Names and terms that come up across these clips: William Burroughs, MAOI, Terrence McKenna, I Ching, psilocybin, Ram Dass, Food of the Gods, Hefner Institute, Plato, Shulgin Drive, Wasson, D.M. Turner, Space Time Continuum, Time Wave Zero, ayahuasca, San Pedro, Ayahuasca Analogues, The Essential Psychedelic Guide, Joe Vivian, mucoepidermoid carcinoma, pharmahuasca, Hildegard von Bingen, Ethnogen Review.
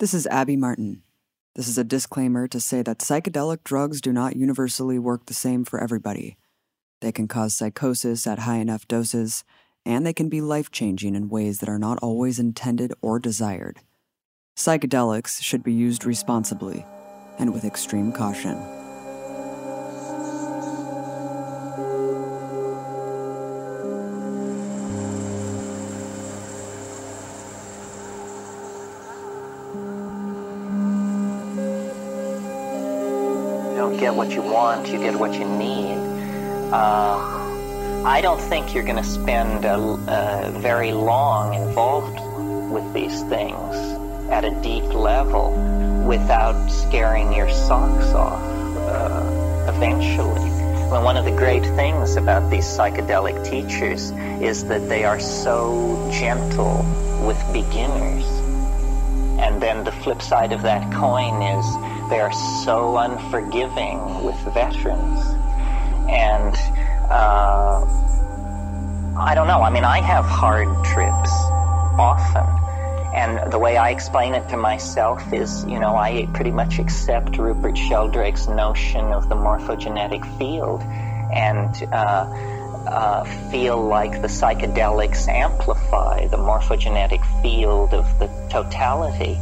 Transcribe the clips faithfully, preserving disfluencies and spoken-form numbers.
This is Abby Martin. This is a disclaimer to say that psychedelic drugs do not universally work the same for everybody. They can cause psychosis at high enough doses, and they can be life-changing in ways that are not always intended or desired. Psychedelics should be used responsibly and with extreme caution. You don't get what you want, you get what you need. Uh, I don't think you're going to spend a, a very long involved with these things at a deep level without scaring your socks off uh, eventually. Well, one of the great things about these psychedelic teachers is that they are so gentle with beginners. And then the flip side of that coin is they are so unforgiving with veterans. And Uh, I don't know. I mean, I have hard trips often, and the way I explain it to myself is, you know, I pretty much accept Rupert Sheldrake's notion of the morphogenetic field, and uh, uh, feel like the psychedelics amplify the morphogenetic field of the totality.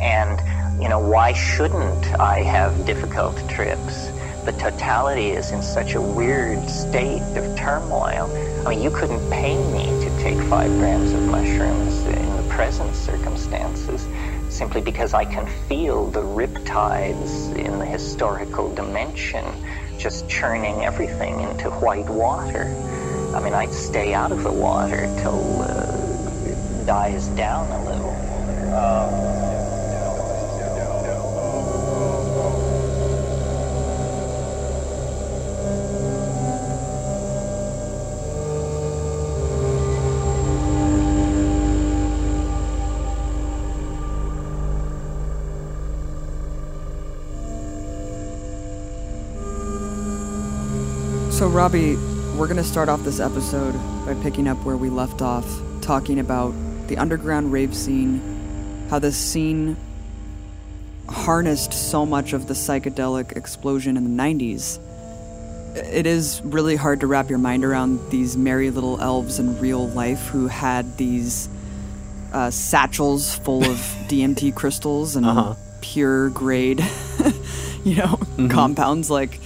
And, you know, why shouldn't I have difficult trips? The totality is in such a weird state of turmoil. I mean, you couldn't pay me to take five grams of mushrooms in the present circumstances, simply because I can feel the riptides in the historical dimension just churning everything into white water. I mean, I'd stay out of the water till uh, it dies down a little. Um, So, Robbie, we're going to start off this episode by picking up where we left off, talking about the underground rave scene, how this scene harnessed so much of the psychedelic explosion in the nineties. It is really hard to wrap your mind around these merry little elves in real life who had these uh, satchels full of D M T crystals and uh-huh. pure grade, you know, mm-hmm. compounds like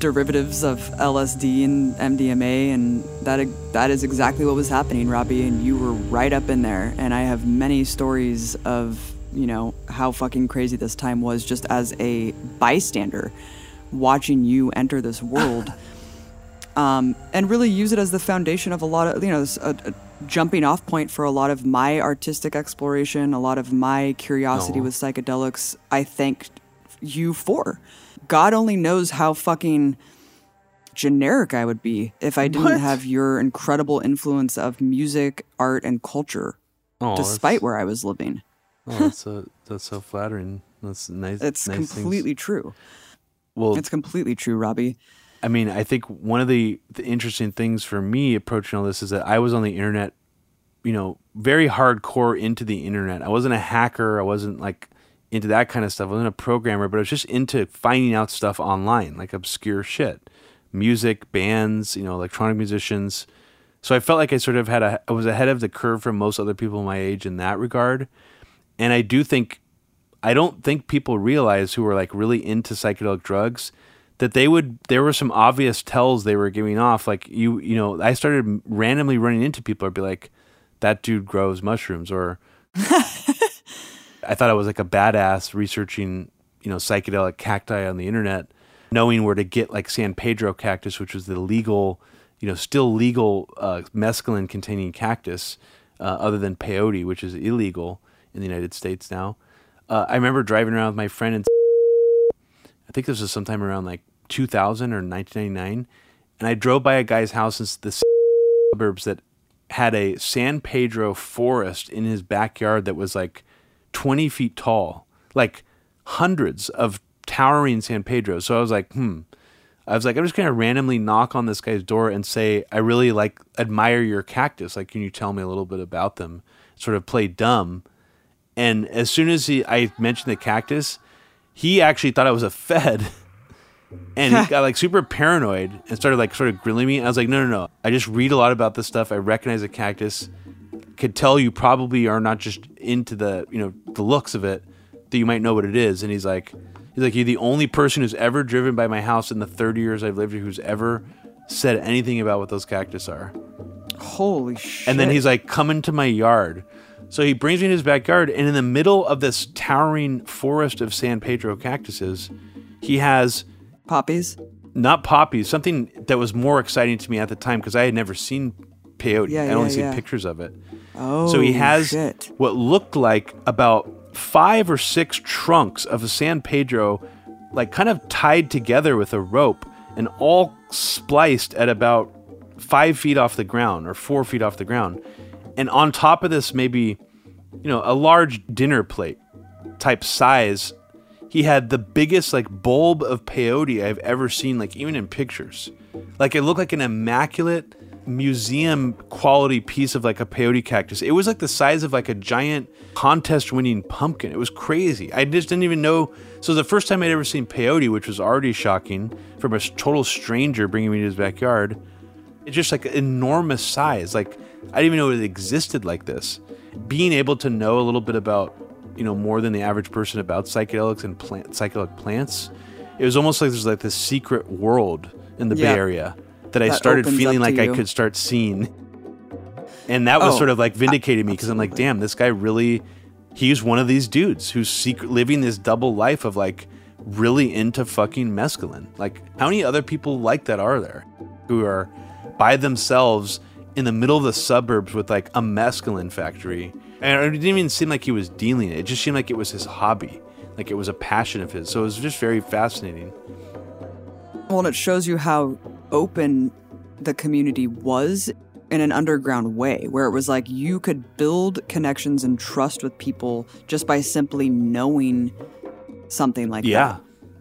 derivatives of L S D and M D M A, and that that is exactly what was happening, Robbie, and you were right up in there. And I have many stories of, you know, how fucking crazy this time was just as a bystander watching you enter this world um, and really use it as the foundation of a lot of, you know, a, a jumping off point for a lot of my artistic exploration, a lot of my curiosity oh. with psychedelics. I thanked you for God only knows how fucking generic I would be if I didn't what? have your incredible influence of music, art, and culture, oh, despite where I was living. Oh, that's so that's so flattering. That's nice. It's nice completely things. true. Well, it's completely true, Robbie. I mean, I think one of the, the interesting things for me approaching all this is that I was on the internet, you know, very hardcore into the internet. I wasn't a hacker. I wasn't like into that kind of stuff. I wasn't a programmer, but I was just into finding out stuff online, like obscure shit, music, bands, you know, electronic musicians. So I felt like I sort of had a, I was ahead of the curve from most other people my age in that regard. And I do think, I don't think people realize who were like really into psychedelic drugs that they would, there were some obvious tells they were giving off. Like you, you know, I started randomly running into people. I'd be like, that dude grows mushrooms, or I thought I was like a badass researching, you know, psychedelic cacti on the internet, knowing where to get like San Pedro cactus, which was the legal, you know, still legal uh, mescaline containing cactus, uh, other than peyote, which is illegal in the United States now. Uh, I remember driving around with my friend, and I think this was sometime around like two thousand or nineteen ninety-nine, and I drove by a guy's house in the suburbs that had a San Pedro forest in his backyard that was like twenty feet tall, like hundreds of towering San Pedro. So I was like, hmm. I was like, I'm just going to randomly knock on this guy's door and say, I really like admire your cactus. Like, can you tell me a little bit about them? Sort of play dumb. And as soon as he, I mentioned the cactus, he actually thought I was a fed. And he got like super paranoid and started like sort of grilling me. I was like, no, no, no. I just read a lot about this stuff. I recognize a cactus. Could tell you probably are not just into the, you know, the looks of it, that you might know what it is. And he's like, he's like, you're the only person who's ever driven by my house in the thirty years I've lived here who's ever said anything about what those cactus are. Holy shit. And then he's like, come into my yard. So he brings me in his backyard, and in the middle of this towering forest of San Pedro cactuses, he has... Poppies? Not poppies. Something that was more exciting to me at the time, because I had never seen peyote. Yeah, I'd yeah, only yeah. seen pictures of it. Oh, so he has shit. What looked like about five or six trunks of a San Pedro, like kind of tied together with a rope, and all spliced at about five feet off the ground or four feet off the ground. And on top of this, maybe, you know, a large dinner plate type size, he had the biggest like bulb of peyote I've ever seen, like even in pictures. Like it looked like an immaculate museum quality piece of like a peyote cactus. It was like the size of like a giant contest winning pumpkin. It was crazy. I just didn't even know. So the first time I'd ever seen peyote, which was already shocking from a total stranger bringing me to his backyard, it's just like enormous size. Like I didn't even know it existed like this. Being able to know a little bit about, you know, more than the average person about psychedelics and plant, psychedelic plants, it was almost like there's like this secret world in the yeah. Bay Area that, that I started feeling like I could start seeing. And that was oh, sort of like vindicated me, because I'm like, damn, this guy really, he's one of these dudes who's secret, living this double life of like really into fucking mescaline. Like how many other people like that are there who are by themselves in the middle of the suburbs with like a mescaline factory? And it didn't even seem like he was dealing it. It just seemed like it was his hobby. Like it was a passion of his. So it was just very fascinating. Well, and it shows you how open the community was in an underground way, where it was like you could build connections and trust with people just by simply knowing something like yeah. that.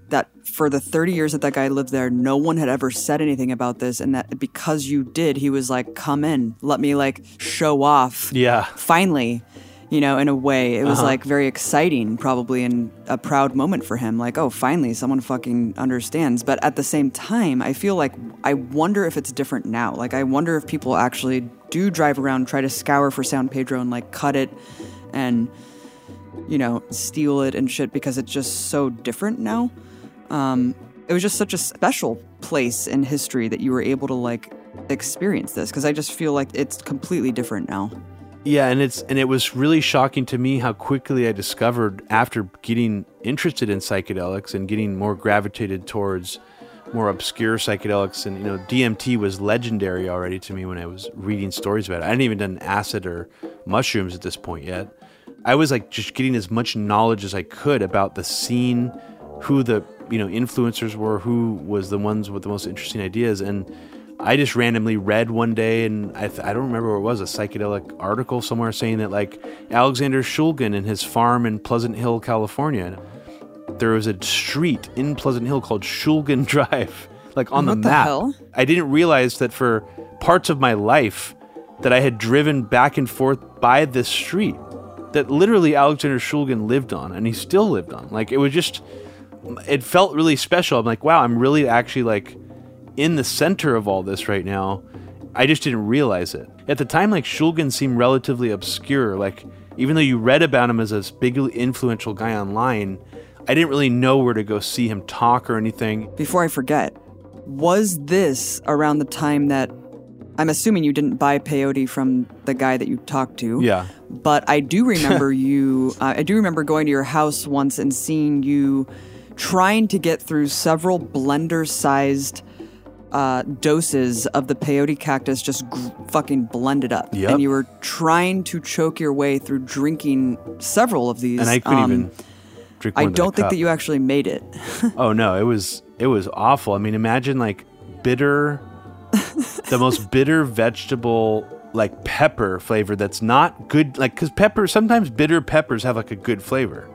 That for the thirty years that that guy lived there, no one had ever said anything about this. And that because you did, he was like, come in, let me like show off. Yeah. Finally, you know, in a way, it was uh-huh. like very exciting, probably, and a proud moment for him. Like, oh, finally, someone fucking understands. But at the same time, I feel like I wonder if it's different now. Like, I wonder if people actually do drive around, try to scour for San Pedro and like cut it and, you know, steal it and shit, because it's just so different now. Um, it was just such a special place in history that you were able to like experience this, because I just feel like it's completely different now. Yeah, and it's and it was really shocking to me how quickly I discovered, after getting interested in psychedelics and getting more gravitated towards more obscure psychedelics, and you know, D M T was legendary already to me when I was reading stories about it. I hadn't even done acid or mushrooms at this point yet. I was like just getting as much knowledge as I could about the scene, who the you know, influencers were, who was the ones with the most interesting ideas. And I just randomly read one day, and I, th- I don't remember what it was, a psychedelic article somewhere saying that like Alexander Shulgin and his farm in Pleasant Hill, California, there was a street in Pleasant Hill called Shulgin Drive, like on the map. What the hell? I didn't realize that for parts of my life that I had driven back and forth by this street that literally Alexander Shulgin lived on, and he still lived on. Like it was just... It felt really special. I'm like, wow, I'm really actually like in the center of all this right now. I just didn't realize it. At the time, like Shulgin seemed relatively obscure. Like even though you read about him as this big influential guy online, I didn't really know where to go see him talk or anything. Before I forget, was this around the time that, I'm assuming you didn't buy peyote from the guy that you talked to. Yeah. But I do remember you, uh, I do remember going to your house once and seeing you trying to get through several blender-sized uh, doses of the peyote cactus just gr- fucking blended up. Yep. And you were trying to choke your way through drinking several of these. And I couldn't um, even drink one. I don't think cup. that you actually made it. Oh, no. It was it was awful. I mean, imagine, like, bitter, the most bitter vegetable, like, pepper flavor that's not good. Like, because pepper, sometimes bitter peppers have, like, a good flavor.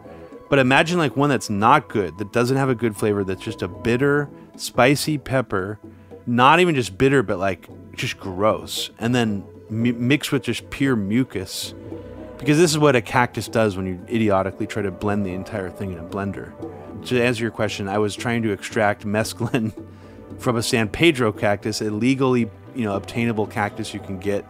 But imagine like one that's not good, that doesn't have a good flavor, that's just a bitter, spicy pepper, not even just bitter, but like just gross. And then mi- mixed with just pure mucus. Because this is what a cactus does when you idiotically try to blend the entire thing in a blender. To answer your question, I was trying to extract mescaline from a San Pedro cactus, a legally, you know, obtainable cactus you can get.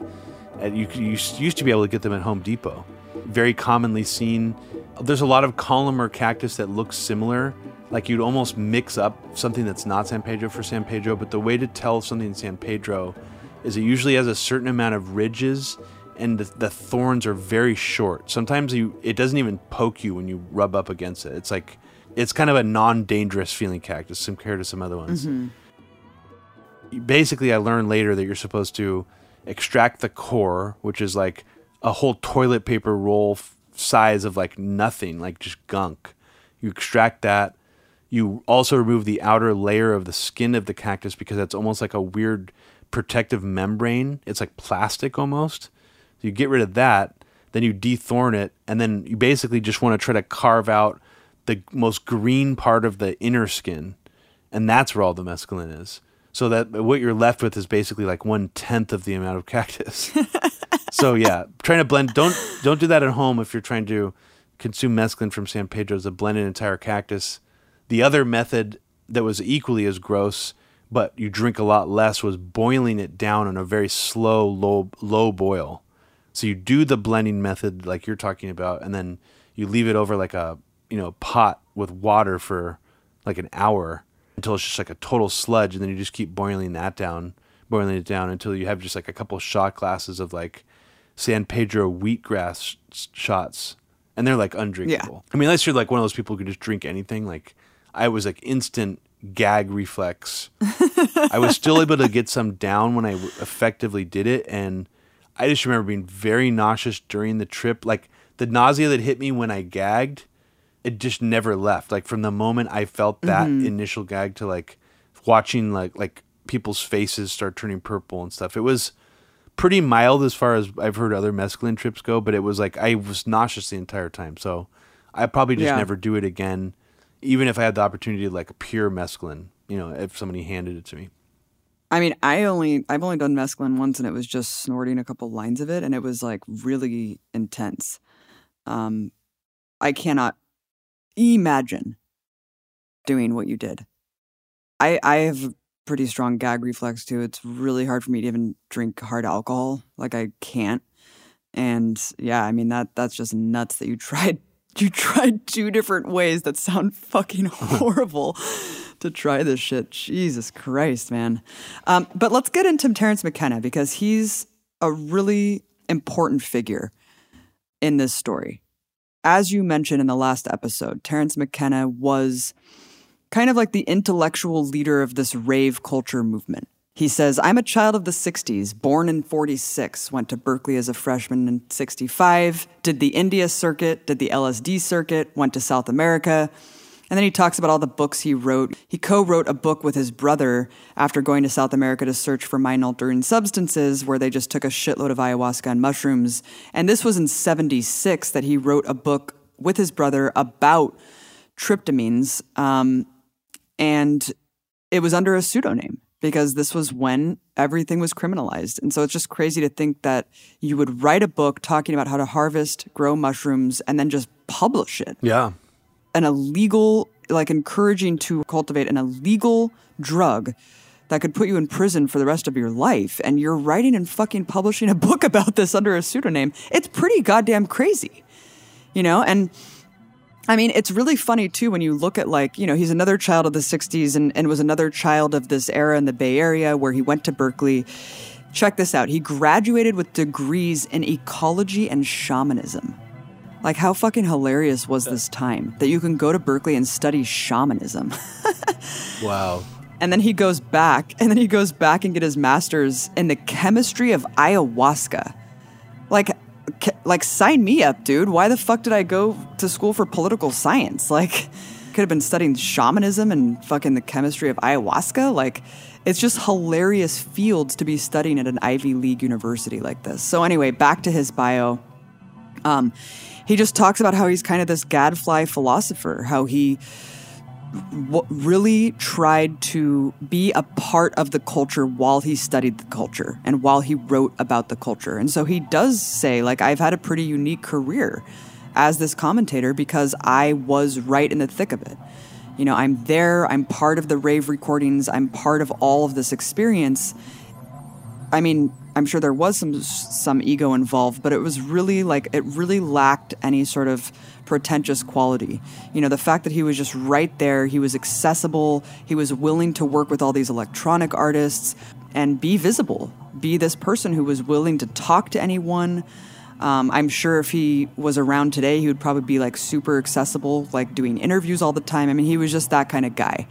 At, you, you used to be able to get them at Home Depot. Very commonly seen. There's a lot of columnar cactus that looks similar. Like you'd almost mix up something that's not San Pedro for San Pedro, but the way to tell something in San Pedro is it usually has a certain amount of ridges and the, the thorns are very short. Sometimes you, it doesn't even poke you when you rub up against it. It's like, it's kind of a non-dangerous feeling cactus compared to some other ones. Mm-hmm. Basically, I learned later that you're supposed to extract the core, which is like a whole toilet paper roll f- size of like nothing, like just gunk. You extract that. You also remove the outer layer of the skin of the cactus because that's almost like a weird protective membrane. It's like plastic almost. You get rid of that, then you de-thorn it, and then you basically just want to try to carve out the most green part of the inner skin, and that's where all the mescaline is. So that what you're left with is basically like one-tenth of the amount of cactus. So yeah, trying to blend, don't don't do that at home if you're trying to consume mescaline from San Pedro, is to blend an entire cactus. The other method that was equally as gross, but you drink a lot less, was boiling it down on a very slow, low, low boil. So you do the blending method like you're talking about, and then you leave it over like a, you know, pot with water for like an hour until it's just like a total sludge. And then you just keep boiling that down, boiling it down until you have just like a couple shot glasses of like San Pedro wheatgrass sh- shots. And they're like undrinkable. Yeah. I mean, unless you're like one of those people who can just drink anything. Like I was like instant gag reflex. I was still able to get some down when I w- effectively did it. And I just remember being very nauseous during the trip. Like the nausea that hit me when I gagged, it just never left. Like from the moment I felt that mm-hmm. initial gag to like watching like like people's faces start turning purple and stuff. It was pretty mild as far as I've heard other mescaline trips go, but it was like I was nauseous the entire time. So I probably just yeah. never do it again, even if I had the opportunity to like pure mescaline, you know, if somebody handed it to me. I mean, I only, I've only done mescaline once, and it was just snorting a couple lines of it, and it was like really intense. Um, I cannot imagine doing what you did. I I have a pretty strong gag reflex too. It's really hard for me to even drink hard alcohol. Like I can't. And yeah, I mean that that's just nuts that you tried you tried two different ways that sound fucking horrible. To try this shit. Jesus Christ, man. Um, but let's get into Terrence McKenna, because he's a really important figure in this story. As you mentioned in the last episode, Terrence McKenna was kind of like the intellectual leader of this rave culture movement. He says, I'm a child of the sixties, born in forty-six, went to Berkeley as a freshman in sixty-five, did the India circuit, did the L S D circuit, went to South America. And then he talks about all the books he wrote. He co-wrote a book with his brother after going to South America to search for mind-altering substances, where they just took a shitload of ayahuasca and mushrooms. And this was in seventy-six that he wrote a book with his brother about tryptamines. Um, and it was under a pseudonym, because this was when everything was criminalized. And so it's just crazy to think that you would write a book talking about how to harvest, grow mushrooms, and then just publish it. Yeah. An illegal, like encouraging to cultivate an illegal drug that could put you in prison for the rest of your life. And you're writing and fucking publishing a book about this under a pseudonym. It's pretty goddamn crazy, you know? And I mean, it's really funny too, when you look at like, you know, he's another child of the sixties and, and was another child of this era in the Bay Area where he went to Berkeley. Check this out. He graduated with degrees in ecology and shamanism. Like, how fucking hilarious was this time that you can go to Berkeley and study shamanism? Wow. And then he goes back, and then he goes back and get his master's in the chemistry of ayahuasca. Like, like sign me up, dude. Why the fuck did I go to school for political science? Like, could have been studying shamanism and fucking the chemistry of ayahuasca. Like, it's just hilarious fields to be studying at an Ivy League university like this. So anyway, back to his bio. Um... He just talks about how he's kind of this gadfly philosopher, how he w- really tried to be a part of the culture while he studied the culture and while he wrote about the culture. And so he does say, like, I've had a pretty unique career as this commentator because I was right in the thick of it. You know, I'm there, I'm part of the rave recordings, I'm part of all of this experience. I mean, I'm sure there was some some ego involved, but it was really like, it really lacked any sort of pretentious quality. You know, the fact that he was just right there, he was accessible, he was willing to work with all these electronic artists and be visible, be this person who was willing to talk to anyone. Um, I'm sure if he was around today, he would probably be like super accessible, like doing interviews all the time. I mean, he was just that kind of guy.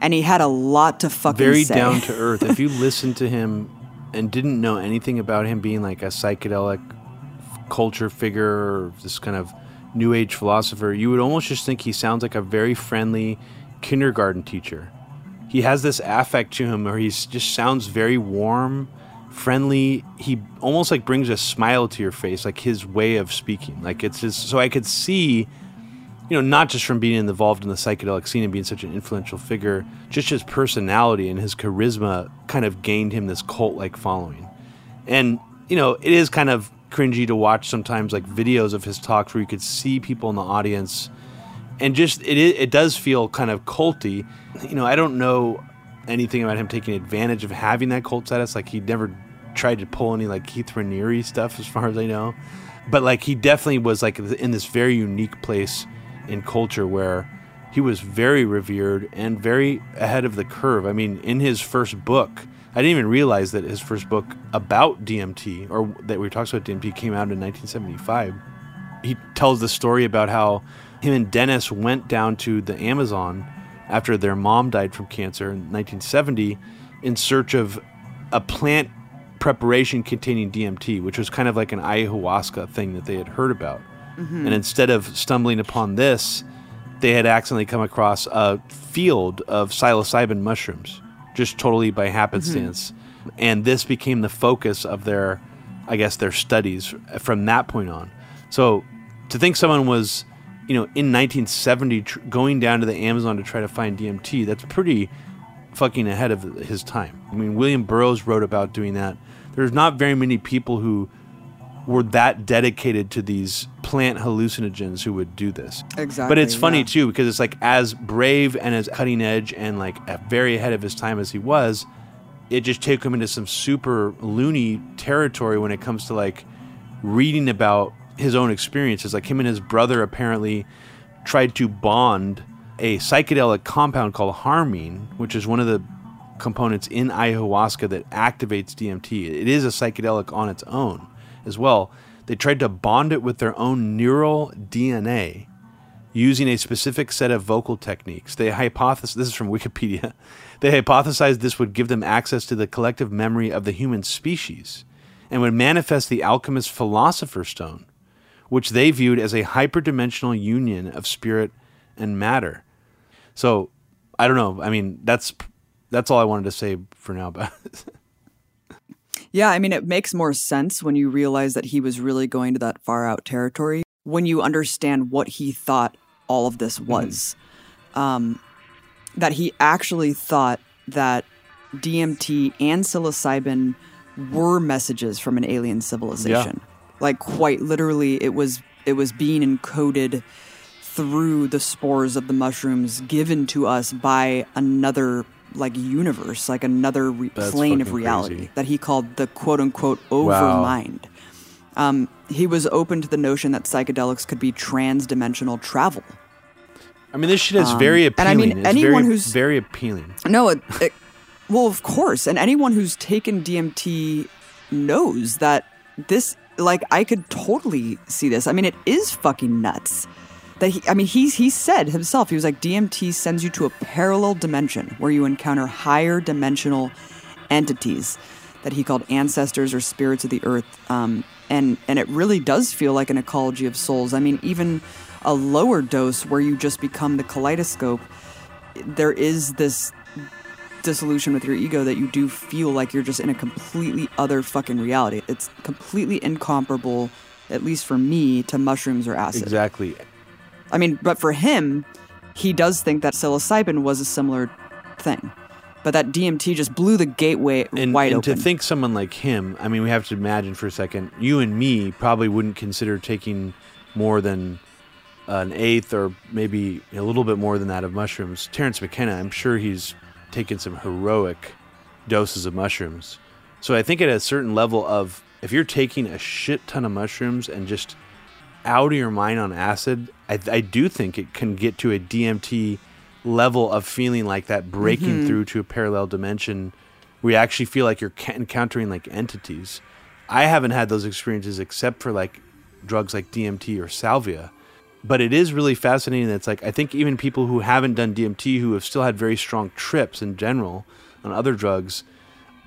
And he had a lot to fucking Very say. Very down to earth. If you listened to him and didn't know anything about him being like a psychedelic culture figure or this kind of new age philosopher, you would almost just think he sounds like a very friendly kindergarten teacher. He has this affect to him where he just sounds very warm, friendly. He almost like brings a smile to your face, like his way of speaking. Like it's just, so I could see, you know, not just from being involved in the psychedelic scene and being such an influential figure, just his personality and his charisma kind of gained him this cult-like following. And, you know, it is kind of cringy to watch sometimes like videos of his talks where you could see people in the audience and just, it it does feel kind of culty. You know, I don't know anything about him taking advantage of having that cult status. Like he never tried to pull any like Keith Raniere stuff as far as I know. But like he definitely was like in this very unique place in culture where he was very revered and very ahead of the curve. I mean, in his first book, I didn't even realize that his first book about D M T, or that we talked about D M T, came out in nineteen seventy-five. He tells the story about how him and Dennis went down to the Amazon after their mom died from cancer in nineteen seventy in search of a plant preparation containing D M T, which was kind of like an ayahuasca thing that they had heard about. Mm-hmm. And instead of stumbling upon this, they had accidentally come across a field of psilocybin mushrooms, just totally by happenstance. Mm-hmm. And this became the focus of their, I guess, their studies from that point on. So to think someone was, you know, in nineteen seventy tr- going down to the Amazon to try to find D M T, that's pretty fucking ahead of his time. I mean, William Burroughs wrote about doing that. There's not very many people who were that dedicated to these plant hallucinogens who would do this. Exactly. But it's funny, yeah. too, because it's like as brave and as cutting edge and like very ahead of his time as he was, it just took him into some super loony territory when it comes to like reading about his own experiences. Like him and his brother apparently tried to bond a psychedelic compound called harmine, which is one of the components in ayahuasca that activates D M T. It is a psychedelic on its own as well. They tried to bond it with their own neural D N A using a specific set of vocal techniques. They hypothesized, this is from Wikipedia, they hypothesized this would give them access to the collective memory of the human species and would manifest the alchemist's philosopher's stone, which they viewed as a hyperdimensional union of spirit and matter. So, I don't know. I mean, that's that's all I wanted to say for now about it. Yeah, I mean, it makes more sense when you realize that he was really going to that far out territory, when you understand what he thought all of this was. Mm-hmm. Um, that he actually thought that D M T and psilocybin were messages from an alien civilization. Yeah. Like, quite literally, it was it was being encoded through the spores of the mushrooms given to us by another like universe, like another re- plane of reality crazy. That he called the quote-unquote overmind. Wow. Um, he was open to the notion that psychedelics could be trans-dimensional travel. I mean, this shit is um, very appealing. And I mean, it's anyone very, who's... very appealing. No, it, it, well, of course. And anyone who's taken D M T knows that this, like, I could totally see this. I mean, it is fucking nuts. That he, I mean, he, he said himself, he was like, D M T sends you to a parallel dimension where you encounter higher dimensional entities that he called ancestors or spirits of the earth. Um, and, and it really does feel like an ecology of souls. I mean, even a lower dose where you just become the kaleidoscope, there is this dissolution with your ego that you do feel like you're just in a completely other fucking reality. It's completely incomparable, at least for me, to mushrooms or acid. Exactly. I mean, but for him, he does think that psilocybin was a similar thing. But that D M T just blew the gateway and, wide and open. And to think someone like him, I mean, we have to imagine for a second, you and me probably wouldn't consider taking more than an eighth or maybe a little bit more than that of mushrooms. Terrence McKenna, I'm sure he's taken some heroic doses of mushrooms. So I think at a certain level of, if you're taking a shit ton of mushrooms and just out of your mind on acid, I, I do think it can get to a D M T level of feeling like that, breaking mm-hmm. through to a parallel dimension where you actually feel like you're encountering like entities. I haven't had those experiences except for like drugs like D M T or salvia. But it is really fascinating that it's like, I think even people who haven't done D M T, who have still had very strong trips in general on other drugs,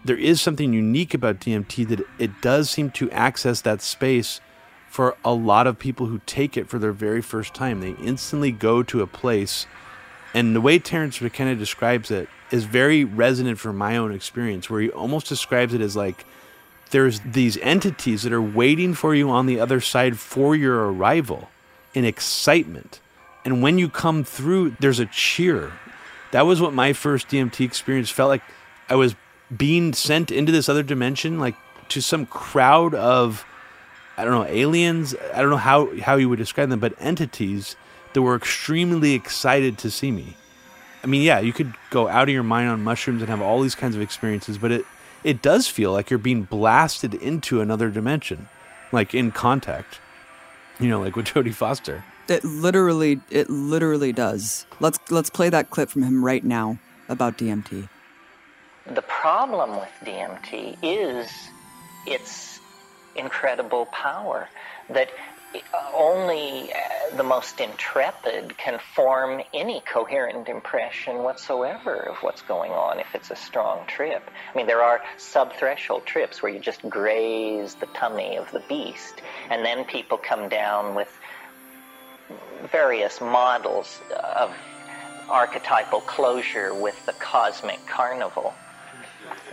there is something unique about D M T that it does seem to access that space for a lot of people who take it for their very first time. They instantly go to a place, and the way Terrence McKenna describes it is very resonant from my own experience, where he almost describes it as like, there's these entities that are waiting for you on the other side for your arrival in excitement. And when you come through, there's a cheer. That was what my first D M T experience felt like. I was being sent into this other dimension, like to some crowd of, I don't know, aliens. I don't know how, how you would describe them, but entities that were extremely excited to see me. I mean, yeah, you could go out of your mind on mushrooms and have all these kinds of experiences, but it, it does feel like you're being blasted into another dimension, like in Contact, you know, like with Jodie Foster. It literally, it literally does. Let's, let's play that clip from him right now about D M T. The problem with D M T is its incredible power, that only the most intrepid can form any coherent impression whatsoever of what's going on if it's a strong trip. I mean, there are subthreshold trips where you just graze the tummy of the beast, and then people come down with various models of archetypal closure with the cosmic carnival.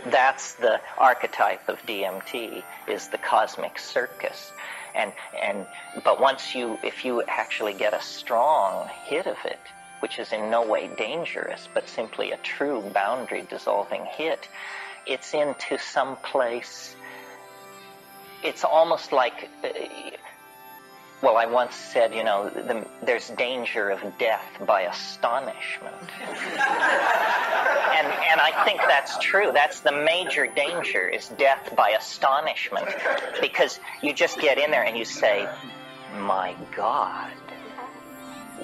That's the archetype of D M T, is the cosmic circus. And and but once you, if you actually get a strong hit of it, which is in no way dangerous, but simply a true boundary dissolving hit, it's into some place. It's almost like, well, I once said, you know, the, there's danger of death by astonishment. and and I think that's true. That's the major danger, is death by astonishment. Because you just get in there and you say, my God,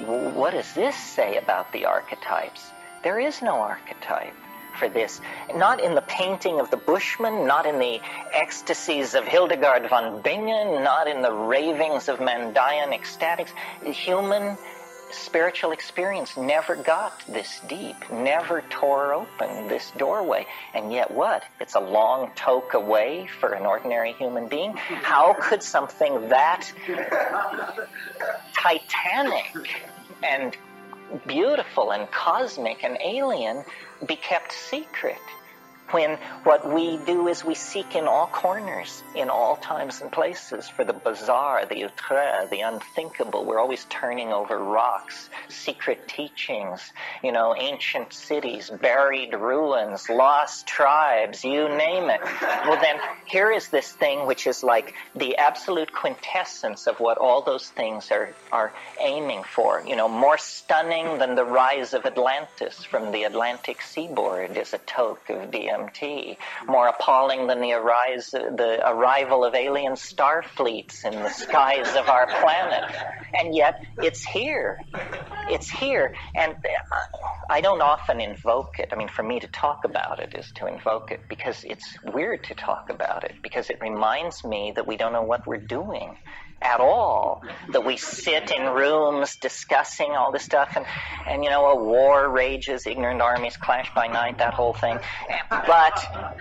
what does this say about the archetypes? There is no archetype for this. Not in the painting of the Bushman, not in the ecstasies of Hildegard von Bingen, not in the ravings of Mandaean ecstatics. Human spiritual experience never got this deep, never tore open this doorway. And yet what? It's a long toke away for an ordinary human being. How could something that titanic and beautiful and cosmic and alien be kept secret, when what we do is we seek in all corners, in all times and places, for the bizarre, the outre, the unthinkable. We're always turning over rocks, secret teachings, you know, ancient cities, buried ruins, lost tribes, you name it. Well, then here is this thing which is like the absolute quintessence of what all those things are, are aiming for. You know, more stunning than the rise of Atlantis from the Atlantic seaboard is a toke of D M T. D M T, more appalling than the, arise, the arrival of alien star fleets in the skies of our planet. And yet, it's here. It's here. And I don't often invoke it. I mean, for me to talk about it is to invoke it, because it's weird to talk about it, because it reminds me that we don't know what we're doing at all, that we sit in rooms discussing all this stuff, and, and you know, a war rages, ignorant armies clash by night, that whole thing. But,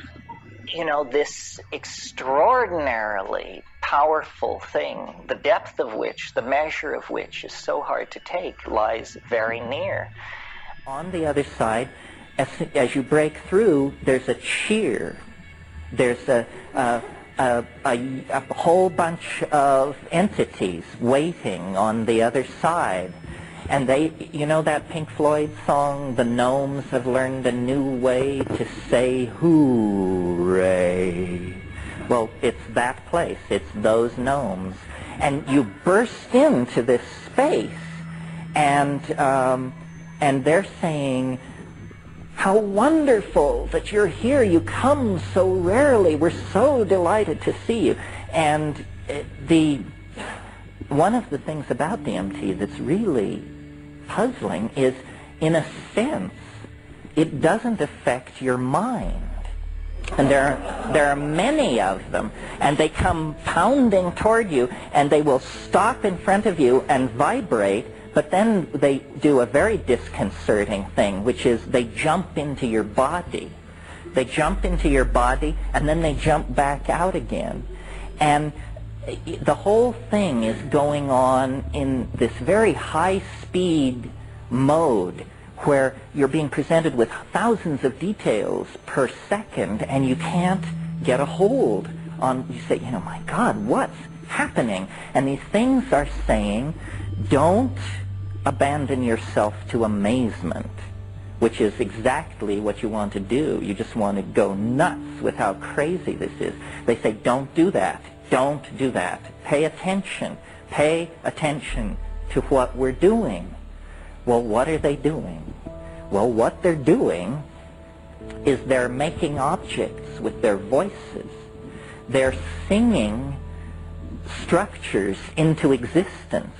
you know, this extraordinarily powerful thing, the depth of which, the measure of which is so hard to take, lies very near. On the other side, as, as you break through, there's a cheer. There's a... Uh, A, a, a whole bunch of entities waiting on the other side, And they, you know that Pink Floyd song, the gnomes have learned a new way to say hooray. Well, it's that place, it's those gnomes. And you burst into this space, and, um, and they're saying, how wonderful that you're here, you come so rarely, we're so delighted to see you. And the, one of the things about D M T that's really puzzling is, in a sense, it doesn't affect your mind. And there are, there are many of them, and they come pounding toward you, and they will stop in front of you and vibrate, but then they do a very disconcerting thing, which is they jump into your body. They jump into your body, and then they jump back out again. And the whole thing is going on in this very high-speed mode, where you're being presented with thousands of details per second, and you can't get a hold on, you say, you know, my God, what's happening? And these things are saying, don't abandon yourself to amazement, which is exactly what you want to do. You just want to go nuts with how crazy this is. They say, don't do that. Don't do that. Pay attention. Pay attention to what we're doing. Well, what are they doing? Well, what they're doing is they're making objects with their voices. They're singing structures into existence.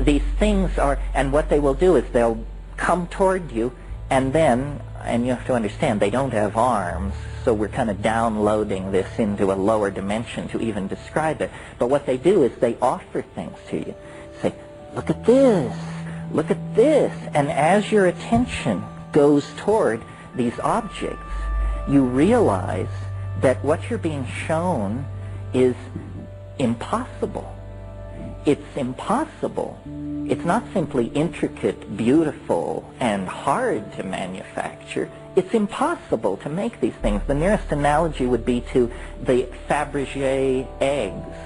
These things are, and what they will do is they'll come toward you, and then, and you have to understand, they don't have arms, so we're kind of downloading this into a lower dimension to even describe it. But what they do is they offer things to you. Say, look at this. Look at this. And as your attention goes toward these objects, you realize that what you're being shown is impossible. It's impossible. It's not simply intricate, beautiful, and hard to manufacture. It's impossible to make these things. The nearest analogy would be to the Fabergé eggs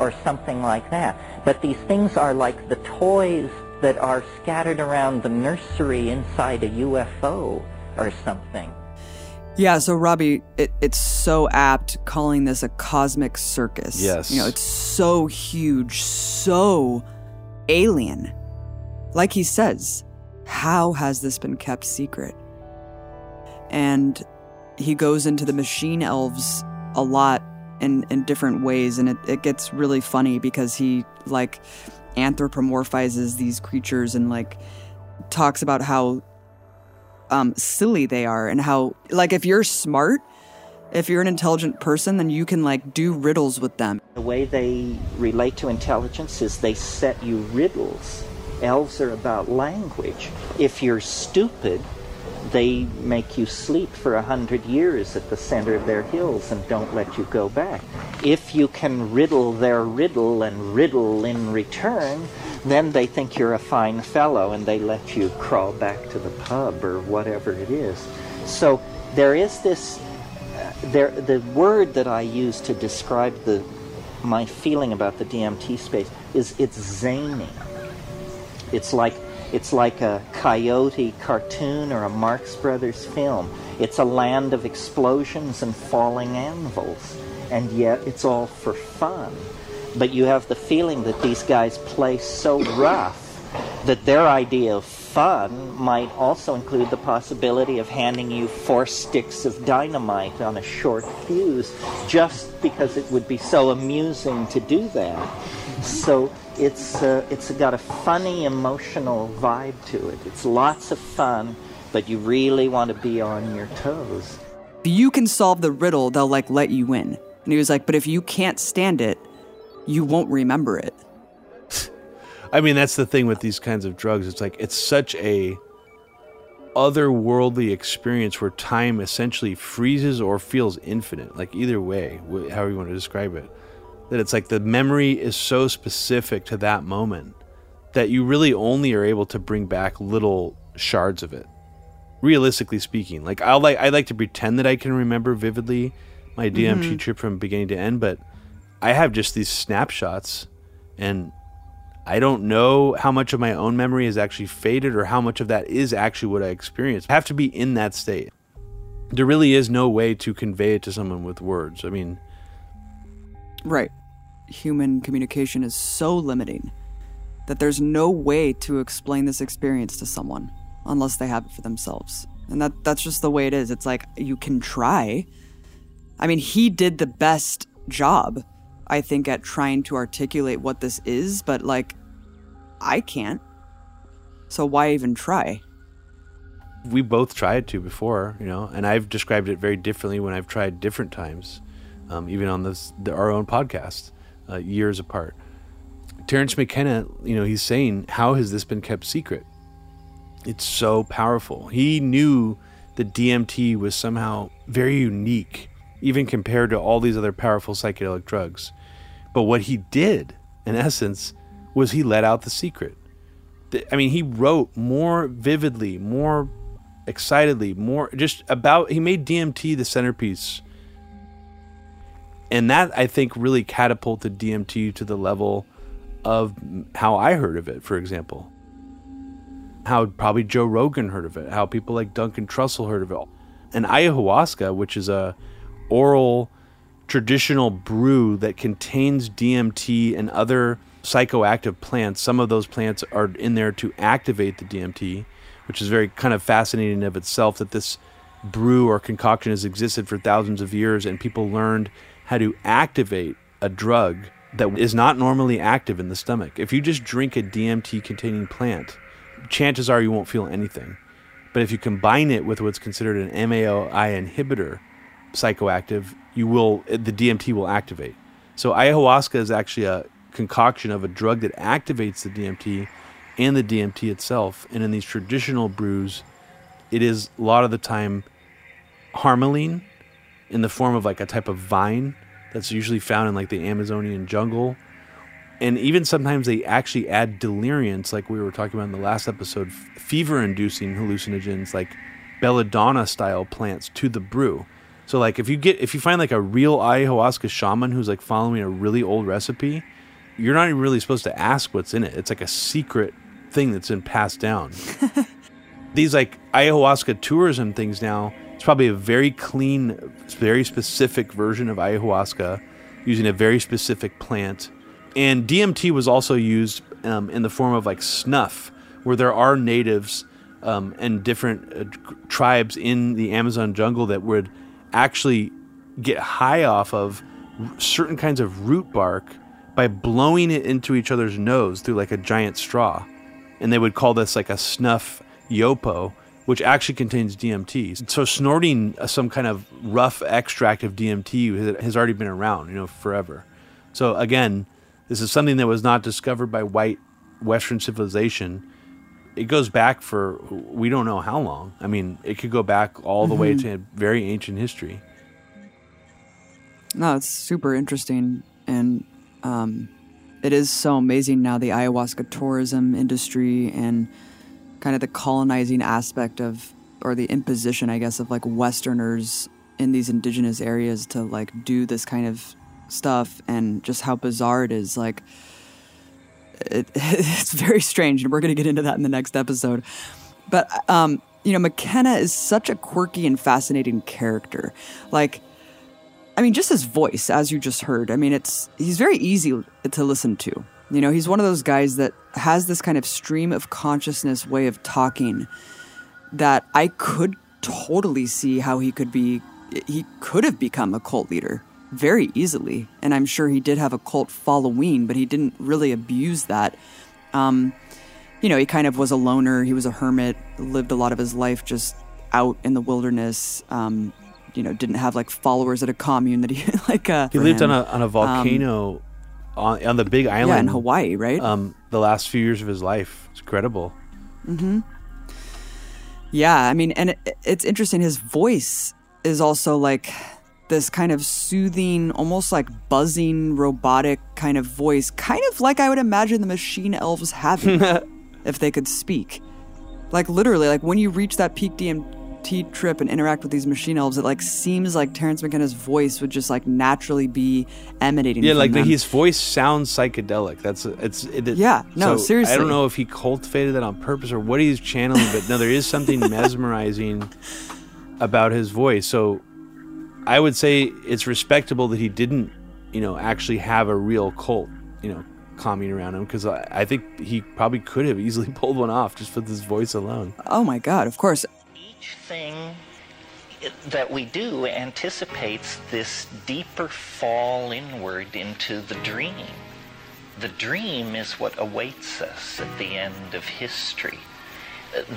or something like that. But these things are like the toys that are scattered around the nursery inside a U F O or something. Yeah, so Robbie, it, it's so apt calling this a cosmic circus. Yes. You know, it's so huge, so alien. Like he says, how has this been kept secret? And he goes into the machine elves a lot in, in different ways, and it, it gets really funny because he, like, anthropomorphizes these creatures and like talks about how um, silly they are, and how like if you're smart, if you're an intelligent person, then you can like do riddles with them. The way they relate to intelligence is they set you riddles. Elves are about language. If you're stupid, they make you sleep for a hundred years at the center of their hills and don't let you go back. If you can riddle their riddle and riddle in return, then they think you're a fine fellow and they let you crawl back to the pub or whatever it is. So there is this, uh, there, the word that I use to describe the my feeling about the D M T space is it's zany. It's like It's like a Coyote cartoon or a Marx Brothers film. It's a land of explosions and falling anvils, and yet it's all for fun. But you have the feeling that these guys play so rough that their idea of fun might also include the possibility of handing you four sticks of dynamite on a short fuse just because it would be so amusing to do that. So it's uh, it's got a funny emotional vibe to it. It's lots of fun, but you really want to be on your toes. If you can solve the riddle, they'll like let you in. And he was like, but if you can't stand it, you won't remember it. I mean, that's the thing with these kinds of drugs. It's like it's such a otherworldly experience where time essentially freezes or feels infinite. Like either way, however you want to describe it. That it's like the memory is so specific to that moment that you really only are able to bring back little shards of it. Realistically speaking, like I like I like to pretend that I can remember vividly my D M T mm-hmm. trip from beginning to end, but I have just these snapshots, and I don't know how much of my own memory is actually faded or how much of that is actually what I experienced. I have to be in that state. There really is no way to convey it to someone with words. I mean... Right. Human communication is so limiting that there's no way to explain this experience to someone unless they have it for themselves. And that that's just the way it is. It's like, you can try. I mean, he did the best job, I think, at trying to articulate what this is, but, like, I can't. So why even try? We both tried to before, you know, and I've described it very differently when I've tried different times, um, even on this, the, our own podcast, uh, years apart. Terrence McKenna, you know, he's saying, how has this been kept secret? It's so powerful. He knew that D M T was somehow very unique, even compared to all these other powerful psychedelic drugs. But what he did, in essence, was he let out the secret. I mean, he wrote more vividly, more excitedly, more just about, he made D M T the centerpiece. And that, I think, really catapulted D M T to the level of how I heard of it, for example. How probably Joe Rogan heard of it, how people like Duncan Trussell heard of it. And ayahuasca, which is a oral traditional brew that contains D M T and other psychoactive plants. Some of those plants are in there to activate the D M T, which is very kind of fascinating of itself, that this brew or concoction has existed for thousands of years and people learned how to activate a drug that is not normally active in the stomach. If you just drink a D M T-containing plant, chances are you won't feel anything. But if you combine it with what's considered an M A O I inhibitor, psychoactive, you will, the D M T will activate. So ayahuasca is actually a concoction of a drug that activates the D M T and the D M T itself. And in these traditional brews, it is a lot of the time harmaline in the form of like a type of vine that's usually found in like the Amazonian jungle. And even sometimes they actually add delirients, like we were talking about in the last episode, f- fever-inducing hallucinogens like belladonna-style plants to the brew. So like if you get if you find like a real ayahuasca shaman who's like following a really old recipe, you're not even really supposed to ask what's in it. It's like a secret thing that's been passed down. These like ayahuasca tourism things now, it's probably a very clean, very specific version of ayahuasca using a very specific plant. And D M T was also used um, in the form of like snuff, where there are natives um, and different uh, tribes in the Amazon jungle that would actually get high off of certain kinds of root bark by blowing it into each other's nose through like a giant straw. And they would call this like a snuff yopo, which actually contains D M T. So snorting some kind of rough extract of D M T has already been around, you know, forever. So again, this is something that was not discovered by white Western civilization. It goes back for, we don't know how long. I mean, it could go back all the mm-hmm. way to very ancient history. No, it's super interesting. And um, it is so amazing now, the ayahuasca tourism industry and kind of the colonizing aspect of, or the imposition, I guess, of like Westerners in these indigenous areas to like do this kind of stuff, and just how bizarre it is. Like it, it's very strange, and we're going to get into that in the next episode. But um you know, McKenna is such a quirky and fascinating character. Like, I mean, just his voice, as you just heard, I mean, it's he's very easy to listen to. You know, he's one of those guys that has this kind of stream of consciousness way of talking that I could totally see how he could be he could have become a cult leader very easily. And I'm sure he did have a cult following, but he didn't really abuse that. Um, you know, he kind of was a loner. He was a hermit, lived a lot of his life just out in the wilderness. Um, you know, didn't have like followers at a commune that he like. Uh, he lived him. on a on a volcano um, on, on the big island. Yeah, in Hawaii, right? Um, the last few years of his life. It's incredible. Mm-hmm. Yeah, I mean, and it, it's interesting. His voice is also like this kind of soothing, almost like buzzing, robotic kind of voice, kind of like I would imagine the machine elves having if they could speak. Like literally, like when you reach that peak D M- D M T trip and interact with these machine elves, it like seems like Terrence McKenna's voice would just like naturally be emanating. Yeah, from like them. The, his voice sounds psychedelic. That's it's. It, it, yeah, no, so seriously. I don't know if he cultivated that on purpose or what he's channeling, but no, there is something mesmerizing about his voice. So I would say it's respectable that he didn't, you know, actually have a real cult, you know, coming around him, because I, I think he probably could have easily pulled one off just with his voice alone. Oh my God, of course. Each thing that we do anticipates this deeper fall inward into the dream. The dream is what awaits us at the end of history.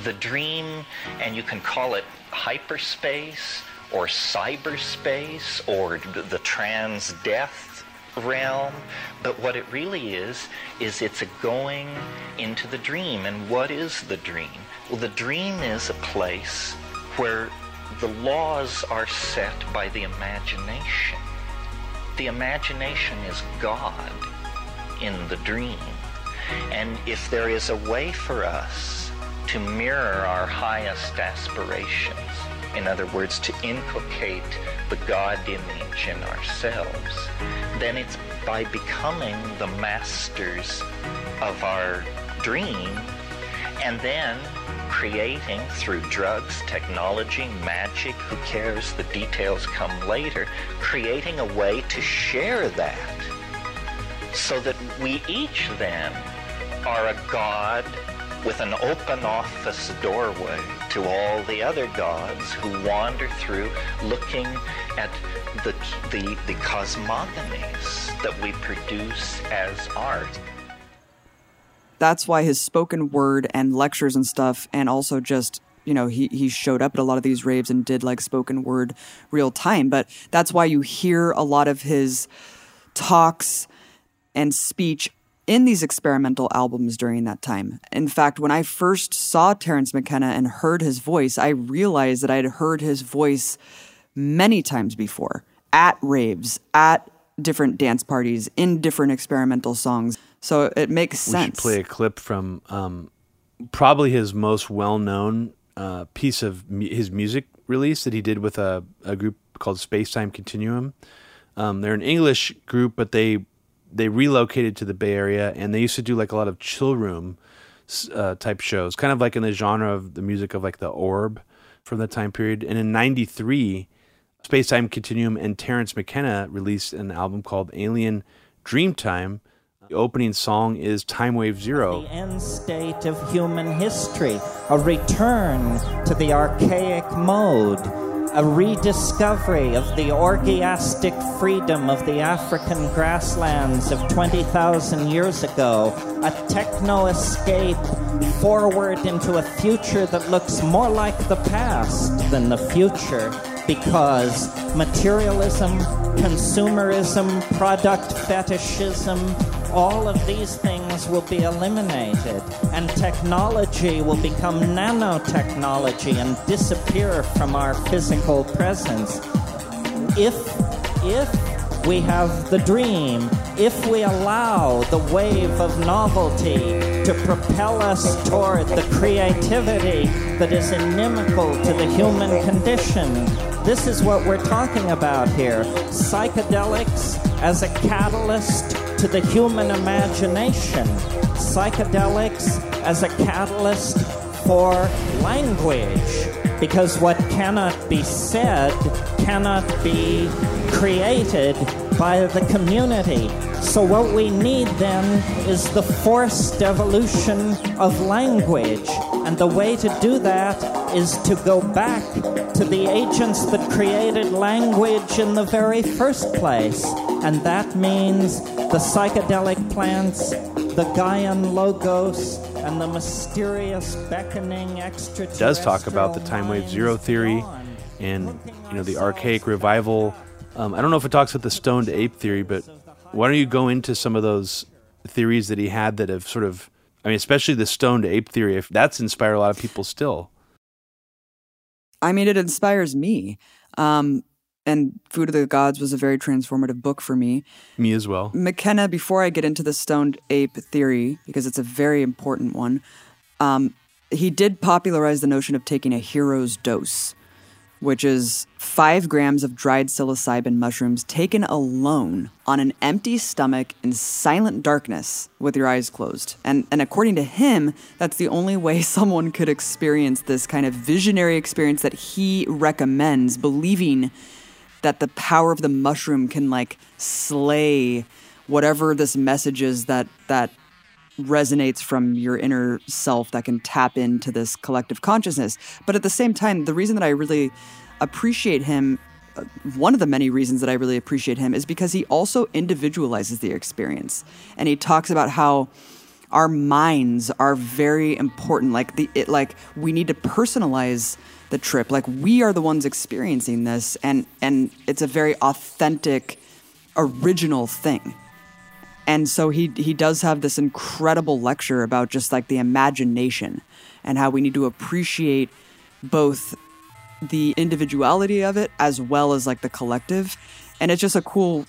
The dream, and you can call it hyperspace or cyberspace or the trans-death realm, but what it really is, is it's a going into the dream. And what is the dream? Well, the dream is a place where the laws are set by the imagination. The imagination is God in the dream. And if there is a way for us to mirror our highest aspirations, in other words, to inculcate the God image in ourselves, then it's by becoming the masters of our dream and then creating through drugs, technology, magic, who cares, the details come later, creating a way to share that so that we each then are a God with an open office doorway to all the other gods who wander through looking at the, the, the cosmogonies that we produce as art. That's why his spoken word and lectures and stuff, and also just, you know, he, he showed up at a lot of these raves and did like spoken word real time. But that's why you hear a lot of his talks and speech in these experimental albums during that time. In fact, when I first saw Terrence McKenna and heard his voice, I realized that I had heard his voice many times before, at raves, at different dance parties, in different experimental songs. So it makes sense. We should play a clip from um, probably his most well-known uh, piece of mu- his music release that he did with a, a group called Space Time Continuum. Um, they're an English group, but they... they relocated to the Bay Area, and they used to do like a lot of chill room uh, type shows, kind of like in the genre of the music of like the Orb from the time period. And in ninety-three, Space Time Continuum and Terrence McKenna released an album called Alien Dreamtime. The opening song is Time Wave Zero. The end state of human history, a return to the archaic mode, a rediscovery of the orgiastic freedom of the African grasslands of twenty thousand years ago, a techno-escape forward into a future that looks more like the past than the future, because materialism, consumerism, product fetishism, all of these things will be eliminated, and technology will become nanotechnology and disappear from our physical presence. If, if we have the dream, if we allow the wave of novelty to propel us toward the creativity that is inimical to the human condition, this is what we're talking about here. Psychedelics as a catalyst to the human imagination, psychedelics as a catalyst for language, because what cannot be said cannot be created by the community. So what we need then is the forced evolution of language, and the way to do that is to go back to the agents that created language in the very first place, and that means the psychedelic plants, the Gaian logos, and the mysterious beckoning extraterrestrial. It does talk about the Time Wave Zero theory and, you know, the archaic revival. Um, I don't know if it talks about the stoned ape theory, but why don't you go into some of those theories that he had that have sort of, I mean, especially the stoned ape theory, if that's inspired a lot of people still. I mean, it inspires me. Um, And Food of the Gods was a very transformative book for me. Me as well. McKenna, before I get into the stoned ape theory, because it's a very important one, um, he did popularize the notion of taking a hero's dose, which is five grams of dried psilocybin mushrooms taken alone on an empty stomach in silent darkness with your eyes closed. And, and according to him, that's the only way someone could experience this kind of visionary experience that he recommends, believing that the power of the mushroom can like slay whatever this message is that that resonates from your inner self that can tap into this collective consciousness. But at the same time, the reason that I really appreciate him, one of the many reasons that I really appreciate him, is because he also individualizes the experience. And he talks about how our minds are very important. Like the it, like we need to personalize the trip. Like we are the ones experiencing this, and and it's a very authentic, original thing. And so he he does have this incredible lecture about just like the imagination and how we need to appreciate both the individuality of it as well as like the collective. And it's just a cool,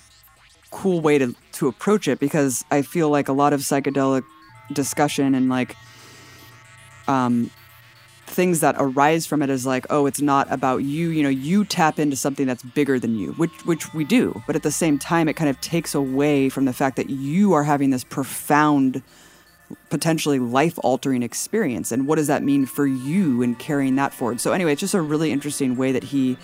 cool way to, to approach it, because I feel like a lot of psychedelic discussion and like um, things that arise from it is like, oh, it's not about you. You know, you tap into something that's bigger than you, which which we do. But at the same time, it kind of takes away from the fact that you are having this profound, potentially life-altering experience. And what does that mean for you in carrying that forward? So anyway, it's just a really interesting way that he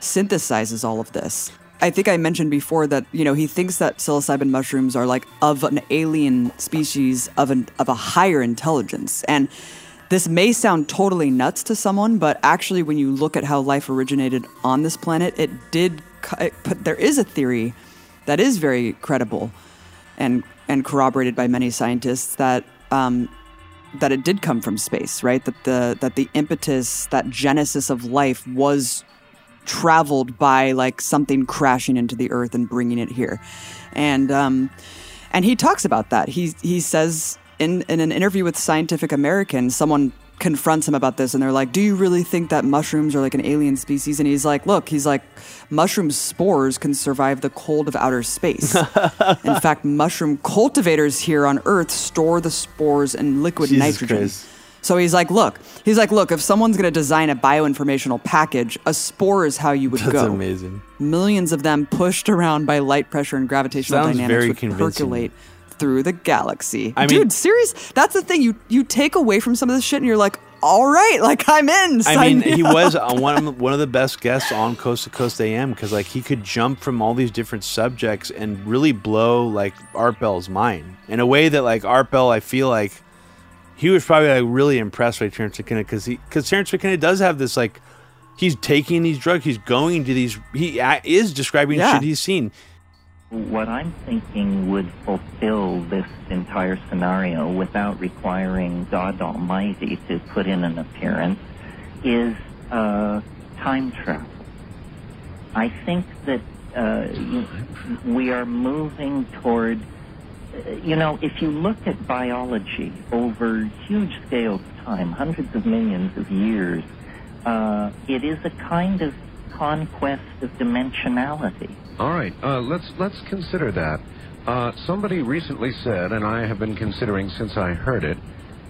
synthesizes all of this. I think I mentioned before that, you know, he thinks that psilocybin mushrooms are like of an alien species of an of a higher intelligence. And this may sound totally nuts to someone, but actually when you look at how life originated on this planet, it did, it put, there is a theory that is very credible and and corroborated by many scientists that um, that it did come from space, right? That the that the impetus, that genesis of life was traveled by like something crashing into the earth and bringing it here. And um, and he talks about that. He he says... In, in an interview with Scientific American, someone confronts him about this and they're like, do you really think that mushrooms are like an alien species? And he's like, look, he's like, mushroom spores can survive the cold of outer space. In fact, mushroom cultivators here on Earth store the spores in liquid Jesus nitrogen. Christ. So he's like, look, he's like, look, if someone's going to design a bioinformational package, a spore is how you would That's go. That's amazing. Millions of them pushed around by light pressure and gravitational Sounds dynamics would convincing. Percolate through the galaxy. I mean, dude, serious? That's the thing. You you take away from some of this shit and you're like, all right, like I'm in. I mean, he up. was one, one of the best guests on Coast to Coast A M, because like he could jump from all these different subjects and really blow like Art Bell's mind in a way that like Art Bell, I feel like he was probably like really impressed by Terrence McKenna, because he because Terrence McKenna does have this like, he's taking these drugs, he's going to these, he is describing yeah. shit he's seen. What I'm thinking would fulfill this entire scenario without requiring God Almighty to put in an appearance is uh, time travel. I think that uh, we are moving toward, you know, if you look at biology over huge scales of time, hundreds of millions of years, uh, it is a kind of conquest of dimensionality. All right, uh, let's let's consider that. Uh, somebody recently said, and I have been considering since I heard it,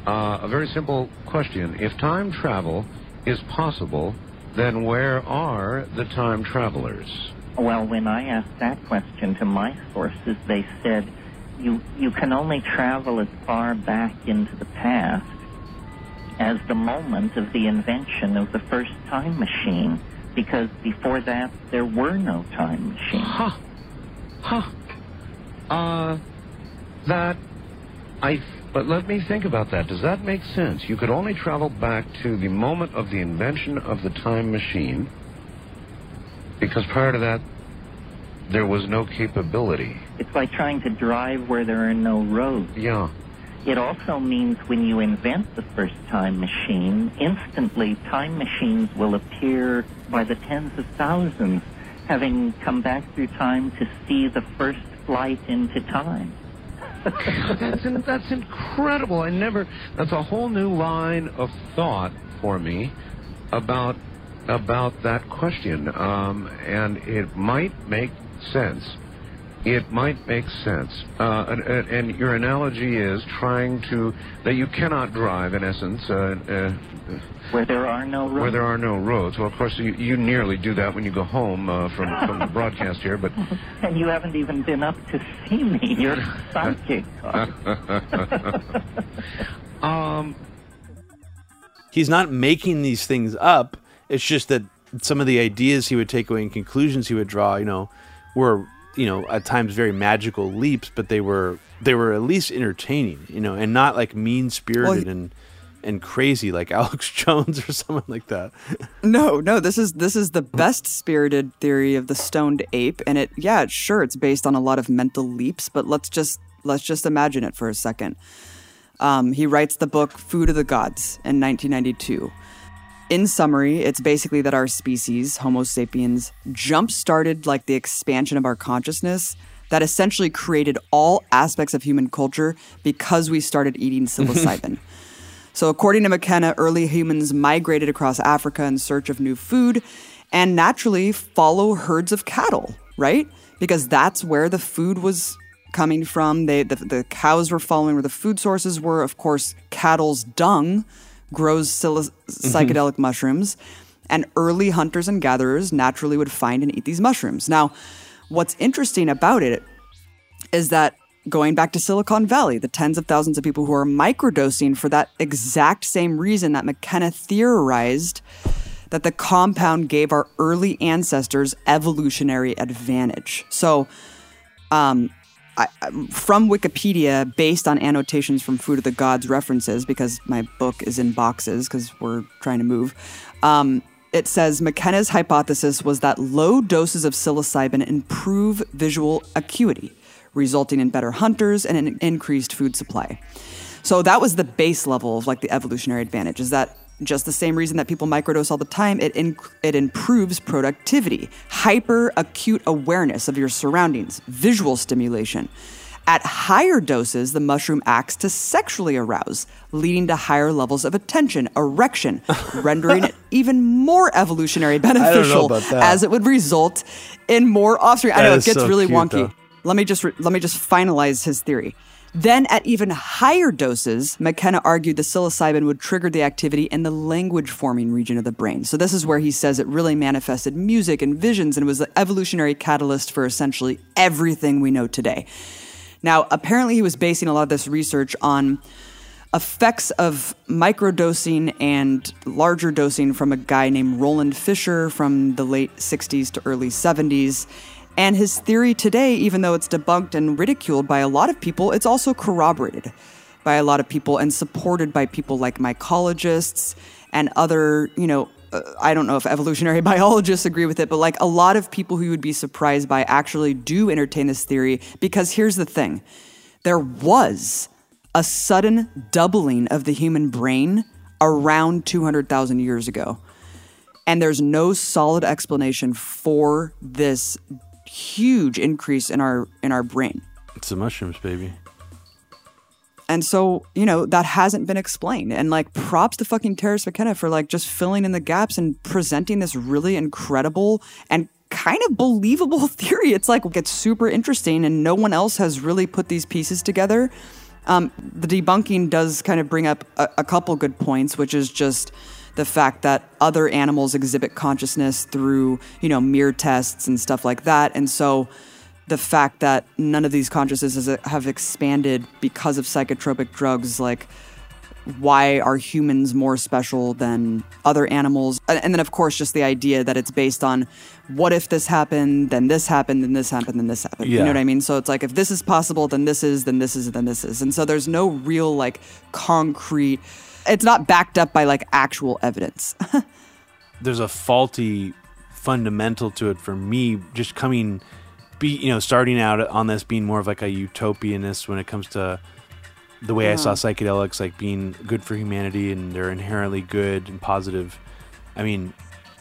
uh, a very simple question. If time travel is possible, then where are the time travelers? Well, when I asked that question to my sources, they said, you, you can only travel as far back into the past as the moment of the invention of the first time machine. Because before that, there were no time machines. Huh. Huh. Uh, that, I, but let me think about that. Does that make sense? You could only travel back to the moment of the invention of the time machine, because prior to that, there was no capability. It's like trying to drive where there are no roads. Yeah. It also means when you invent the first time machine, instantly time machines will appear by the tens of thousands, having come back through time to see the first flight into time. that's, in, that's incredible. I never, that's a whole new line of thought for me about, about that question. Um, and it might make sense it might make sense. Uh, and, and your analogy is trying to, that you cannot drive, in essence, uh, uh, where there are no roads. Where there are no roads. Well, of course, you, you nearly do that when you go home uh, from, from the broadcast here, but... And you haven't even been up to see me. You're psychic. um, He's not making these things up. It's just that some of the ideas he would take away and conclusions he would draw, you know, were... you know, at times very magical leaps, but they were they were at least entertaining, you know, and not like mean-spirited well, he, and and crazy like Alex Jones or someone like that. No, no, this is this is the best-spirited theory of the stoned ape, and it yeah, sure, it's based on a lot of mental leaps, but let's just let's just imagine it for a second. Um, he writes the book Food of the Gods in nineteen ninety-two. In summary, it's basically that our species, Homo sapiens, jump-started like the expansion of our consciousness that essentially created all aspects of human culture because we started eating psilocybin. So according to McKenna, early humans migrated across Africa in search of new food and naturally follow herds of cattle, right? Because that's where the food was coming from. They, the, the cows were following where the food sources were. Of course, cattle's dung grows psil- psychedelic mm-hmm. mushrooms, and early hunters and gatherers naturally would find and eat these mushrooms. Now, what's interesting about it is that going back to Silicon Valley, the tens of thousands of people who are microdosing for that exact same reason that McKenna theorized that the compound gave our early ancestors evolutionary advantage. So, um... I, from Wikipedia, based on annotations from Food of the Gods references, because my book is in boxes because we're trying to move, um, it says McKenna's hypothesis was that low doses of psilocybin improve visual acuity, resulting in better hunters and an increased food supply. So that was the base level of like the evolutionary advantage, is that just the same reason that people microdose all the time, it in, it improves productivity, hyper-acute awareness of your surroundings, visual stimulation. At higher doses, the mushroom acts to sexually arouse, leading to higher levels of attention, erection, rendering it even more evolutionary beneficial as it would result in more offspring. That I know it gets so really cute, wonky. Though. Let me just re- let me just finalize his theory. Then at even higher doses, McKenna argued the psilocybin would trigger the activity in the language-forming region of the brain. So this is where he says it really manifested music and visions and was the evolutionary catalyst for essentially everything we know today. Now, apparently he was basing a lot of this research on effects of microdosing and larger dosing from a guy named Roland Fisher from the late sixties to early seventies. And his theory today, even though it's debunked and ridiculed by a lot of people, it's also corroborated by a lot of people and supported by people like mycologists and other, you know, uh, I don't know if evolutionary biologists agree with it, but like a lot of people who you would be surprised by actually do entertain this theory, because here's the thing. There was a sudden doubling of the human brain around two hundred thousand years ago. And there's no solid explanation for this huge increase in our in our brain. It's the mushrooms, baby. And so, you know, that hasn't been explained. And like, props to fucking Terrence McKenna for like just filling in the gaps and presenting this really incredible and kind of believable theory. It's like, it's super interesting, and no one else has really put these pieces together. Um, the debunking does kind of bring up a, a couple good points, which is just the fact that other animals exhibit consciousness through, you know, mirror tests and stuff like that. And so the fact that none of these consciousnesses have expanded because of psychotropic drugs, like, why are humans more special than other animals? And then, of course, just the idea that it's based on what if this happened, then this happened, then this happened, then this happened. Yeah. You know what I mean? So it's like, if this is possible, then this is, then this is, then this is. And so there's no real, like, concrete... It's not backed up by, like, actual evidence. There's a faulty fundamental to it for me, just coming, be you know, starting out on this being more of, like, a utopianist when it comes to the way yeah. I saw psychedelics, like, being good for humanity and they're inherently good and positive. I mean,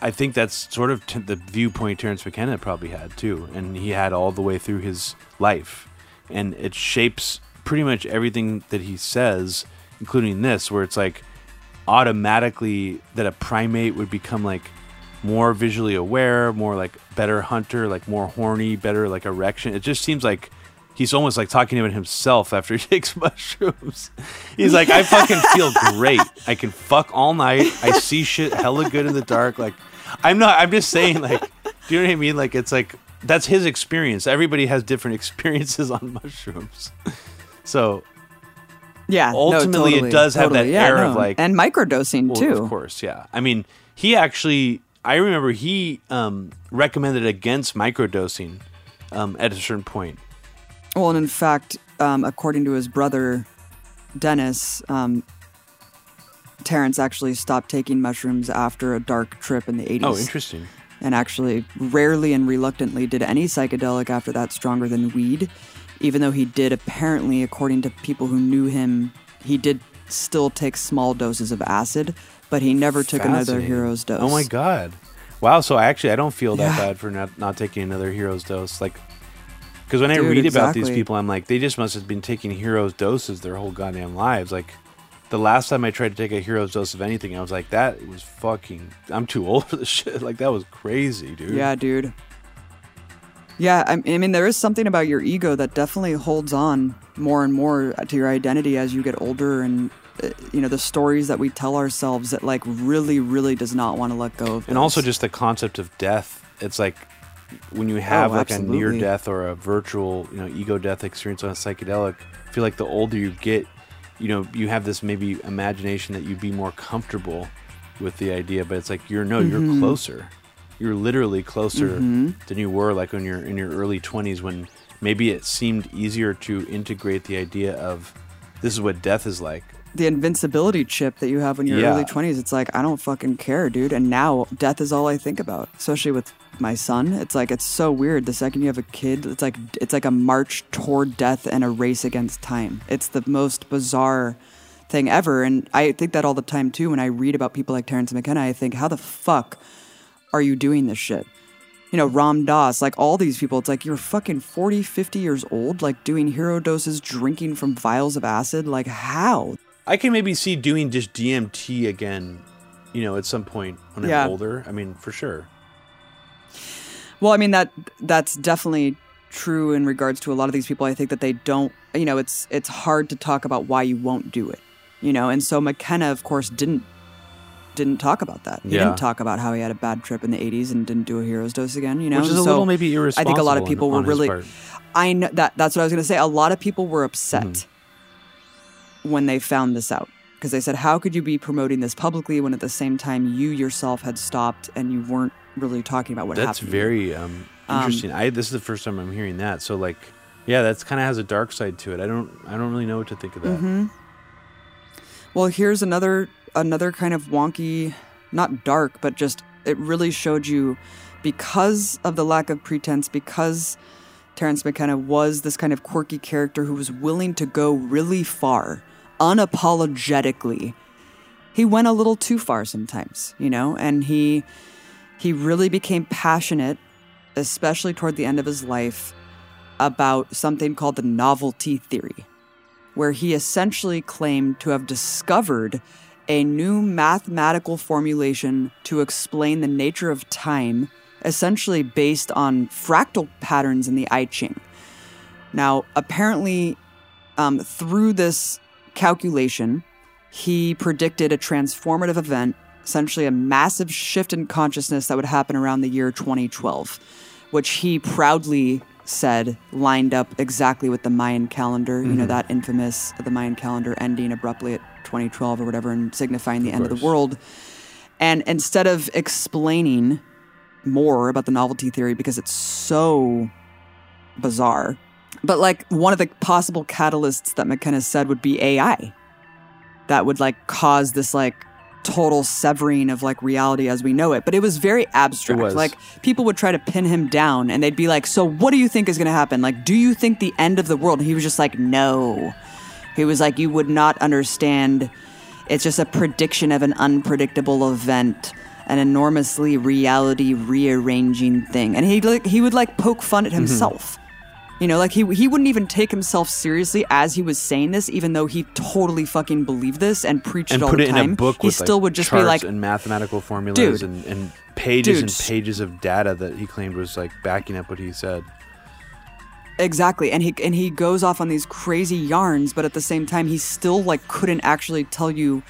I think that's sort of t- the viewpoint Terrence McKenna probably had, too, and he had all the way through his life. And it shapes pretty much everything that he says, including this, where it's like automatically that a primate would become like more visually aware, more like better hunter, like more horny, better like erection. It just seems like he's almost like talking about himself after he takes mushrooms. He's like, I fucking feel great. I can fuck all night. I see shit hella good in the dark. Like, I'm not, I'm just saying, like, do you know what I mean? Like, it's like, that's his experience. Everybody has different experiences on mushrooms. So, yeah, ultimately, no, totally, it does totally have that yeah, air no. of like. And microdosing, well, too. Of course, yeah. I mean, he actually, I remember he um, recommended against microdosing um, at a certain point. Well, and in fact, um, according to his brother, Dennis, um, Terrence actually stopped taking mushrooms after a dark trip in the eighties. Oh, interesting. And actually rarely and reluctantly did any psychedelic after that stronger than weed, even though he did apparently, according to people who knew him, he did still take small doses of acid, but he never took another hero's dose. Oh, my God. Wow. So I actually, I don't feel that yeah. bad for not, not taking another hero's dose. Like, because when Dude, I read exactly. about these people, I'm like, they just must have been taking hero's doses their whole goddamn lives. Like, the last time I tried to take a hero's dose of anything, I was like, that was fucking... I'm too old for this shit. Like, that was crazy, dude. Yeah, dude. Yeah, I mean, there is something about your ego that definitely holds on more and more to your identity as you get older, and, you know, the stories that we tell ourselves that, like, really, really does not want to let go of those. And also just the concept of death. It's like... when you have oh, like absolutely. a near-death or a virtual, you know, ego-death experience on a psychedelic, I feel like the older you get, you know, you have this maybe imagination that you'd be more comfortable with the idea, but it's like, you're no, mm-hmm. you're closer. You're literally closer mm-hmm. than you were like when you're in your early twenties, when maybe it seemed easier to integrate the idea of this is what death is like. The invincibility chip that you have when you're yeah. early twenties, it's like, I don't fucking care, dude. And now death is all I think about, especially with my son. It's like, it's so weird. The second you have a kid, it's like it's like a march toward death and a race against time. It's the most bizarre thing ever. And I think that all the time, too. When I read about people like Terrence McKenna, I think, how the fuck are you doing this shit? You know, Ram Dass, like all these people, it's like you're fucking forty, fifty years old, like doing hero doses, drinking from vials of acid. Like, how? I can maybe see doing just D M T again, you know, at some point when yeah. I'm older. I mean, for sure. Well, I mean, that that's definitely true in regards to a lot of these people. I think that they don't, you know, it's it's hard to talk about why you won't do it, you know. And so McKenna, of course, didn't didn't talk about that. He yeah. didn't talk about how he had a bad trip in the eighties and didn't do a hero's dose again, you know. Which is so a little maybe irresponsible. I think a lot of people on, were on really, part. I know that that's what I was going to say. A lot of people were upset mm-hmm. when they found this out. Because they said, how could you be promoting this publicly when at the same time you yourself had stopped and you weren't really talking about what that's happened? That's very um, interesting. Um, I, this is the first time I'm hearing that. So, like, yeah, that's kind of has a dark side to it. I don't, I don't really know what to think of that. Mm-hmm. Well, here's another, another kind of wonky, not dark, but just it really showed you, because of the lack of pretense, because Terrence McKenna was this kind of quirky character who was willing to go really far. Unapologetically, he went a little too far sometimes, you know, and he he really became passionate, especially toward the end of his life, about something called the novelty theory, where he essentially claimed to have discovered a new mathematical formulation to explain the nature of time, essentially based on fractal patterns in the I Ching. Now, apparently, um, through this calculation, he predicted a transformative event, essentially a massive shift in consciousness that would happen around the year twenty twelve, which he proudly said lined up exactly with the Mayan calendar, mm-hmm. you know, that infamous, the Mayan calendar ending abruptly at twenty twelve or whatever and signifying the of end course. of the world. And instead of explaining more about the novelty theory, because it's so bizarre, but, like, one of the possible catalysts that McKenna said would be A I that would, like, cause this, like, total severing of, like, reality as we know it. But it was very abstract. It was. Like, people would try to pin him down, and they'd be like, so what do you think is going to happen? Like, do you think the end of the world? And he was just like, no. He was like, you would not understand. It's just a prediction of an unpredictable event. An enormously reality rearranging thing. And he, like, he would, like, poke fun at himself. Mm-hmm. You know, like he he wouldn't even take himself seriously as he was saying this, even though he totally fucking believed this and preached and it all the time. And put it in a book. He with still like would just be like and mathematical formulas dude, and, and pages dude, and pages of data that he claimed was like backing up what he said. Exactly, and he and he goes off on these crazy yarns, but at the same time, he still like couldn't actually tell you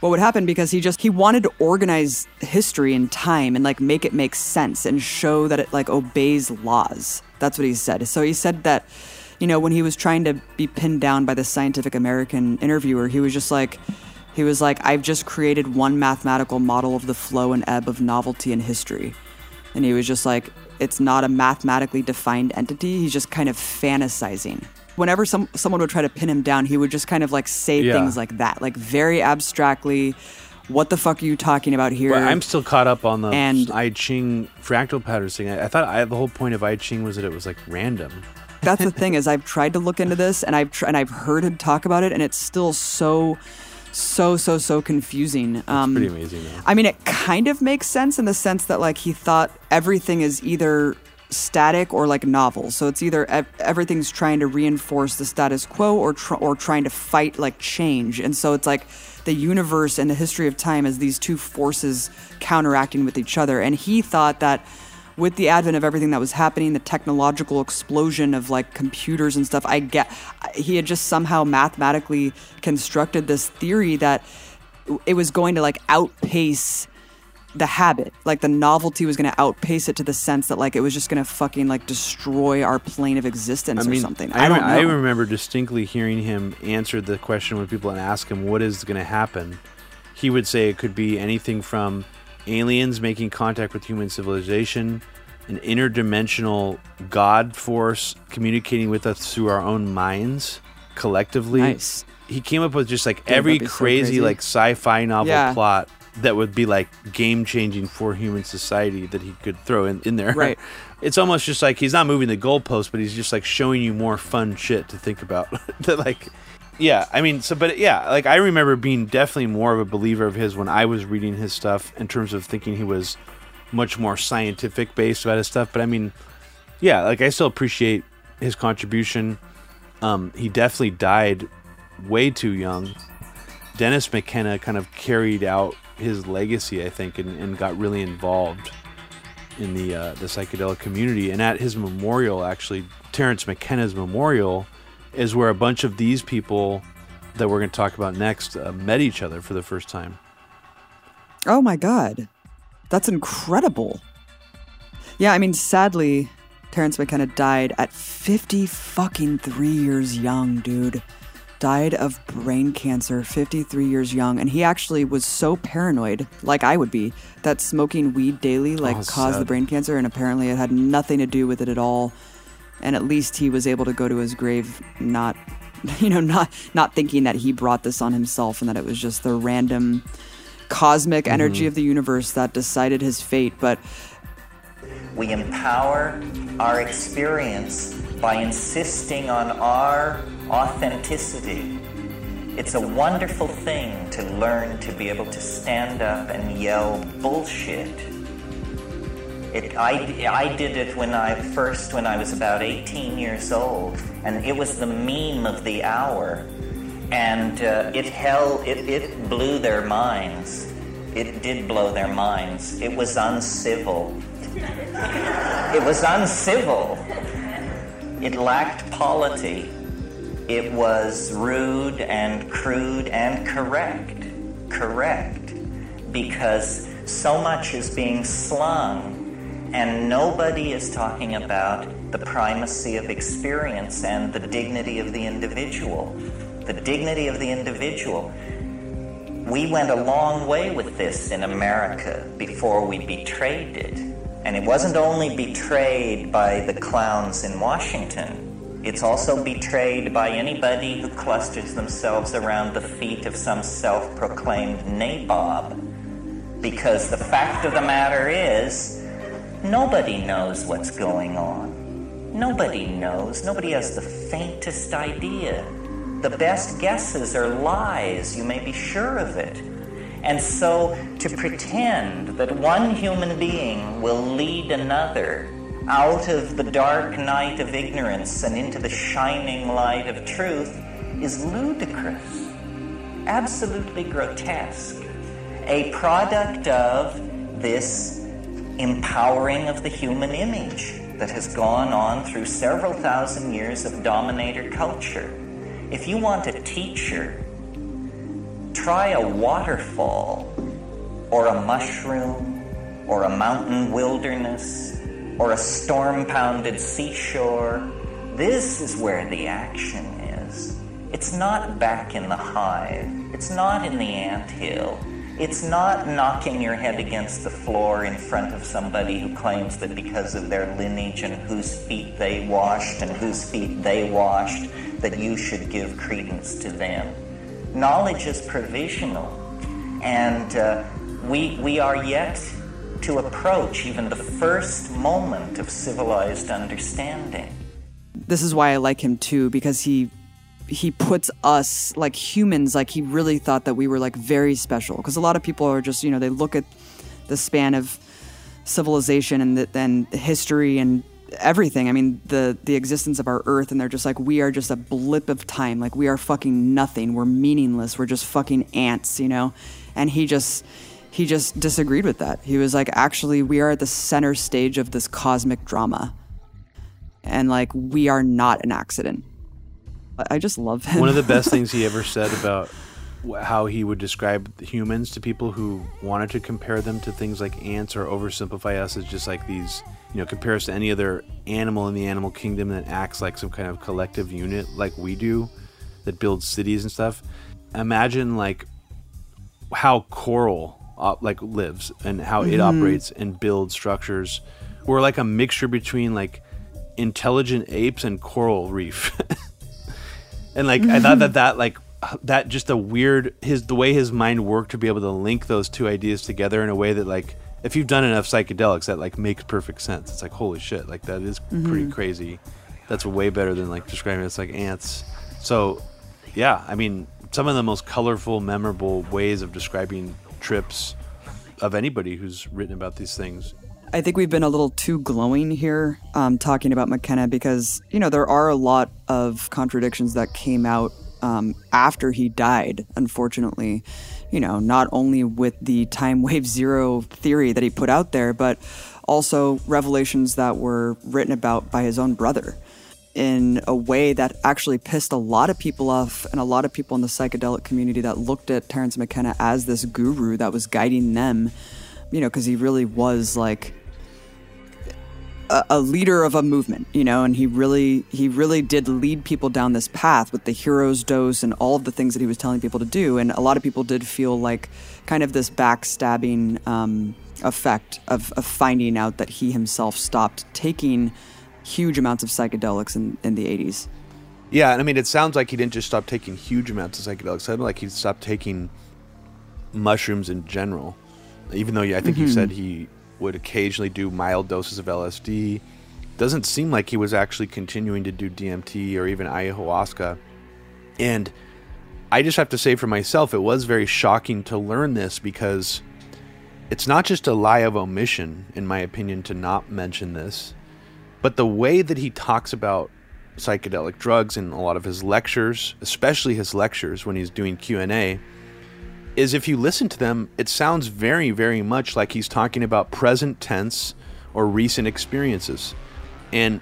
what would happen because he just he wanted to organize history and time and like make it make sense and show that it like obeys laws. That's what he said. So he said that, you know, when he was trying to be pinned down by the Scientific American interviewer, he was just like, he was like, I've just created one mathematical model of the flow and ebb of novelty and history. And he was just like, it's not a mathematically defined entity. He's just kind of fantasizing. Whenever some someone would try to pin him down, he would just kind of like say yeah. things like that, like very abstractly. What the fuck are you talking about here? But I'm still caught up on the and, I Ching fractal patterns thing. I, I thought I, the whole point of I Ching was that it was like random. That's the thing is I've tried to look into this and I've tr- and I've heard him talk about it and it's still so, so, so, so confusing. Um, it's pretty amazing. Though. I mean, it kind of makes sense in the sense that like he thought everything is either static or like novel. So it's either ev- everything's trying to reinforce the status quo or tr- or trying to fight like change. And so it's like the universe and the history of time as these two forces counteracting with each other. And he thought that with the advent of everything that was happening, the technological explosion of like computers and stuff, I get he had just somehow mathematically constructed this theory that it was going to like outpace the habit, like the novelty was going to outpace it to the sense that like it was just going to fucking like destroy our plane of existence I mean, or something. I, I don't know. I remember distinctly hearing him answer the question when people ask him what is going to happen. He would say it could be anything from aliens making contact with human civilization, an interdimensional god force communicating with us through our own minds collectively. Nice. He came up with just like Dude, every crazy, so crazy like sci-fi novel yeah. plot that would be like game changing for human society that he could throw in, in there. Right. It's almost just like he's not moving the goalpost, but he's just like showing you more fun shit to think about. That like, yeah, I mean, so, but yeah, like I remember being definitely more of a believer of his when I was reading his stuff in terms of thinking he was much more scientific based about his stuff. But I mean, yeah, like I still appreciate his contribution. Um, he definitely died way too young. Dennis McKenna kind of carried out his legacy, I think, and, and got really involved in the uh, the psychedelic community. And at his memorial, actually, Terrence McKenna's memorial, is where a bunch of these people that we're going to talk about next uh, met each other for the first time. Oh my God. That's incredible. Yeah, I mean, sadly, Terrence McKenna died at fifty fucking three years young, dude. Died of brain cancer, fifty-three years young, and he actually was so paranoid, like I would be, that smoking weed daily like oh, caused sad. the brain cancer, and apparently it had nothing to do with it at all. And at least he was able to go to his grave not, you know, not not thinking that he brought this on himself and that it was just the random cosmic mm-hmm. energy of the universe that decided his fate. But we empower our experience by insisting on our authenticity. It's a wonderful thing to learn to be able to stand up and yell bullshit. It, I, I did it when I first, when I was about eighteen years old, and it was the meme of the hour, and uh, it held, it, it blew their minds. It did blow their minds. It was uncivil. It was uncivil. It lacked polity. It was rude and crude and correct, correct, because so much is being slung and nobody is talking about the primacy of experience and the dignity of the individual, the dignity of the individual. We went a long way with this in America before we betrayed it. And it wasn't only betrayed by the clowns in Washington. It's also betrayed by anybody who clusters themselves around the feet of some self-proclaimed nabob. Because the fact of the matter is, nobody knows what's going on. Nobody knows. Nobody has the faintest idea. The best guesses are lies. You may be sure of it. And so to pretend that one human being will lead another out of the dark night of ignorance and into the shining light of truth is ludicrous, absolutely grotesque, a product of this empowering of the human image that has gone on through several thousand years of dominator culture. If you want a teacher, try a waterfall or a mushroom or a mountain wilderness or a storm-pounded seashore. This is where the action is. It's not back in the hive. It's not in the anthill. It's not knocking your head against the floor in front of somebody who claims that because of their lineage and whose feet they washed and whose feet they washed, that you should give credence to them. Knowledge is provisional, and uh, we, we are yet to approach even the first moment of civilized understanding. This is why I like him too, because he... he puts us, like humans, like he really thought that we were like very special. Because a lot of people are just, you know, they look at the span of civilization and the, and history and everything. I mean, the, the existence of our Earth, and they're just like, we are just a blip of time. Like we are fucking nothing. We're meaningless. We're just fucking ants, you know? And he just, he just disagreed with that. He was like, actually, we are at the center stage of this cosmic drama. And like, we are not an accident. I just love him. One of the best things he ever said about how he would describe humans to people who wanted to compare them to things like ants or oversimplify us as just like these, you know, compare us to any other animal in the animal kingdom that acts like some kind of collective unit like we do, that builds cities and stuff. Imagine like how coral uh, like lives and how mm-hmm. it operates and builds structures. We're like a mixture between like intelligent apes and coral reef. And like I thought that that like that just a weird his the way his mind worked to be able to link those two ideas together in a way that like if you've done enough psychedelics that like makes perfect sense. It's like holy shit, like that is mm-hmm. pretty crazy. That's way better than like describing it as like ants. So yeah, I mean some of the most colorful, memorable ways of describing trips of anybody who's written about these things. I think we've been a little too glowing here um, talking about McKenna because, you know, there are a lot of contradictions that came out um, after he died, unfortunately, you know, not only with the Time Wave Zero theory that he put out there, but also revelations that were written about by his own brother in a way that actually pissed a lot of people off and a lot of people in the psychedelic community that looked at Terrence McKenna as this guru that was guiding them, you know, because he really was like... a leader of a movement, you know, and he really he really did lead people down this path with the hero's dose and all of the things that he was telling people to do. And a lot of people did feel like kind of this backstabbing um, effect of, of finding out that he himself stopped taking huge amounts of psychedelics in, in the eighties. Yeah, and I mean, it sounds like he didn't just stop taking huge amounts of psychedelics. It sounded like he stopped taking mushrooms in general, even though yeah, I think mm-hmm. you said he... would occasionally do mild doses of L S D. Doesn't seem like he was actually continuing to do D M T or even ayahuasca. And I just have to say for myself, it was very shocking to learn this because it's not just a lie of omission, in my opinion, to not mention this, but the way that he talks about psychedelic drugs in a lot of his lectures, especially his lectures when he's doing Q and A, is if you listen to them, it sounds very, very much like he's talking about present tense or recent experiences. And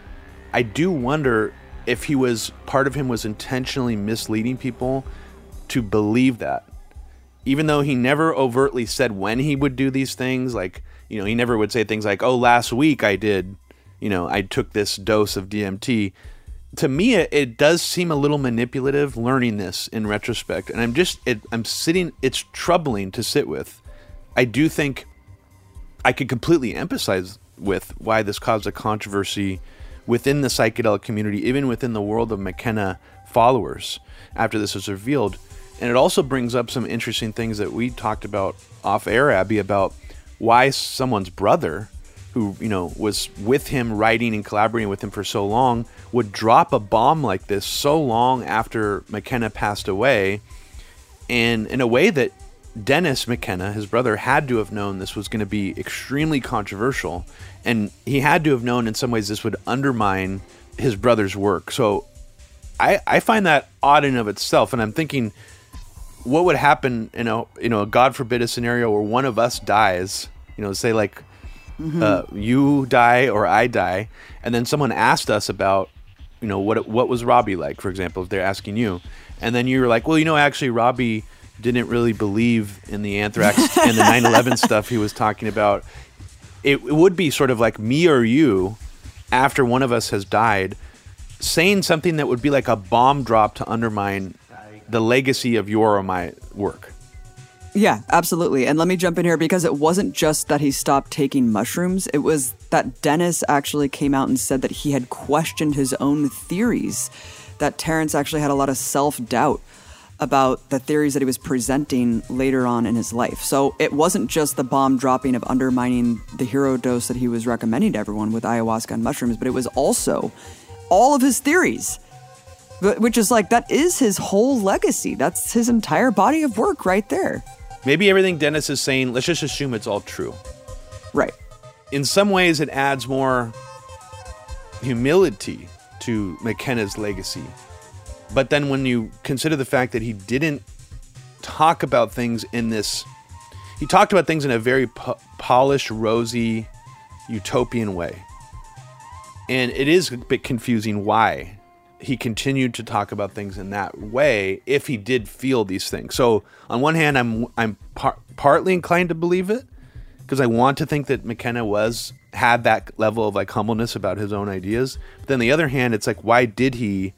I do wonder if he was, part of him was intentionally misleading people to believe that. Even though he never overtly said when he would do these things, like, you know, he never would say things like, oh, last week I did, you know, I took this dose of D M T. To me, it, it does seem a little manipulative learning this in retrospect. And I'm just, it, I'm sitting, it's troubling to sit with. I do think I could completely empathize with why this caused a controversy within the psychedelic community, even within the world of McKenna followers after this was revealed. And it also brings up some interesting things that we talked about off air, Abby, about why someone's brother, who, you know, was with him writing and collaborating with him for so long, would drop a bomb like this so long after McKenna passed away, and in a way that Dennis McKenna, his brother, had to have known this was going to be extremely controversial, and he had to have known in some ways this would undermine his brother's work. So I, I find that odd in of itself, and I'm thinking, what would happen in a, you know, a God forbid a scenario where one of us dies, you know, say like mm-hmm. uh, you die or I die, and then someone asked us about, you know, what what was Robbie like, for example, if they're asking you, and then you're like, well, you know, actually Robbie didn't really believe in the anthrax and the nine eleven stuff he was talking about. It, it would be sort of like me or you, after one of us has died, saying something that would be like a bomb drop to undermine the legacy of your or my work. Yeah, absolutely. And let me jump in here, because it wasn't just that he stopped taking mushrooms. It was that Dennis actually came out and said that he had questioned his own theories, that Terrence actually had a lot of self-doubt about the theories that he was presenting later on in his life. So it wasn't just the bomb dropping of undermining the hero dose that he was recommending to everyone with ayahuasca and mushrooms, but it was also all of his theories, which is like, that is his whole legacy. That's his entire body of work right there. Maybe everything Dennis is saying, let's just assume it's all true. Right. In some ways, it adds more humility to McKenna's legacy. But then when you consider the fact that he didn't talk about things in this, he talked about things in a very po- polished, rosy, utopian way. And it is a bit confusing why he continued to talk about things in that way if he did feel these things. So on one hand, I'm I'm par- partly inclined to believe it, because I want to think that McKenna was had that level of like humbleness about his own ideas. But then on the other hand, it's like, why did he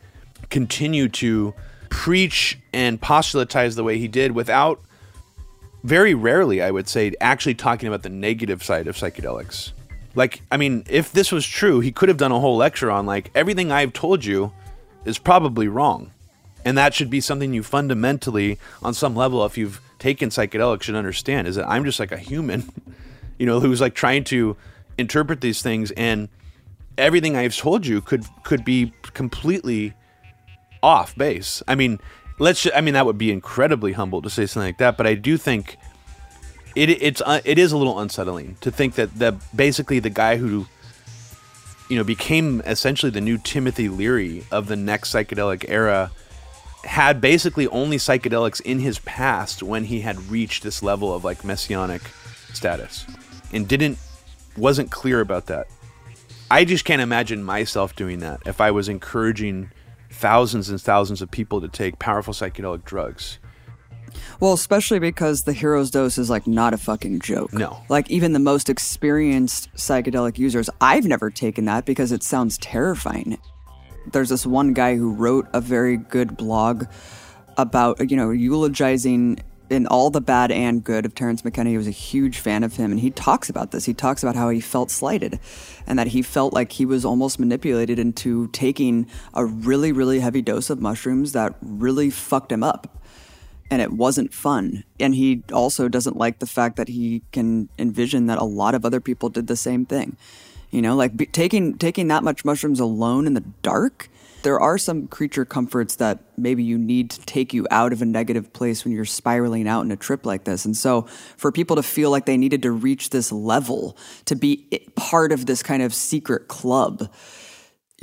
continue to preach and postulatize the way he did without, very rarely, I would say, actually talking about the negative side of psychedelics? Like, I mean, if this was true, he could have done a whole lecture on like, everything I've told you is probably wrong. And that should be something you fundamentally, on some level, if you've taken psychedelics, should understand, is that I'm just like a human, you know, who's like trying to interpret these things, and everything I've told you could could be completely off base. I mean, let's. Just, I mean, that would be incredibly humble to say something like that. But I do think it it's uh, it is a little unsettling to think that the basically the guy who, you know, became essentially the new Timothy Leary of the next psychedelic era had basically only psychedelics in his past when he had reached this level of like messianic status, and didn't wasn't clear about that. I just can't imagine myself doing that if I was encouraging thousands and thousands of people to take powerful psychedelic drugs. Well, especially because the hero's dose is like not a fucking joke. No. Like even the most experienced psychedelic users, I've never taken that because it sounds terrifying. There's this one guy who wrote a very good blog about, you know, eulogizing in all the bad and good of Terrence McKenna. He was a huge fan of him, and he talks about this. He talks about how he felt slighted, and that he felt like he was almost manipulated into taking a really, really heavy dose of mushrooms that really fucked him up, and it wasn't fun. And he also doesn't like the fact that he can envision that a lot of other people did the same thing. You know, like be- taking taking that much mushrooms alone in the dark. There are some creature comforts that maybe you need to take you out of a negative place when you're spiraling out in a trip like this. And so for people to feel like they needed to reach this level to be part of this kind of secret club,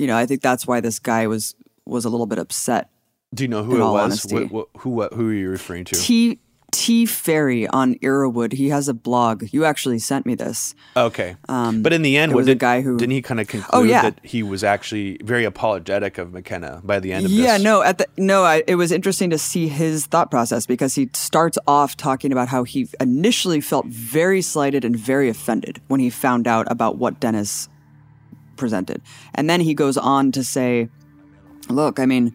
you know, I think that's why this guy was was a little bit upset. Do you know who it was? What, what, who what, who are you referring to? T T Ferry on Erowid. He has a blog. You actually sent me this. Okay. Um, but in the end, was did, a guy who, didn't he kind of conclude oh, yeah. that he was actually very apologetic of McKenna by the end of yeah, this? Yeah, no, at the, no I, it was interesting to see his thought process, because he starts off talking about how he initially felt very slighted and very offended when he found out about what Dennis presented. And then he goes on to say, look, I mean,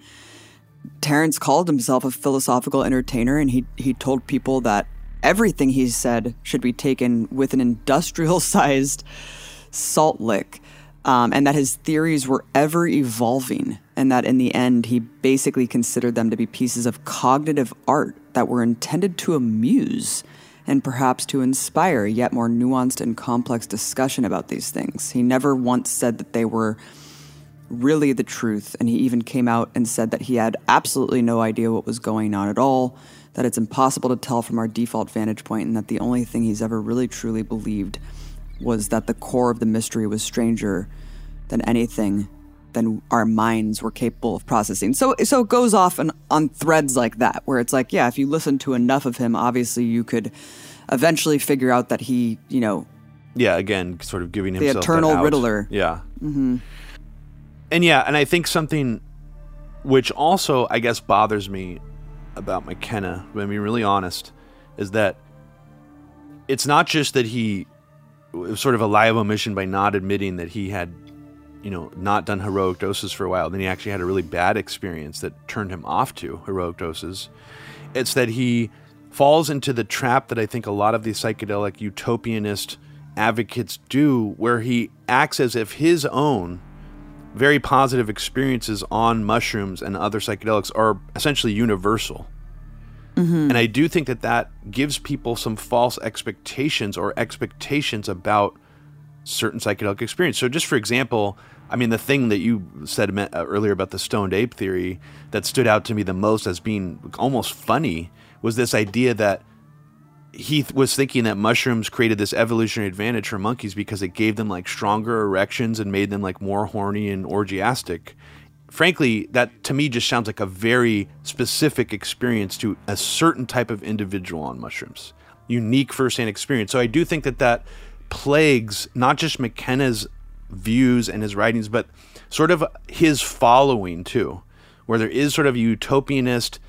Terrence called himself a philosophical entertainer, and he, he told people that everything he said should be taken with an industrial-sized salt lick, um, and that his theories were ever-evolving, and that in the end he basically considered them to be pieces of cognitive art that were intended to amuse and perhaps to inspire a yet more nuanced and complex discussion about these things. He never once said that they were really the truth, and he even came out and said that he had absolutely no idea what was going on at all, that it's impossible to tell from our default vantage point, and that the only thing he's ever really truly believed was that the core of the mystery was stranger than anything than our minds were capable of processing. So so it goes off on, on threads like that, where it's like, yeah, if you listen to enough of him, obviously you could eventually figure out that he, you know... Yeah, again, sort of giving himself the eternal riddler. Yeah. Mm-hmm. And yeah, and I think something which also, I guess, bothers me about McKenna, to be really honest, is that it's not just that he was sort of a lie of omission by not admitting that he had, you know, not done heroic doses for a while. Then he actually had a really bad experience that turned him off to heroic doses. It's that he falls into the trap that I think a lot of the psychedelic utopianist advocates do, where he acts as if his own very positive experiences on mushrooms and other psychedelics are essentially universal. Mm-hmm. And I do think that that gives people some false expectations or expectations about certain psychedelic experience. So just for example, I mean, the thing that you said earlier about the stoned ape theory that stood out to me the most as being almost funny was this idea that he th- was thinking that mushrooms created this evolutionary advantage for monkeys because it gave them like stronger erections and made them like more horny and orgiastic. Frankly, that to me just sounds like a very specific experience to a certain type of individual on mushrooms. Unique firsthand experience. So I do think that that plagues not just McKenna's views and his writings, but sort of his following too, where there is sort of a utopianist,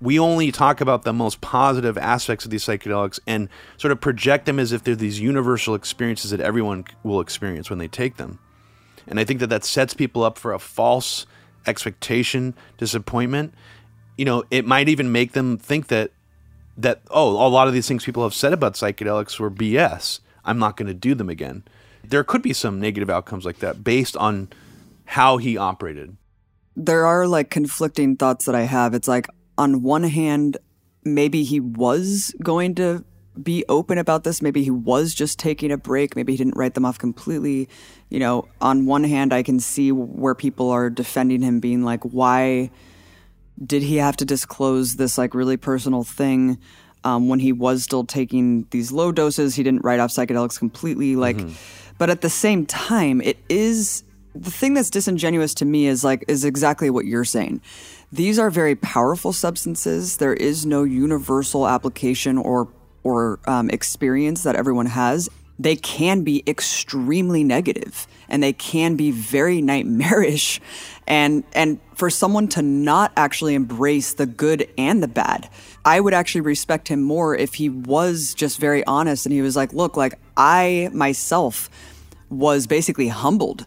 we only talk about the most positive aspects of these psychedelics and sort of project them as if they're these universal experiences that everyone will experience when they take them. And I think that that sets people up for a false expectation, disappointment. You know, it might even make them think that, that oh, a lot of these things people have said about psychedelics were B S. I'm not going to do them again. There could be some negative outcomes like that based on how he operated. There are like conflicting thoughts that I have. It's like, on one hand, maybe he was going to be open about this. Maybe he was just taking a break. Maybe he didn't write them off completely. You know, on one hand, I can see where people are defending him, being like, why did he have to disclose this like really personal thing um, when he was still taking these low doses? He didn't write off psychedelics completely. Like, mm-hmm. But at the same time, it is the thing that's disingenuous to me is like is exactly what you're saying. These are very powerful substances. There is no universal application or or um, experience that everyone has. They can be extremely negative, and they can be very nightmarish. And and for someone to not actually embrace the good and the bad, I would actually respect him more if he was just very honest and he was like, look, like I myself was basically humbled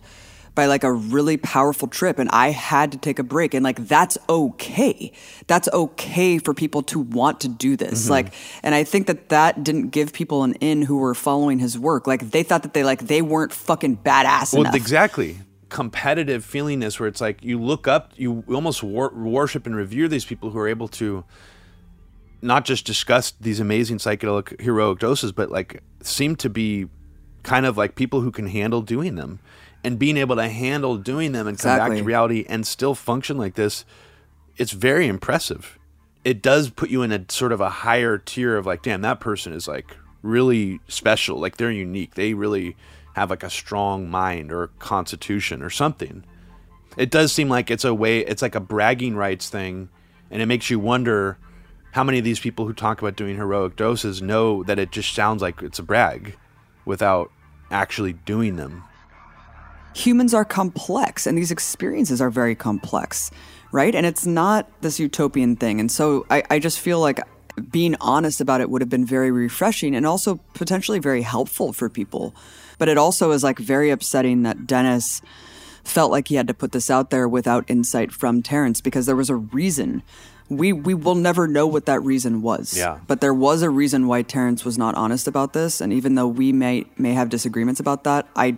by like a really powerful trip, and I had to take a break. And like, that's okay. That's okay for people to want to do this. Mm-hmm. Like, and I think that that didn't give people an in who were following his work. Like they thought that they like, they weren't fucking badass well, enough. Well, exactly. Competitive feelingness where it's like, you look up, you almost wor- worship and revere these people who are able to not just discuss these amazing psychedelic heroic doses, but like seem to be kind of like people who can handle doing them. And being able to handle doing them and come exactly. back to reality and still function like this, it's very impressive. It does put you in a sort of a higher tier of like, damn, that person is like really special. Like they're unique. They really have like a strong mind or constitution or something. It does seem like it's a way, it's like a bragging rights thing. And it makes you wonder how many of these people who talk about doing heroic doses know that it just sounds like it's a brag without actually doing them. Humans are complex, and these experiences are very complex, right? And it's not this utopian thing. And so I, I just feel like being honest about it would have been very refreshing and also potentially very helpful for people. But it also is like very upsetting that Dennis felt like he had to put this out there without insight from Terrence, because there was a reason. We we will never know what that reason was. Yeah. But there was a reason why Terrence was not honest about this. And even though we may may have disagreements about that, I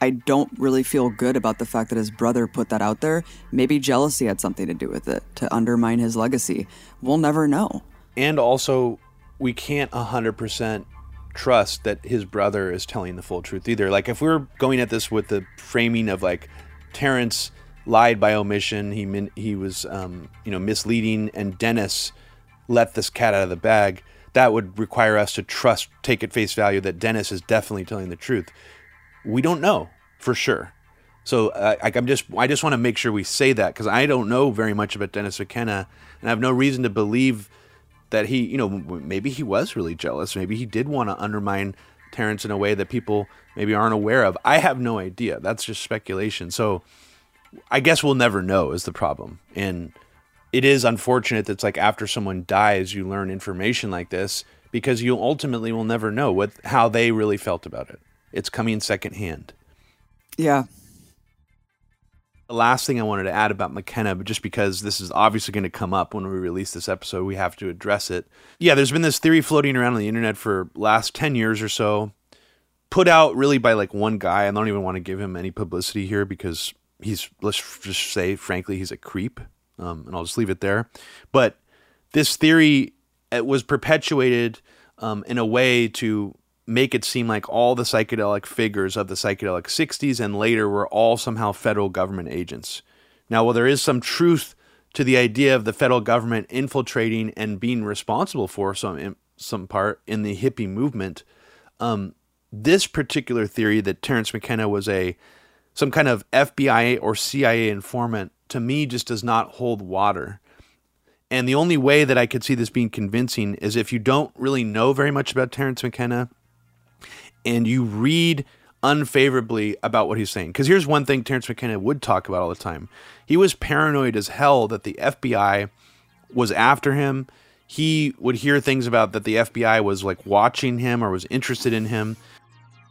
I don't really feel good about the fact that his brother put that out there. Maybe jealousy had something to do with it, to undermine his legacy. We'll never know. And also, we can't one hundred percent trust that his brother is telling the full truth either. Like, if we were going at this with the framing of, like, Terrence lied by omission, he min- he was, um, you know, misleading, and Dennis let this cat out of the bag, that would require us to trust, take at face value that Dennis is definitely telling the truth. We don't know for sure. So uh, I, I'm just, I just want to make sure we say that, because I don't know very much about Dennis McKenna, and I have no reason to believe that he, you know, maybe he was really jealous. Maybe he did want to undermine Terrence in a way that people maybe aren't aware of. I have no idea. That's just speculation. So I guess we'll never know is the problem. And it is unfortunate that it's like after someone dies, you learn information like this, because you ultimately will never know what how they really felt about it. It's coming secondhand. Yeah. The last thing I wanted to add about McKenna, but just because this is obviously going to come up when we release this episode, we have to address it. Yeah, there's been this theory floating around on the internet for last ten years or so, put out really by like one guy. I don't even want to give him any publicity here because he's, let's just say, frankly, he's a creep. Um, and I'll just leave it there. But this theory, it was perpetuated um, in a way to make it seem like all the psychedelic figures of the psychedelic sixties and later were all somehow federal government agents. Now, while there is some truth to the idea of the federal government infiltrating and being responsible for some some part in the hippie movement, um, this particular theory that Terrence McKenna was a some kind of F B I or C I A informant, to me, just does not hold water. And the only way that I could see this being convincing is if you don't really know very much about Terrence McKenna and you read unfavorably about what he's saying. Because here's one thing Terrence McKenna would talk about all the time. He was paranoid as hell that the F B I was after him. He would hear things about that the F B I was like watching him or was interested in him.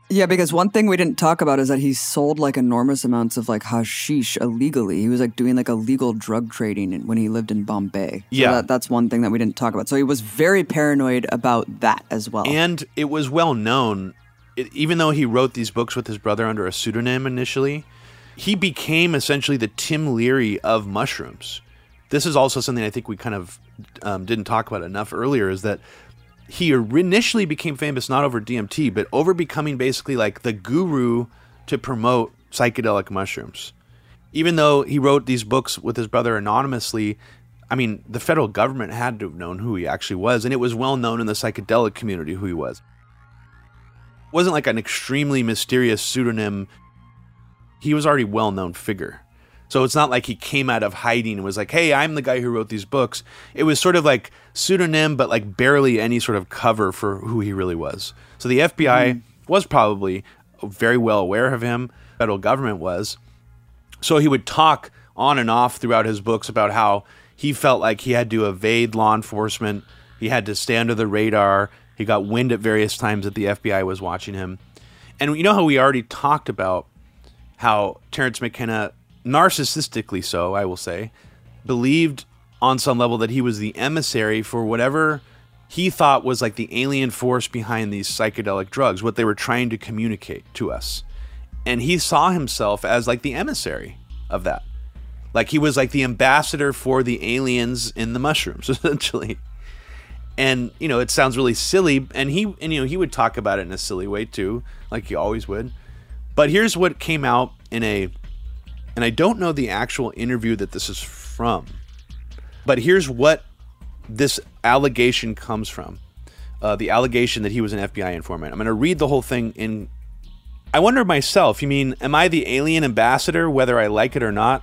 Yeah, because one thing we didn't talk about is that he sold like enormous amounts of like hashish illegally. He was like doing like illegal drug trading when he lived in Bombay. So yeah. That, that's one thing that we didn't talk about. So he was very paranoid about that as well. And it was well known, it, even though he wrote these books with his brother under a pseudonym initially, he became essentially the Tim Leary of mushrooms. This is also something I think we kind of um, didn't talk about enough earlier, is that he initially became famous not over D M T, but over becoming basically like the guru to promote psychedelic mushrooms. Even though he wrote these books with his brother anonymously, I mean, the federal government had to have known who he actually was, and it was well known in the psychedelic community who he was. It wasn't like an extremely mysterious pseudonym. He was already a well-known figure. So it's not like he came out of hiding and was like, hey, I'm the guy who wrote these books. It was sort of like pseudonym, but like barely any sort of cover for who he really was. So the F B I mm. was probably very well aware of him. Federal government was. So he would talk on and off throughout his books about how he felt like he had to evade law enforcement. He had to stay under the radar. He got wind at various times that the F B I was watching him. And you know how we already talked about how Terrence McKenna, narcissistically so, I will say, believed on some level that he was the emissary for whatever he thought was like the alien force behind these psychedelic drugs, what they were trying to communicate to us. And he saw himself as like the emissary of that. Like he was like the ambassador for the aliens in the mushrooms, essentially. And, you know, it sounds really silly. And he, and, you know, he would talk about it in a silly way too, like he always would. But here's what came out in a And I don't know the actual interview that this is from, but here's what this allegation comes from. Uh, the allegation that he was an F B I informant. I'm going to read the whole thing in... I wonder myself, you mean, am I the alien ambassador, whether I like it or not?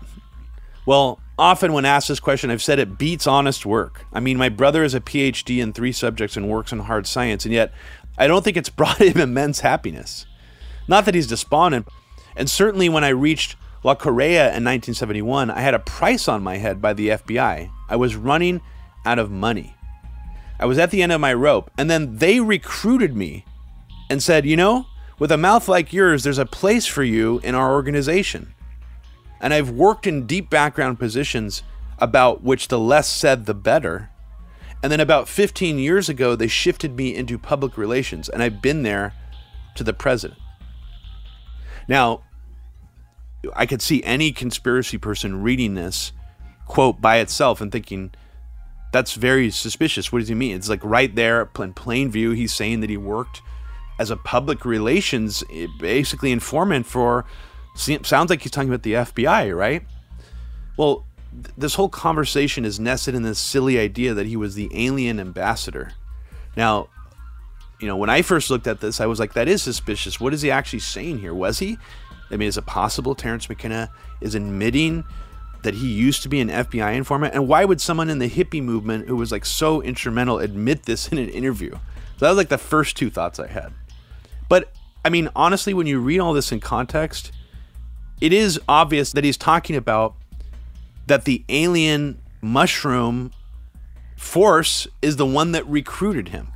Well, often when asked this question, I've said it beats honest work. I mean, my brother is a P H D in three subjects and works in hard science, and yet I don't think it's brought him immense happiness. Not that he's despondent, and certainly when I reached La Correa in nineteen seventy-one, I had a price on my head by the F B I. I was running out of money. I was at the end of my rope, and then they recruited me and said, you know, with a mouth like yours, there's a place for you in our organization. And I've worked in deep background positions about which the less said, the better. And then about fifteen years ago, they shifted me into public relations, and I've been there to the president. Now, I could see any conspiracy person reading this quote by itself and thinking, that's very suspicious. What does he mean? It's like right there in plain view. He's saying that he worked as a public relations, basically informant for, sounds like he's talking about the F B I, right? Well, th this whole conversation is nested in this silly idea that he was the alien ambassador. Now, you know, when I first looked at this, I was like, that is suspicious. What is he actually saying here? Was he? I mean, is it possible Terrence McKenna is admitting that he used to be an F B I informant? And why would someone in the hippie movement who was like so instrumental admit this in an interview? So that was like the first two thoughts I had. But I mean, honestly, when you read all this in context, it is obvious that he's talking about that the alien mushroom force is the one that recruited him.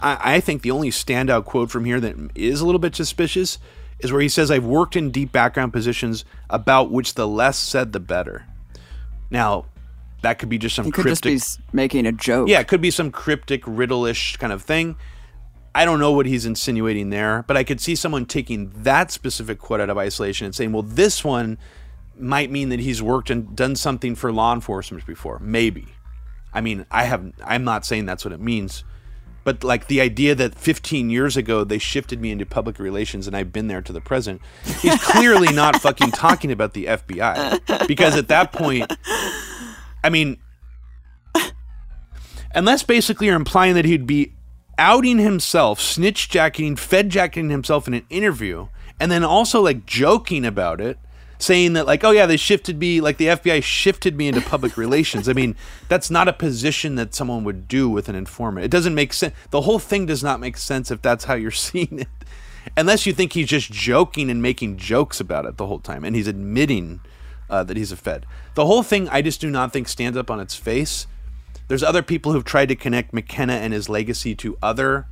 I, I think the only standout quote from here that is a little bit suspicious is where he says, "I've worked in deep background positions about which the less said, the better." Now, that could be just some he could cryptic... just be making a joke. Yeah, it could be some cryptic, riddle-ish kind of thing. I don't know what he's insinuating there, but I could see someone taking that specific quote out of isolation and saying, well, this one might mean that he's worked and done something for law enforcement before. Maybe. I mean, I have, I'm not saying that's what it means, but like the idea that fifteen years ago they shifted me into public relations and I've been there to the present, he's clearly not fucking talking about the F B I. Because at that point, I mean, unless basically you're implying that he'd be outing himself, snitch jacketing, fed jacketing himself in an interview, and then also like joking about it, saying that like, oh yeah, they shifted me, like the F B I shifted me into public relations. I mean, that's not a position that someone would do with an informant. It doesn't make sense. The whole thing does not make sense if that's how you're seeing it. Unless you think he's just joking and making jokes about it the whole time, and he's admitting uh, that he's a fed. The whole thing, I just do not think stands up on its face. There's other people who've tried to connect McKenna and his legacy to other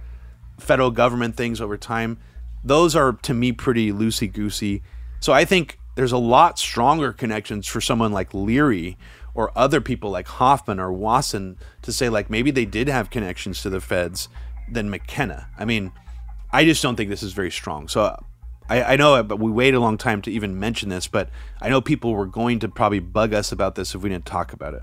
federal government things over time. Those are, to me, pretty loosey-goosey. So I think there's a lot stronger connections for someone like Leary or other people like Hoffman or Wasson to say, like, maybe they did have connections to the feds than McKenna. I mean, I just don't think this is very strong. So I, I know but we waited a long time to even mention this, but I know people were going to probably bug us about this if we didn't talk about it.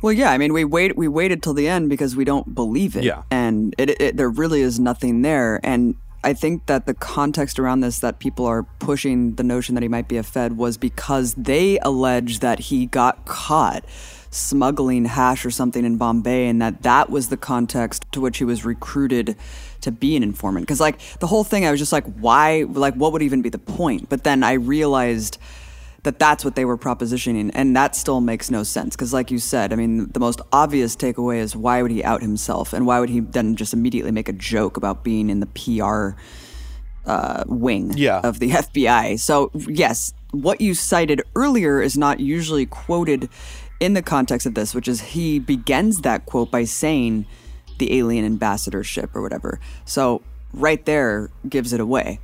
Well, yeah, I mean, we wait. We waited till the end because we don't believe it, yeah. and it, it, there really is nothing there. And I think that the context around this that people are pushing the notion that he might be a fed was because they allege that he got caught smuggling hash or something in Bombay, and that that was the context to which he was recruited to be an informant. Because, like, the whole thing, I was just like, why? Like, what would even be the point? But then I realized that that's what they were propositioning. And that still makes no sense. Because like you said, I mean, the most obvious takeaway is why would he out himself? And why would he then just immediately make a joke about being in the P R uh, wing yeah. of the F B I? So yes, what you cited earlier is not usually quoted in the context of this, which is he begins that quote by saying the alien ambassadorship or whatever. So right there gives it away,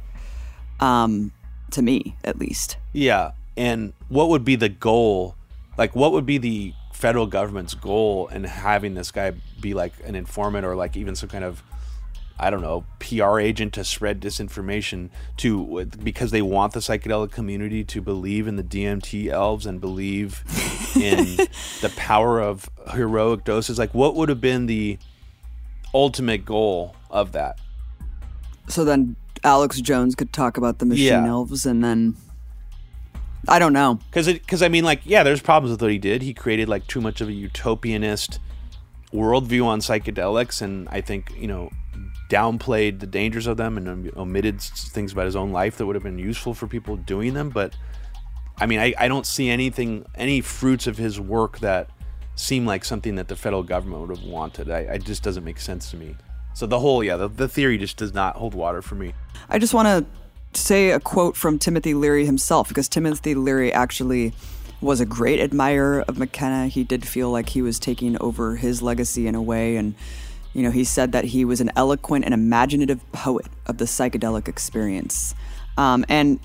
um, to me at least. Yeah. And what would be the goal? Like, what would be the federal government's goal in having this guy be like an informant or like even some kind of, I don't know, P R agent to spread disinformation to, because they want the psychedelic community to believe in the D M T elves and believe in the power of heroic doses? Like, what would have been the ultimate goal of that? So then Alex Jones could talk about the machine yeah. elves and then... I don't know. Because, because I mean, like, yeah, there's problems with what he did. He created, like, too much of a utopianist worldview on psychedelics and I think, you know, downplayed the dangers of them and omitted things about his own life that would have been useful for people doing them. But, I mean, I, I don't see anything, any fruits of his work that seem like something that the federal government would have wanted. I, it just doesn't make sense to me. So the whole, yeah, the, the theory just does not hold water for me. I just want to say a quote from Timothy Leary himself, because Timothy Leary actually was a great admirer of McKenna. He did feel like he was taking over his legacy in a way. And, you know, he said that he was an eloquent and imaginative poet of the psychedelic experience. Um, and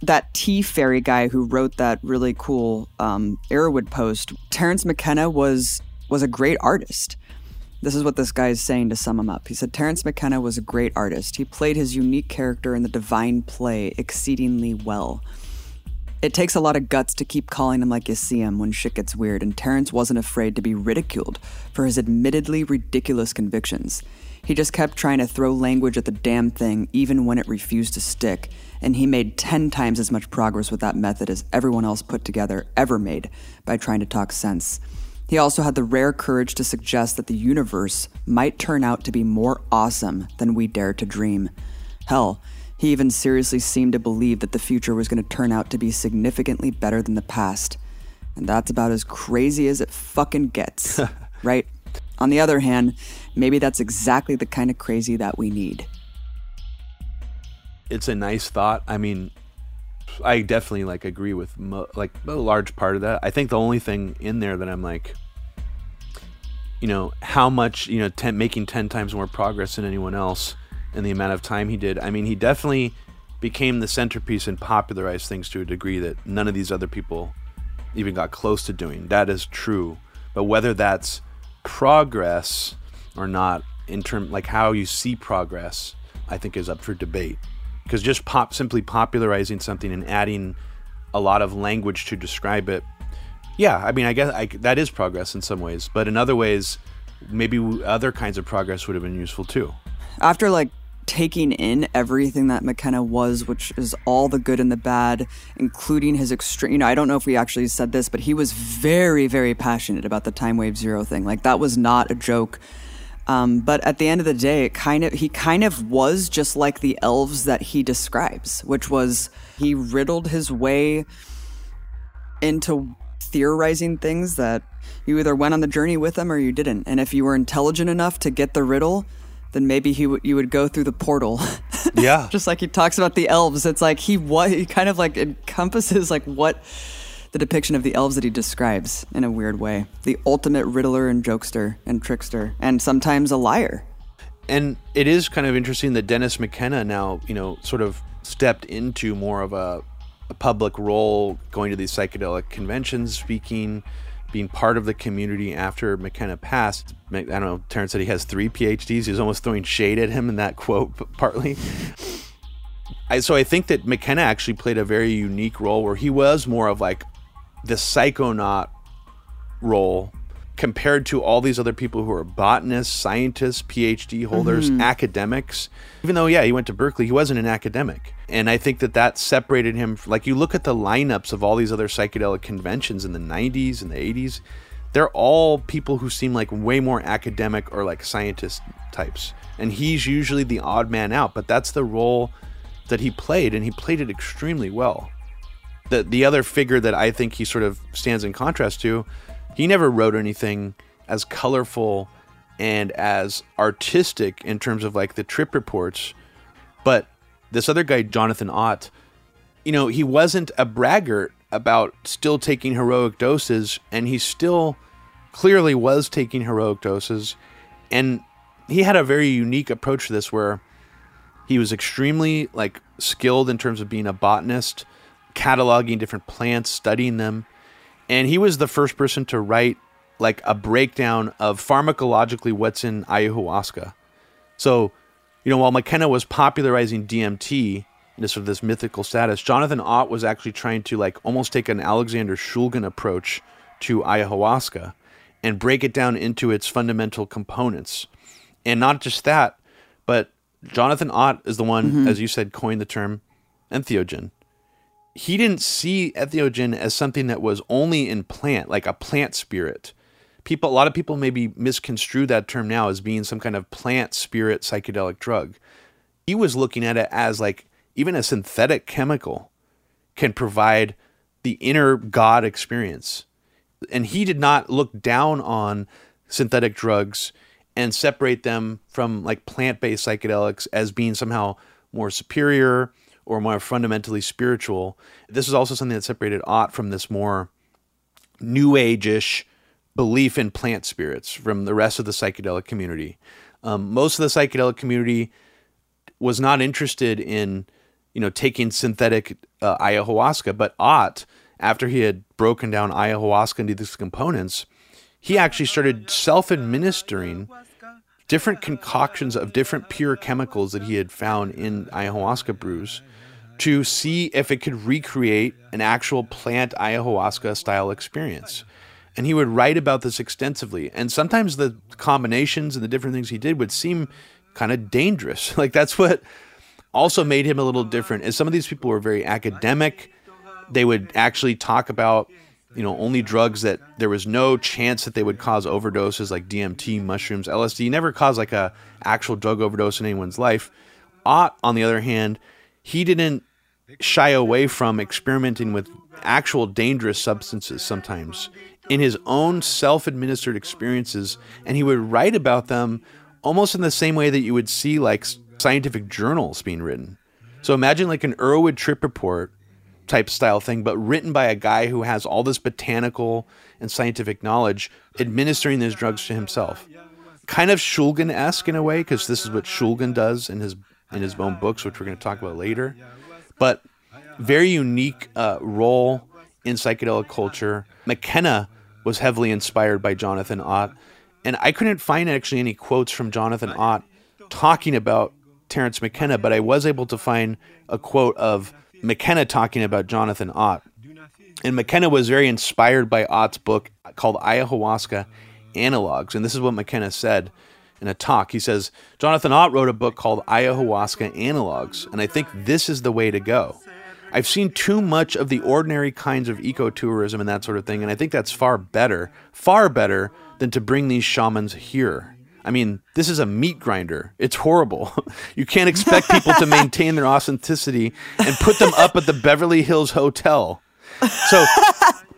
that tea fairy guy who wrote that really cool um, Erowid post, Terrence McKenna was was a great artist. This is what this guy is saying to sum him up. He said, Terrence McKenna was a great artist. He played his unique character in the divine play exceedingly well. It takes a lot of guts to keep calling him like you see him when shit gets weird, and Terrence wasn't afraid to be ridiculed for his admittedly ridiculous convictions. He just kept trying to throw language at the damn thing, even when it refused to stick, and he made ten times as much progress with that method as everyone else put together ever made by trying to talk sense. He also had the rare courage to suggest that the universe might turn out to be more awesome than we dare to dream. Hell, he even seriously seemed to believe that the future was going to turn out to be significantly better than the past. And that's about as crazy as it fucking gets, right? On the other hand, maybe that's exactly the kind of crazy that we need. It's a nice thought. I mean, I definitely like agree with mo- like a large part of that. I think the only thing in there that I'm like, you know, how much, you know, ten, making ten times more progress than anyone else and the amount of time he did. I mean, he definitely became the centerpiece and popularized things to a degree that none of these other people even got close to doing. That is true. But whether that's progress or not, in term like how you see progress, I think is up for debate. Because just pop simply popularizing something and adding a lot of language to describe it, yeah, I mean, I guess I, that is progress in some ways. But in other ways, maybe other kinds of progress would have been useful too. After like taking in everything that McKenna was, which is all the good and the bad, including his extreme, you know, I don't know if we actually said this, but he was very, very passionate about the Time Wave Zero thing. Like, that was not a joke. Um, but at the end of the day, it kind of he kind of was just like the elves that he describes, which was he riddled his way into theorizing things that you either went on the journey with him or you didn't. And if you were intelligent enough to get the riddle, then maybe he w- you would go through the portal. Yeah. Just like he talks about the elves. It's like he, wa- he kind of like encompasses like what the depiction of the elves that he describes in a weird way. The ultimate riddler and jokester and trickster and sometimes a liar. And it is kind of interesting that Dennis McKenna now, you know, sort of stepped into more of a, a public role, going to these psychedelic conventions, speaking, being part of the community after McKenna passed. I don't know, Terrence said he has three PhDs. He was almost throwing shade at him in that quote, partly. I, so I think that McKenna actually played a very unique role where he was more of like the psychonaut role compared to all these other people who are botanists, scientists, PhD holders, mm-hmm. academics. Even though, yeah, he went to Berkeley, he wasn't an academic. And I think that that separated him. Like, you look at the lineups of all these other psychedelic conventions in the nineties and the eighties, they're all people who seem like way more academic or like scientist types. And he's usually the odd man out, but that's the role that he played, and he played it extremely well. The, the other figure that I think he sort of stands in contrast to, he never wrote anything as colorful and as artistic in terms of like the trip reports. But this other guy, Jonathan Ott, you know, he wasn't a braggart about still taking heroic doses, and he still clearly was taking heroic doses. And he had a very unique approach to this where he was extremely like skilled in terms of being a botanist, cataloging different plants, studying them. And he was the first person to write like a breakdown of pharmacologically what's in ayahuasca. So, you know, while McKenna was popularizing D M T and sort of this mythical status, Jonathan Ott was actually trying to like almost take an Alexander Shulgin approach to ayahuasca and break it down into its fundamental components. And not just that, but Jonathan Ott is the one, mm-hmm. as you said, coined the term entheogen. He didn't see entheogen as something that was only in plant, like a plant spirit. People, a lot of people maybe misconstrue that term now as being some kind of plant spirit psychedelic drug. He was looking at it as like even a synthetic chemical can provide the inner God experience. And he did not look down on synthetic drugs and separate them from like plant-based psychedelics as being somehow more superior or more fundamentally spiritual. This is also something that separated Ott from this more new age-ish belief in plant spirits from the rest of the psychedelic community. Um, most of the psychedelic community was not interested in, you know, taking synthetic uh, ayahuasca, but Ott, after he had broken down ayahuasca into these components, he actually started self-administering different concoctions of different pure chemicals that he had found in ayahuasca brews to see if it could recreate an actual plant ayahuasca style experience. And he would write about this extensively. And sometimes the combinations and the different things he did would seem kind of dangerous. Like, that's what also made him a little different. And some of these people were very academic. They would actually talk about, you know, only drugs that there was no chance that they would cause overdoses, like D M T, mushrooms, L S D. Never caused like a actual drug overdose in anyone's life. Ott, on the other hand, he didn't shy away from experimenting with actual dangerous substances sometimes in his own self-administered experiences, and he would write about them almost in the same way that you would see like scientific journals being written. So imagine like an Erowid trip report type style thing, but written by a guy who has all this botanical and scientific knowledge, administering these drugs to himself. Kind of Shulgin-esque in a way, because this is what Shulgin does in his in his own books, which we're going to talk about later. But very unique uh, role in psychedelic culture. McKenna was heavily inspired by Jonathan Ott. And I couldn't find actually any quotes from Jonathan Ott talking about Terrence McKenna, but I was able to find a quote of McKenna talking about Jonathan Ott. And McKenna was very inspired by Ott's book called Ayahuasca Analogues. And this is what McKenna said in a talk. He says, Jonathan Ott wrote a book called Ayahuasca Analogues, and I think this is the way to go. I've seen too much of the ordinary kinds of ecotourism and that sort of thing, and I think that's far better, far better than to bring these shamans here. I mean, this is a meat grinder. It's horrible. You can't expect people to maintain their authenticity and put them up at the Beverly Hills Hotel. So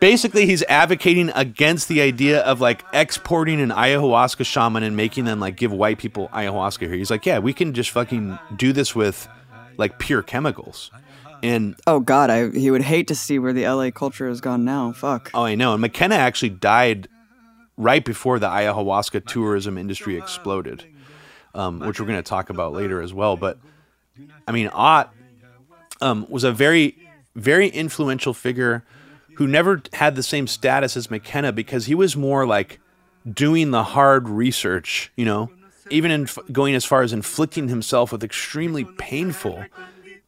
basically he's advocating against the idea of like exporting an ayahuasca shaman and making them like give white people ayahuasca here. He's like, yeah, we can just fucking do this with like pure chemicals. And oh God, I he would hate to see where the L A culture has gone now. Fuck. Oh, I know. And McKenna actually died right before the ayahuasca tourism industry exploded, um, which we're going to talk about later as well. But I mean, Ott um, was a very, very influential figure who never had the same status as McKenna, because he was more like doing the hard research, you know, even in going as far as inflicting himself with extremely painful,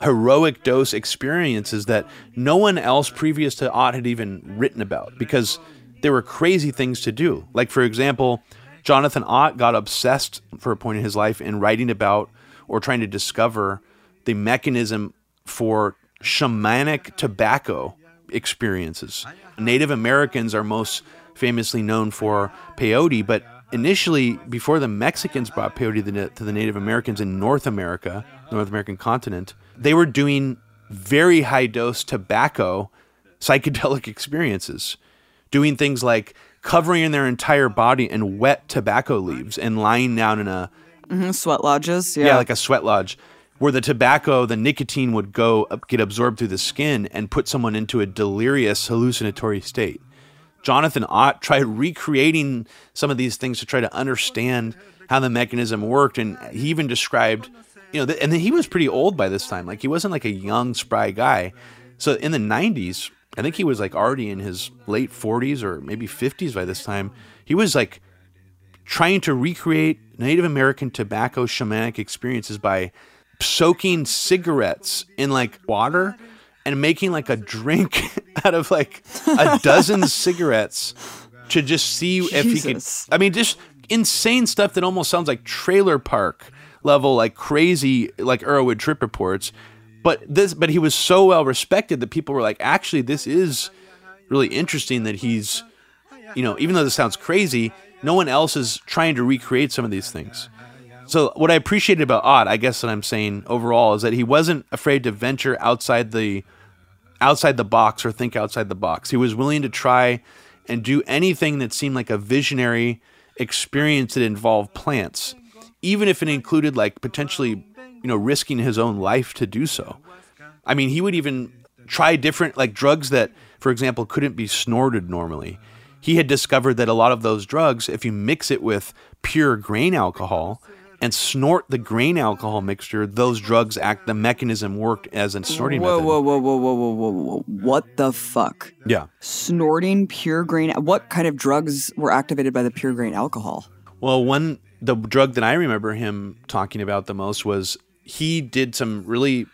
heroic dose experiences that no one else previous to Ott had even written about, because there were crazy things to do. Like, for example, Jonathan Ott got obsessed for a point in his life in writing about or trying to discover the mechanism for shamanic tobacco experiences. Native Americans are most famously known for peyote, but initially, before the Mexicans brought peyote to the Native Americans in North America, North American continent, they were doing very high-dose tobacco psychedelic experiences, doing things like covering their entire body in wet tobacco leaves and lying down in a... Mm-hmm, sweat lodges, yeah. Yeah, like a sweat lodge, where the tobacco, the nicotine would go get absorbed through the skin and put someone into a delirious hallucinatory state. Jonathan Ott tried recreating some of these things to try to understand how the mechanism worked, and he even described, you know, th- and he was pretty old by this time. Like, he wasn't like a young, spry guy. So in the nineties... I think he was like already in his late forties or maybe fifties by this time. He was like trying to recreate Native American tobacco shamanic experiences by soaking cigarettes in like water and making like a drink out of like a dozen cigarettes to just see if Jesus. He could. I mean, just insane stuff that almost sounds like trailer park level, like crazy, like Erowid trip reports. But this, but he was so well respected that people were like, actually, this is really interesting that he's, you know, even though this sounds crazy, no one else is trying to recreate some of these things. So what I appreciated about Ott, I guess that I'm saying overall, is that he wasn't afraid to venture outside the, outside the box or think outside the box. He was willing to try and do anything that seemed like a visionary experience that involved plants, even if it included like potentially, you know, risking his own life to do so. I mean, he would even try different, like drugs that, for example, couldn't be snorted normally. He had discovered that a lot of those drugs, if you mix it with pure grain alcohol and snort the grain alcohol mixture, those drugs act, the mechanism worked as a snorting whoa, method. Whoa, whoa, whoa, whoa, whoa, whoa, whoa. What the fuck? Yeah. Snorting pure grain. What kind of drugs were activated by the pure grain alcohol? Well, one, the drug that I remember him talking about the most was, he did some really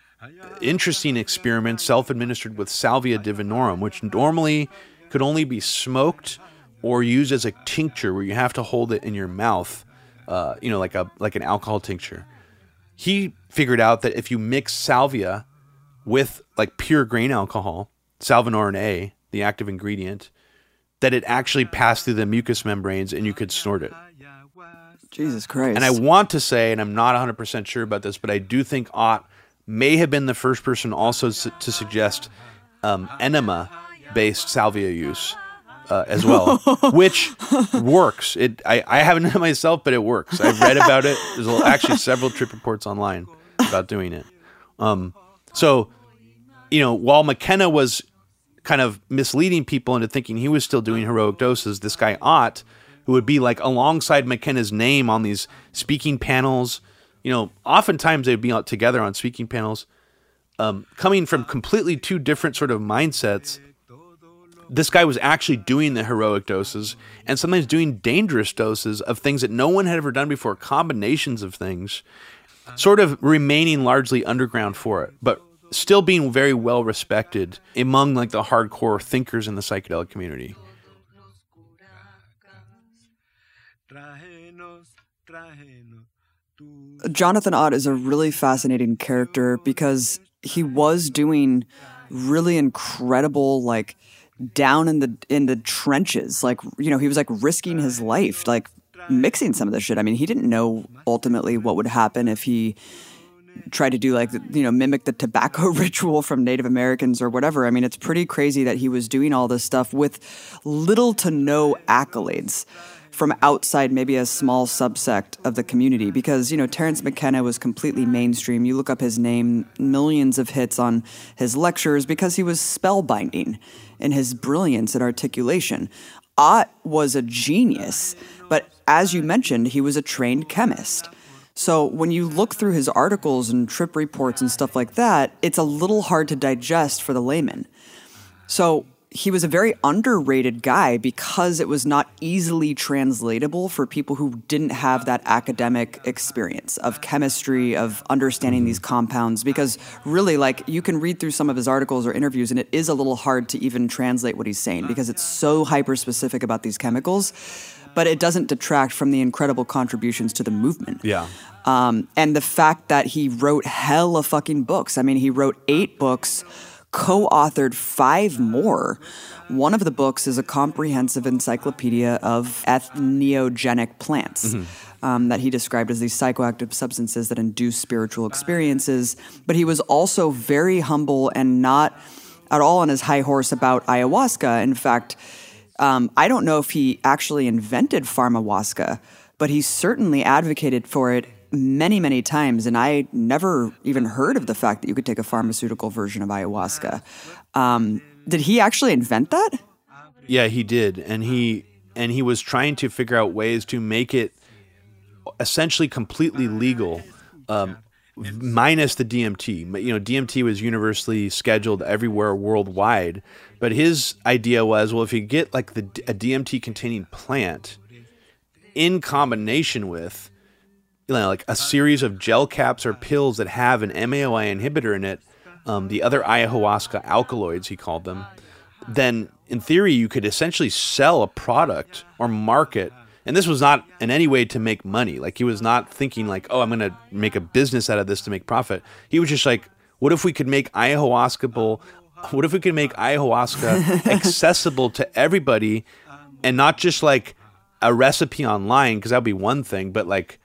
interesting experiments self-administered with salvia divinorum, which normally could only be smoked or used as a tincture where you have to hold it in your mouth uh, you know, like a like an alcohol tincture. He figured out that if you mix salvia with like pure grain alcohol, salvinorin A, the active ingredient, that it actually passed through the mucous membranes and you could snort it. Jesus Christ. And I want to say, and I'm not one hundred percent sure about this, but I do think Ott may have been the first person also su to suggest um, enema-based salvia use uh, as well, which works. It I, I haven't done it myself, but it works. I've read about it. There's actually several trip reports online about doing it. Um, so, you know, while McKenna was kind of misleading people into thinking he was still doing heroic doses, this guy Ott, who would be like alongside McKenna's name on these speaking panels. You know, oftentimes they'd be out together on speaking panels, um, coming from completely two different sort of mindsets. This guy was actually doing the heroic doses and sometimes doing dangerous doses of things that no one had ever done before, combinations of things, sort of remaining largely underground for it, but still being very well respected among like the hardcore thinkers in the psychedelic community. Jonathan Ott is a really fascinating character because he was doing really incredible, like down in the in the trenches, like, you know, he was like risking his life, like mixing some of this shit. I mean, he didn't know ultimately what would happen if he tried to do like, you know, mimic the tobacco ritual from Native Americans or whatever. I mean, it's pretty crazy that he was doing all this stuff with little to no accolades from outside maybe a small subsect of the community, because, you know, Terrence McKenna was completely mainstream. You look up his name, millions of hits on his lectures because he was spellbinding in his brilliance and articulation. Ott was a genius, but as you mentioned, he was a trained chemist. So when you look through his articles and trip reports and stuff like that, it's a little hard to digest for the layman. So he was a very underrated guy because it was not easily translatable for people who didn't have that academic experience of chemistry, of understanding these compounds, because really, like, you can read through some of his articles or interviews and it is a little hard to even translate what he's saying because it's so hyper-specific about these chemicals, but it doesn't detract from the incredible contributions to the movement. Yeah. Um, and the fact that he wrote hella fucking books. I mean, he wrote eight books, co-authored five more. One of the books is a comprehensive encyclopedia of ethnogenic plants, mm-hmm. um, that he described as these psychoactive substances that induce spiritual experiences. But he was also very humble and not at all on his high horse about ayahuasca. In fact, um, I don't know if he actually invented pharmahuasca, but he certainly advocated for it many, many times, and I never even heard of the fact that you could take a pharmaceutical version of ayahuasca. Um, did he actually invent that? Yeah, he did, and he and he was trying to figure out ways to make it essentially completely legal, um, minus the D M T. You know, D M T was universally scheduled everywhere worldwide, but his idea was, well, if you get like the a D M T-containing plant in combination with like a series of gel caps or pills that have an M A O I inhibitor in it, um, the other ayahuasca alkaloids, he called them, then in theory you could essentially sell a product or market. And this was not in any way to make money. Like, he was not thinking like, oh, I'm going to make a business out of this to make profit. He was just like, what if we could make ayahuasca-able, what if we could make ayahuasca accessible to everybody and not just like a recipe online, because that would be one thing, but like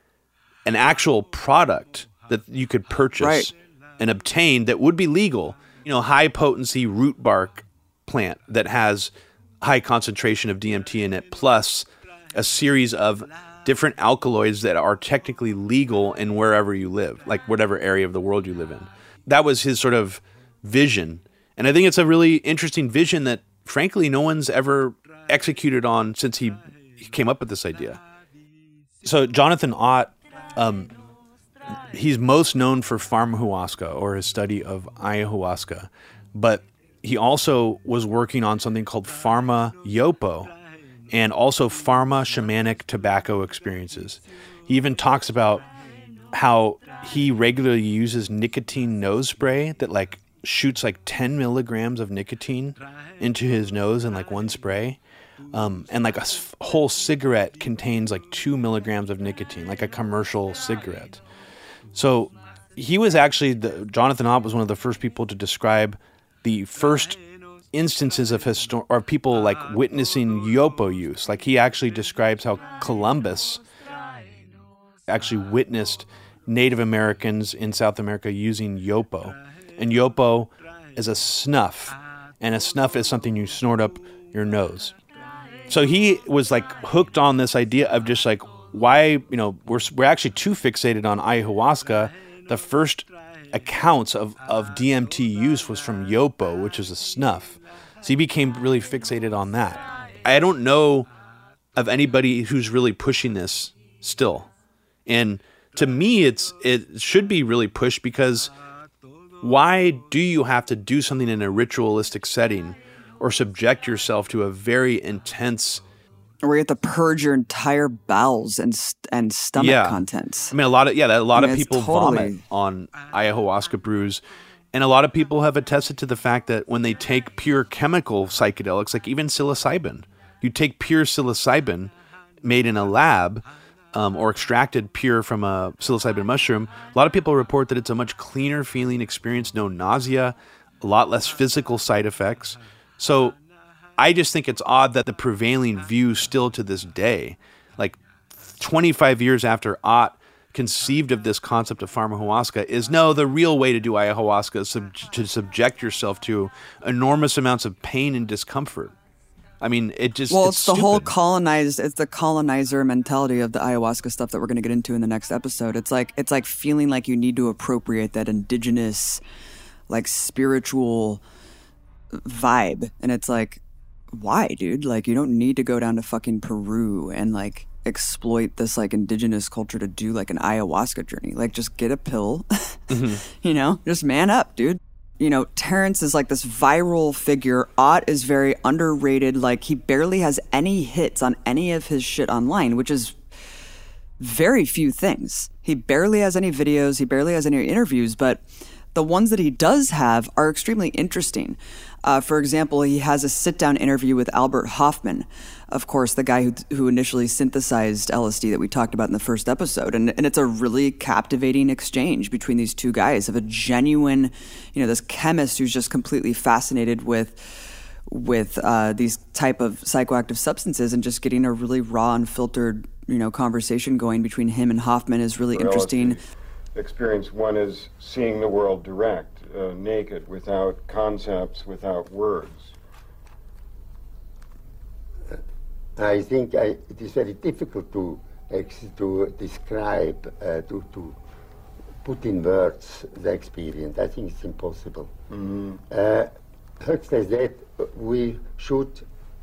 an actual product that you could purchase, right, and obtain that would be legal. You know, high potency root bark plant that has high concentration of D M T in it, plus a series of different alkaloids that are technically legal in wherever you live, like whatever area of the world you live in. That was his sort of vision. And I think it's a really interesting vision that, frankly, no one's ever executed on since he, he came up with this idea. So Jonathan Ott, Um, he's most known for pharmahuasca, or his study of ayahuasca, but he also was working on something called pharma yopo and also pharma shamanic tobacco experiences. He even talks about how he regularly uses nicotine nose spray that like shoots like ten milligrams of nicotine into his nose in like one spray. Um, and like a f- whole cigarette contains like two milligrams of nicotine, like a commercial cigarette. So he was actually, the, Jonathan Ott was one of the first people to describe the first instances of histor- or people like witnessing yopo use. Like he actually describes how Columbus actually witnessed Native Americans in South America using yopo. And yopo is a snuff, and a snuff is something you snort up your nose. So he was like hooked on this idea of just like why, you know, we're we're actually too fixated on ayahuasca. The first accounts of, of D M T use was from yopo, which is a snuff. So he became really fixated on that. I don't know of anybody who's really pushing this still. And to me, it's it should be really pushed, because why do you have to do something in a ritualistic setting or subject yourself to a very intense... Or you have to purge your entire bowels and and stomach yeah. contents. I mean, a lot of yeah, a lot I mean, of people totally... vomit on ayahuasca brews, and a lot of people have attested to the fact that when they take pure chemical psychedelics, like even psilocybin, you take pure psilocybin made in a lab, um, or extracted pure from a psilocybin mushroom. A lot of people report that it's a much cleaner feeling experience, no nausea, a lot less physical side effects. So I just think it's odd that the prevailing view still to this day, like twenty-five years after Ott conceived of this concept of pharmahuasca, is no, the real way to do ayahuasca is sub- to subject yourself to enormous amounts of pain and discomfort. I mean, it just... Well, it's, it's the stupid. whole colonized... It's the colonizer mentality of the ayahuasca stuff that we're going to get into in the next episode. It's like It's like feeling like you need to appropriate that indigenous, like, spiritual... vibe, and it's like, why, dude? Like, you don't need to go down to fucking Peru and like exploit this like indigenous culture to do like an ayahuasca journey. Like, just get a pill. Mm-hmm. You know, just man up, dude. You know, Terrence is like this viral figure. Ott is very underrated. Like, he barely has any hits on any of his shit online, which is very few things. He barely has any videos, he barely has any interviews, but the ones that he does have are extremely interesting. Uh, for example, he has a sit-down interview with Albert Hoffman, of course, the guy who, who initially synthesized L S D that we talked about in the first episode. And, and it's a really captivating exchange between these two guys of a genuine, you know, this chemist who's just completely fascinated with with uh, these type of psychoactive substances, and just getting a really raw, unfiltered, you know, conversation going between him and Hoffman is really Real interesting. Tea. Experience one is seeing the world direct, uh, naked, without concepts, without words. I think I, it is very difficult to to describe, uh, to to put in words the experience. I think it's impossible. Mm-hmm. Uh, Herc says that we should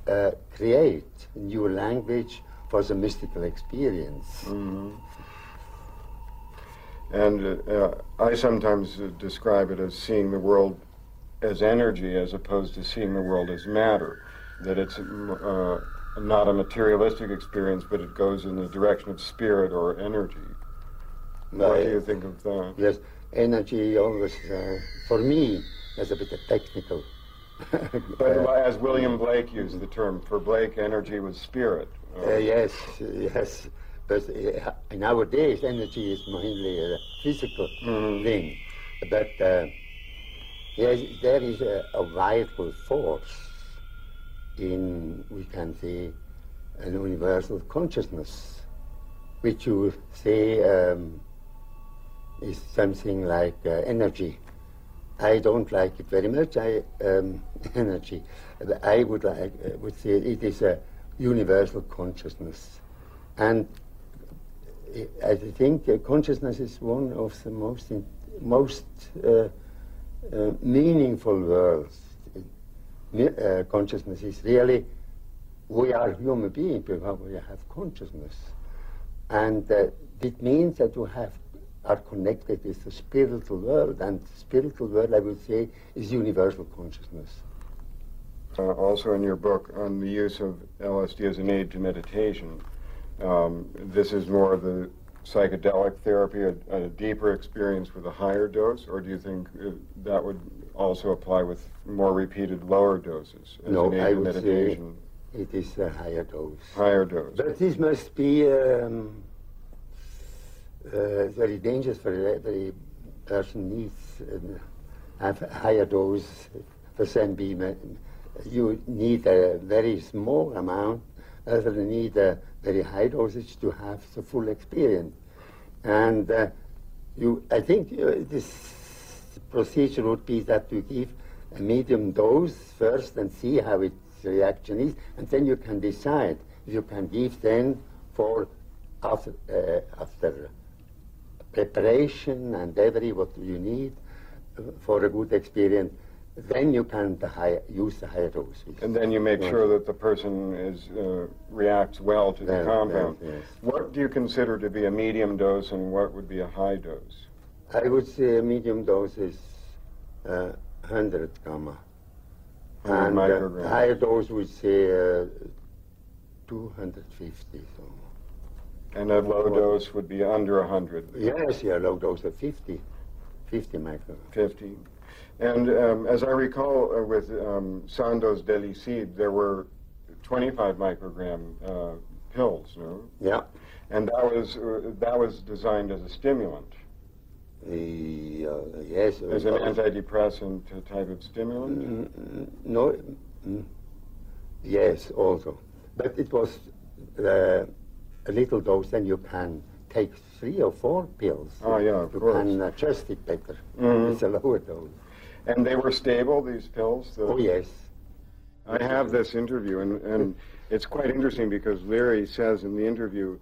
uh, create new language for the mystical experience. Mm-hmm. And uh, I sometimes uh, describe it as seeing the world as energy as opposed to seeing the world as matter, that it's uh, not a materialistic experience, but it goes in the direction of spirit or energy. But what do you think of that? Yes, energy always, uh, for me, is a bit technical. But uh, as William Blake used the term, for Blake, energy was spirit. Uh, uh, yes, yes. But uh, nowadays, energy is mainly a physical mm. thing. But uh, yes, there is a, a vital force in, we can say, an universal consciousness, which you say um, is something like uh, energy. I don't like it very much. I um, energy. I would like uh, would say it is a universal consciousness, and I think uh, consciousness is one of the most in, most uh, uh, meaningful words. Uh, consciousness is really, we are human beings, because we have consciousness. And uh, it means that you have are connected with the spiritual world, and the spiritual world, I would say, is universal consciousness. Uh, also in your book on the use of L S D as an aid to meditation, Um, this is more of the psychedelic therapy, a, a deeper experience with a higher dose, or do you think that would also apply with more repeated lower doses? As no, an aid I would meditation? say It is a higher dose. Higher dose. But this must be um, uh, very dangerous for every person needs uh, a higher dose. For S M B, you need a very small amount, others need a very high dosage to have the full experience. And uh, you, I think uh, this procedure would be that you give a medium dose first and see how it reaction is, and then you can decide if you can give then for after, uh, after preparation and every what you need uh, for a good experience, then you can the high, use the higher dose. And then you make yes. sure that the person is uh, reacts well to well, the compound. Well, yes. What do you consider to be a medium dose and what would be a high dose? I would say a medium dose is uh, one hundred gamma. And the uh, higher dose would say uh, two hundred fifty. So. And a low well, dose would be under one hundred? Yes, yeah, a low dose of fifty, fifty micrograms. fifty. And um, as I recall, uh, with um, Sandoz Delicide, there were twenty-five microgram uh, pills, no? Yeah. And that was, uh, that was designed as a stimulant. The, uh, yes. As an antidepressant type of stimulant? Mm, no. Mm, yes, also. But it was uh, a little dose, and you can take three or four pills. Oh, yeah, of course. You can adjust it better. Mm-hmm. It's a lower dose. And they were stable, these pills? Oh, yes. I have this interview, and, and it's quite interesting because Leary says in the interview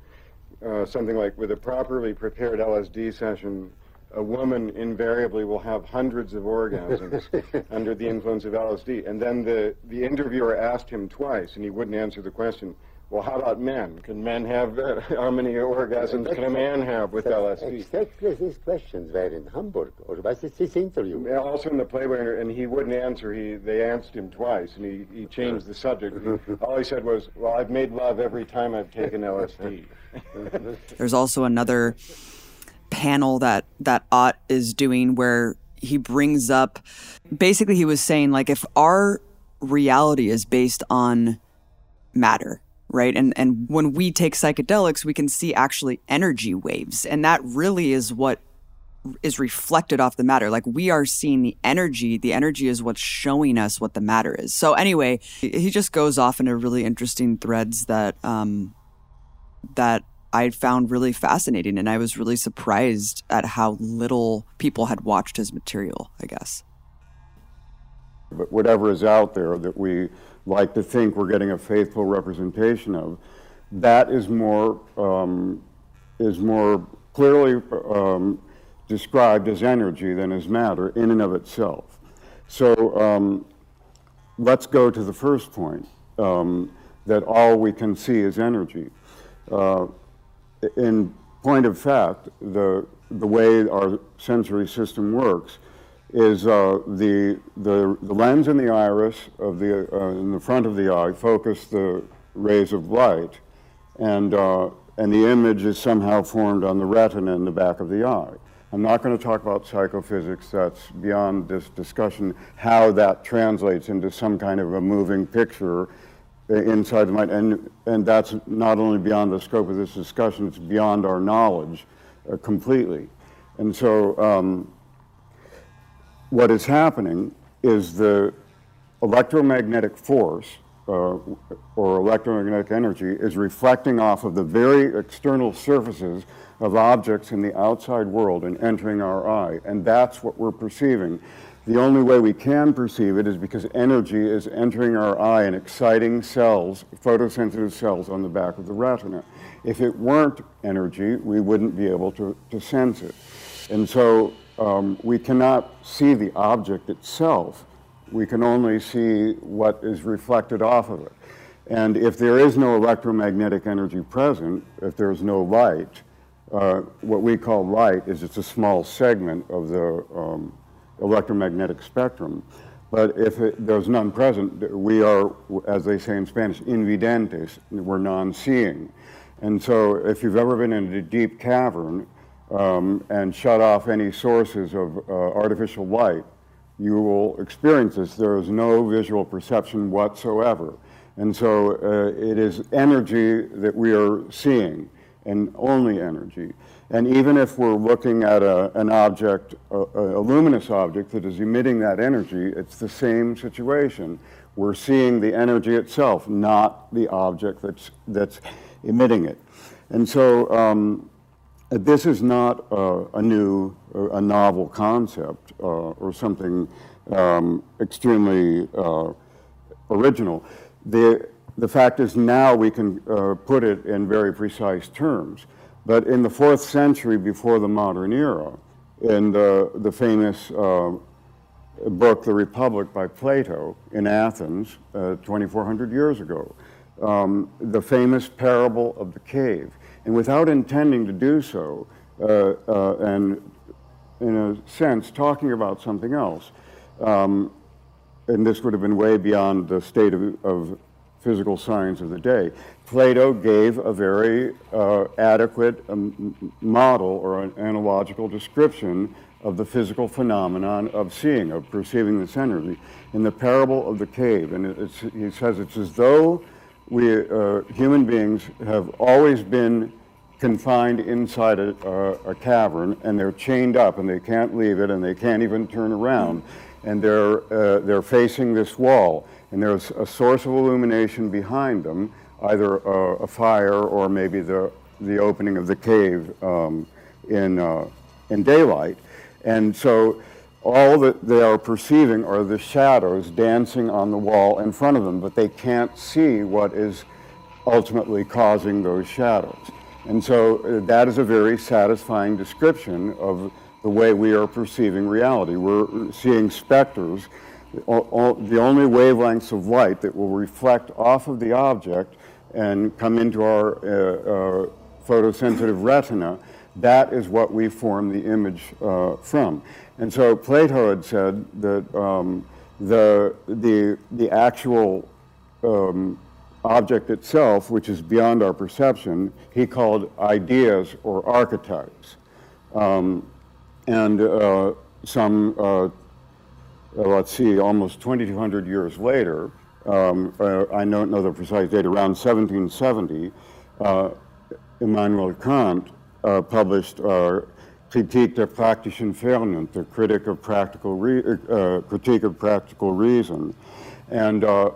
uh, something like, with a properly prepared L S D session, a woman invariably will have hundreds of orgasms under the influence of L S D. And then the, the interviewer asked him twice, and he wouldn't answer the question, well, how about men? Can men have, uh, how many orgasms that's can a man have with L S D? Exactly these questions were in Hamburg, or was it this interview? And also in the Playboy, and he wouldn't answer. He, they asked him twice, and he, he changed the subject. All he said was, well, I've made love every time I've taken L S D. There's also another panel that that Ott is doing where he brings up, basically he was saying, like, if our reality is based on matter, right, and and when we take psychedelics we can see actually energy waves, and that really is what is reflected off the matter. Like, we are seeing the energy the energy is what's showing us what the matter is. So anyway, he just goes off into really interesting threads that um that I found really fascinating, and I was really surprised at how little people had watched his material, I guess. But whatever is out there that we like to think we're getting a faithful representation of, that is more um, is more clearly um, described as energy than as matter in and of itself. So um, let's go to the first point, um, that all we can see is energy. Uh, In point of fact, the the way our sensory system works is uh, the, the the lens and the iris of the uh, in the front of the eye focus the rays of light, and uh, and the image is somehow formed on the retina in the back of the eye. I'm not going to talk about psychophysics. That's beyond this discussion. How that translates into some kind of a moving picture inside the mind, and and that's not only beyond the scope of this discussion, it's beyond our knowledge uh, completely. And so um, what is happening is the electromagnetic force uh, or electromagnetic energy is reflecting off of the very external surfaces of objects in the outside world and entering our eye, and that's what we're perceiving. The only way we can perceive it is because energy is entering our eye and exciting cells, photosensitive cells on the back of the retina. If it weren't energy, we wouldn't be able to, to sense it. And so um, we cannot see the object itself. We can only see what is reflected off of it. And if there is no electromagnetic energy present, if there's no light, uh, what we call light is it's a small segment of the um, electromagnetic spectrum. But if it, there's none present, we are, as they say in Spanish, invidentes, we're non-seeing. And so if you've ever been in a deep cavern um, and shut off any sources of uh, artificial light, you will experience this. There is no visual perception whatsoever. And so uh, it is energy that we are seeing, and only energy. And even if we're looking at a, an object, a, a luminous object that is emitting that energy, it's the same situation. We're seeing the energy itself, not the object that's, that's emitting it. And so um, this is not a, a new, a novel concept uh, or something um, extremely uh, original. The, the fact is now we can uh, put it in very precise terms. But in the fourth century before the modern era, in the, the famous uh, book, The Republic by Plato in Athens, uh, twenty-four hundred years ago, um, the famous parable of the cave. And without intending to do so, uh, uh, and in a sense talking about something else, um, and this would have been way beyond the state of, of physical science of the day, Plato gave a very uh, adequate um, model or an analogical description of the physical phenomenon of seeing, of perceiving this energy, in the parable of the cave. And it's, he says it's as though we uh, human beings have always been confined inside a, uh, a cavern, and they're chained up, and they can't leave it, and they can't even turn around. And they're, uh, they're facing this wall, and there's a source of illumination behind them, either a, a fire or maybe the, the opening of the cave um, in, uh, in daylight. And so all that they are perceiving are the shadows dancing on the wall in front of them, but they can't see what is ultimately causing those shadows. And so uh, that is a very satisfying description of the way we are perceiving reality. We're seeing specters. All, all, the only wavelengths of light that will reflect off of the object and come into our uh, uh, photosensitive retina, that is what we form the image uh, from. And so Plato had said that um, the, the, the actual um, object itself, which is beyond our perception, he called ideas or archetypes. Um, and uh, some uh, Uh, let's see, almost twenty-two hundred years later, um, uh, I don't know the precise date, around seventeen seventy, uh, Immanuel Kant uh, published uh, Critique der praktischen Vernunft, the critic of practical re uh, critique of practical reason. And uh,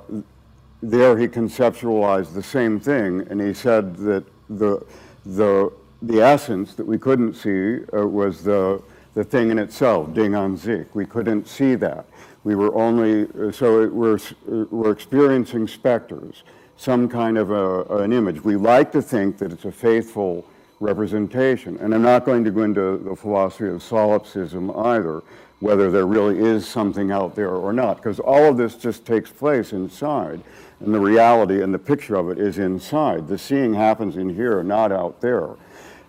there he conceptualized the same thing, and he said that the, the, the essence that we couldn't see uh, was the the thing in itself, Ding an sich. We couldn't see that. We were only, so it, we're, we're experiencing specters, some kind of a, an image. We like to think that it's a faithful representation. And I'm not going to go into the philosophy of solipsism either, whether there really is something out there or not, because all of this just takes place inside. And the reality and the picture of it is inside. The seeing happens in here, not out there.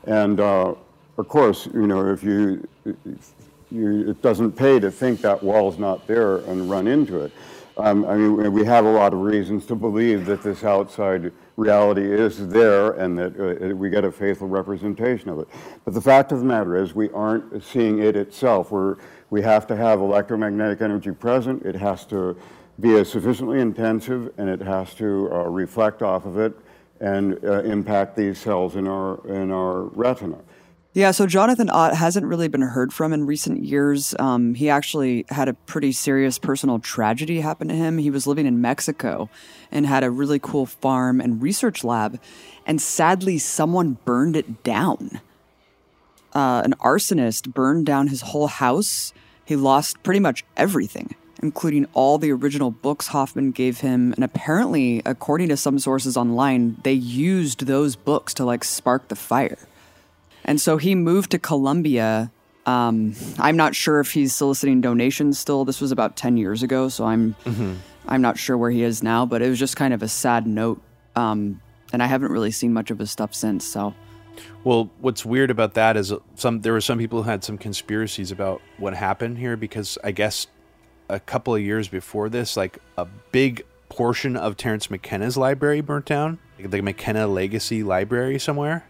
And uh, of course, you know, if you, you, it doesn't pay to think that wall's not there and run into it. Um, I mean, we have a lot of reasons to believe that this outside reality is there and that uh, we get a faithful representation of it. But the fact of the matter is we aren't seeing it itself. We're, we have to have electromagnetic energy present. It has to be sufficiently intensive, and it has to uh, reflect off of it and uh, impact these cells in our, in our retina. Yeah, so Jonathan Ott hasn't really been heard from in recent years. Um, he actually had a pretty serious personal tragedy happen to him. He was living in Mexico and had a really cool farm and research lab, and sadly, someone burned it down. Uh, an arsonist burned down his whole house. He lost pretty much everything, including all the original books Hoffman gave him. And apparently, according to some sources online, they used those books to, like, spark the fire. And so he moved to Colombia. Um, I'm not sure if he's soliciting donations still. This was about ten years ago, so I'm mm-hmm. I'm not sure where he is now. But it was just kind of a sad note, um, and I haven't really seen much of his stuff since. So, well, what's weird about that is some there were some people who had some conspiracies about what happened here, because I guess a couple of years before this, like a big portion of Terrence McKenna's library burnt down, like the McKenna Legacy Library somewhere.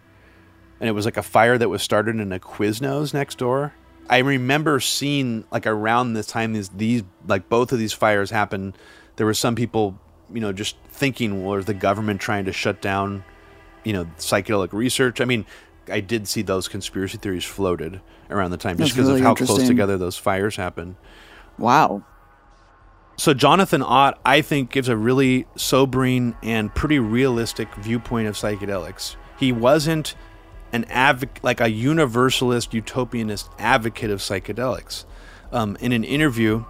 And it was like a fire that was started in a Quiznos next door. I remember seeing, like, around this time, these, these like both of these fires happened. There were some people you know, just thinking, was the government trying to shut down, you know, psychedelic research? I mean, I did see those conspiracy theories floated around the time, just because of how close together those fires happened. Wow. So Jonathan Ott, I think, gives a really sobering and pretty realistic viewpoint of psychedelics. He wasn't an advocate, like a universalist, utopianist advocate of psychedelics. Um, in an interview,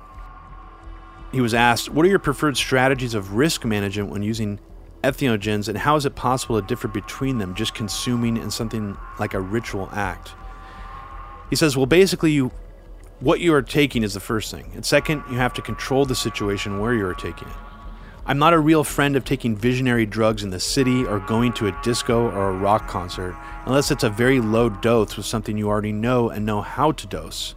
he was asked, what are your preferred strategies of risk management when using ethnogens, and how is it possible to differ between them, just consuming and something like a ritual act? He says, well, basically, you... what you are taking is the first thing. And second, you have to control the situation where you are taking it. I'm not a real friend of taking visionary drugs in the city or going to a disco or a rock concert, unless it's a very low dose with something you already know and know how to dose.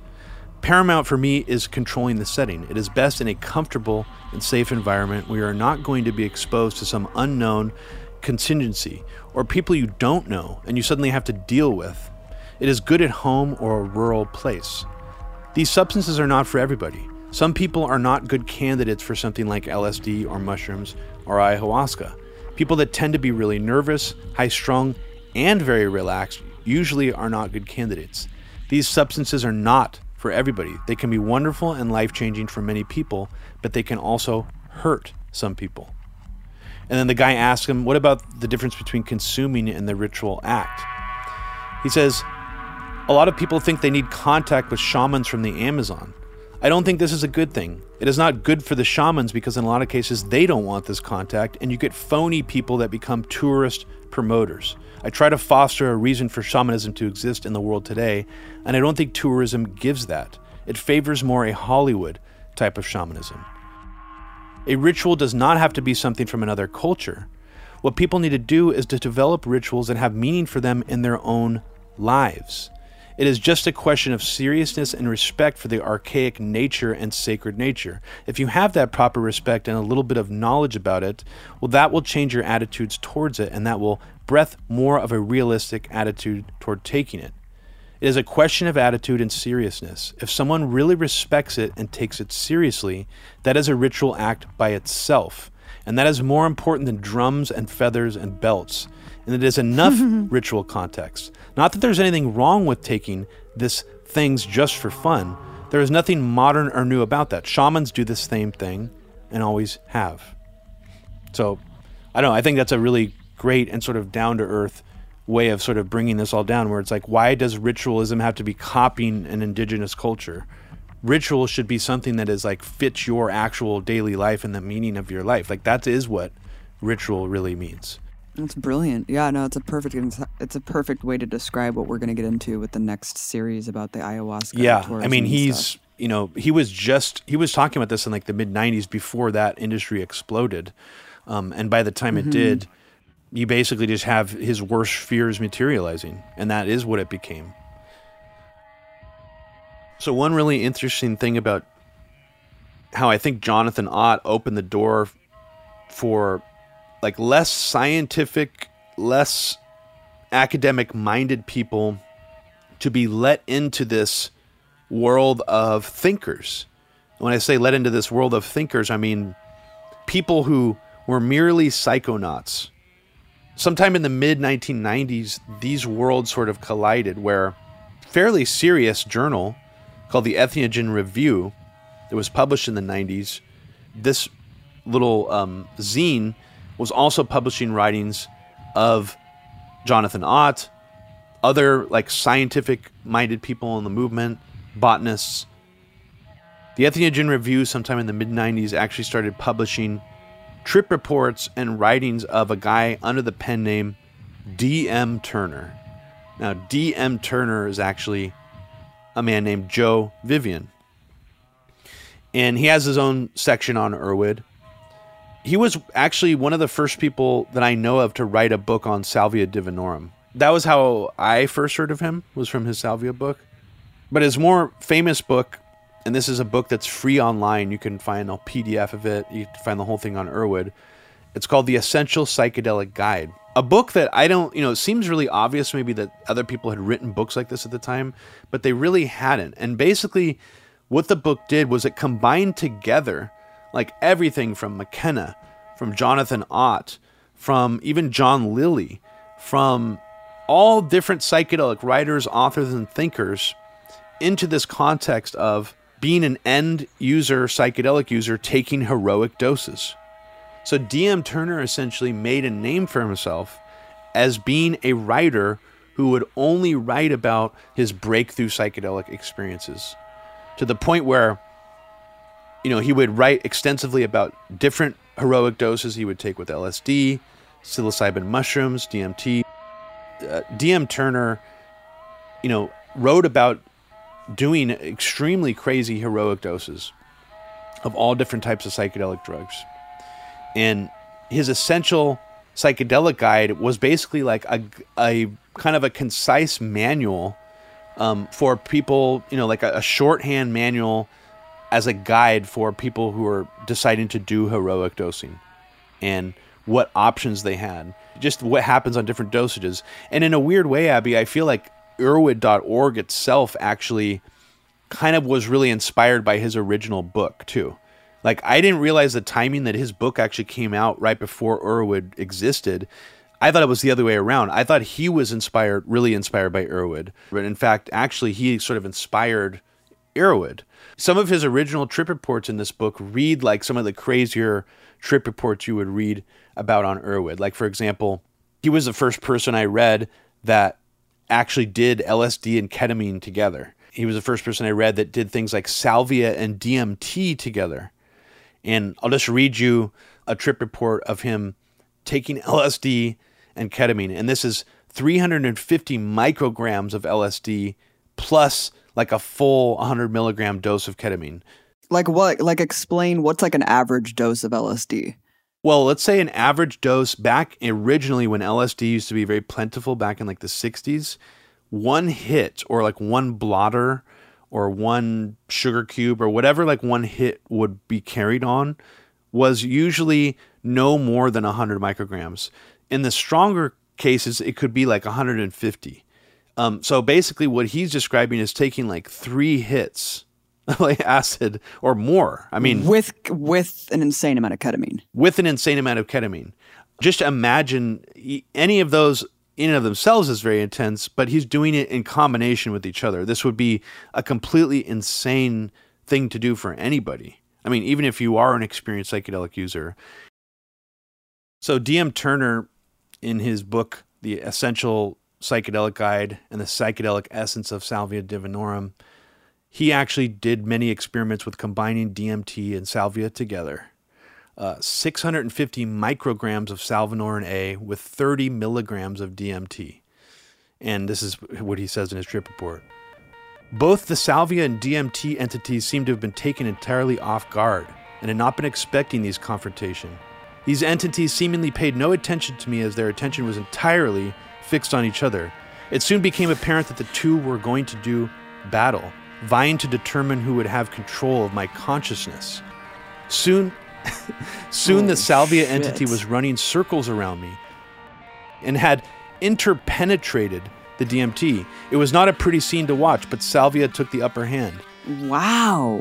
Paramount for me is controlling the setting. It is best in a comfortable and safe environment where you are not going to be exposed to some unknown contingency or people you don't know and you suddenly have to deal with. It is good at home or a rural place. These substances are not for everybody. Some people are not good candidates for something like L S D or mushrooms or ayahuasca. People that tend to be really nervous, high-strung, and very relaxed usually are not good candidates. These substances are not for everybody. They can be wonderful and life-changing for many people, but they can also hurt some people. And then the guy asks him, what about the difference between consuming and the ritual act? He says, a lot of people think they need contact with shamans from the Amazon. I don't think this is a good thing. It is not good for the shamans because in a lot of cases they don't want this contact, and you get phony people that become tourist promoters. I try to foster a reason for shamanism to exist in the world today, and I don't think tourism gives that. It favors more a Hollywood type of shamanism. A ritual does not have to be something from another culture. What people need to do is to develop rituals that have meaning for them in their own lives. It is just a question of seriousness and respect for the archaic nature and sacred nature. If you have that proper respect and a little bit of knowledge about it, well, that will change your attitudes towards it, and that will breath more of a realistic attitude toward taking it. It is a question of attitude and seriousness. If someone really respects it and takes it seriously, that is a ritual act by itself, and that is more important than drums and feathers and belts. And it is enough ritual context. Not that there's anything wrong with taking this things just for fun. There is nothing modern or new about that. Shamans do the same thing and always have. So, I don't know. I think that's a really great and sort of down-to-earth way of sort of bringing this all down, where it's like, why does ritualism have to be copying an indigenous culture? Ritual should be something that is like fits your actual daily life and the meaning of your life. Like, that is what ritual really means. That's brilliant. Yeah, no, it's a perfect it's a perfect way to describe what we're going to get into with the next series about the ayahuasca. Yeah, I mean, he's, stuff. you know, he was just, he was talking about this in like the mid nineties before that industry exploded. Um, and by the time mm-hmm. it did, you basically just have his worst fears materializing. And that is what it became. So one really interesting thing about how I think Jonathan Ott opened the door for like less scientific, less academic-minded people to be let into this world of thinkers. When I say let into this world of thinkers, I mean people who were merely psychonauts. Sometime in the mid nineteen nineties, these worlds sort of collided, where a fairly serious journal called the Ethnogen Review that was published in the nineties, this little um, zine was also publishing writings of Jonathan Ott, other like scientific-minded people in the movement, botanists. The Ethnogen Review, sometime in the mid nineties, actually started publishing trip reports and writings of a guy under the pen name D M Turner. Now, D M Turner is actually a man named Joe Vivian, and he has his own section on Erowid. He was actually one of the first people that I know of to write a book on salvia divinorum. That was how I first heard of him, was from his salvia book. But his more famous book, and this is a book that's free online, you can find a P D F of it, you can find the whole thing on Erowid. It's called The Essential Psychedelic Guide. A book that I don't, you know, it seems really obvious maybe that other people had written books like this at the time, but they really hadn't. And basically what the book did was it combined together like everything from McKenna, from Jonathan Ott, from even John Lilly, from all different psychedelic writers, authors, and thinkers into this context of being an end user, psychedelic user, taking heroic doses. So D M. Turner essentially made a name for himself as being a writer who would only write about his breakthrough psychedelic experiences, to the point where, you know, he would write extensively about different heroic doses he would take with L S D, psilocybin mushrooms, D M T. Uh, D M. Turner, you know, wrote about doing extremely crazy heroic doses of all different types of psychedelic drugs. And his essential psychedelic guide was basically like a, a kind of a concise manual um, for people, you know, like a, a shorthand manual as a guide for people who are deciding to do heroic dosing and what options they had, just what happens on different dosages. And in a weird way, Abby, I feel like Erowid dot org itself actually kind of was really inspired by his original book too. Like, I didn't realize the timing that his book actually came out right before Erowid existed. I thought it was the other way around. I thought he was inspired, really inspired by Erowid. But in fact, actually, he sort of inspired Erowid. Some of his original trip reports in this book read like some of the crazier trip reports you would read about on Erowid. Like, for example, he was the first person I read that actually did L S D and ketamine together. He was the first person I read that did things like salvia and D M T together. And I'll just read you a trip report of him taking L S D and ketamine. And this is three hundred fifty micrograms of L S D plus like a full one hundred milligram dose of ketamine. Like what? Like explain what's like an average dose of L S D? Well, let's say an average dose back originally when L S D used to be very plentiful back in like the sixties, one hit or like one blotter or one sugar cube or whatever, like one hit would be carried on, was usually no more than one hundred micrograms. In the stronger cases, it could be like one hundred fifty. Um, so basically what he's describing is taking like three hits of like acid or more. I mean, with with an insane amount of ketamine. With an insane amount of ketamine. Just imagine any of those in and of themselves is very intense, but he's doing it in combination with each other. This would be a completely insane thing to do for anybody. I mean, even if you are an experienced psychedelic user. So D M. Turner, in his book, The Essential Psychedelic Guide and the Psychedelic Essence of Salvia Divinorum, he actually did many experiments with combining D M T and salvia together. Uh, six hundred fifty micrograms of salvinorin A with thirty milligrams of D M T. And this is what he says in his trip report. Both the salvia and D M T entities seem to have been taken entirely off guard and had not been expecting these confrontation. These entities seemingly paid no attention to me as their attention was entirely fixed on each other. It soon became apparent that the two were going to do battle, vying to determine who would have control of my consciousness. Soon... Soon Holy the salvia shit. entity was running circles around me and had interpenetrated the D M T. It was not a pretty scene to watch, but salvia took the upper hand. Wow.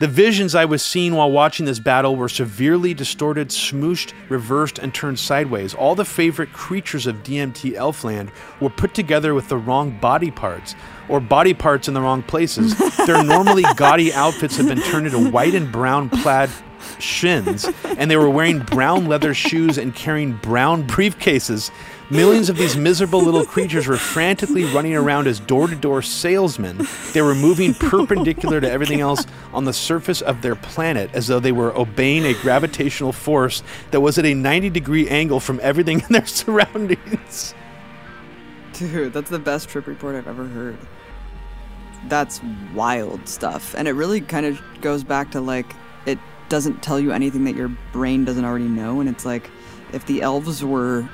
The visions I was seeing while watching this battle were severely distorted, smooshed, reversed, and turned sideways. All the favorite creatures of D M T Elfland were put together with the wrong body parts, or body parts in the wrong places. Their normally gaudy outfits had been turned into white and brown plaid shins, and they were wearing brown leather shoes and carrying brown briefcases. Millions of these miserable little creatures were frantically running around as door-to-door salesmen. They were moving perpendicular oh to everything God. else on the surface of their planet, as though they were obeying a gravitational force that was at a ninety degree angle from everything in their surroundings. Dude, that's the best trip report I've ever heard. That's wild stuff. And it really kind of goes back to, like, it doesn't tell you anything that your brain doesn't already know. And it's like, if the elves were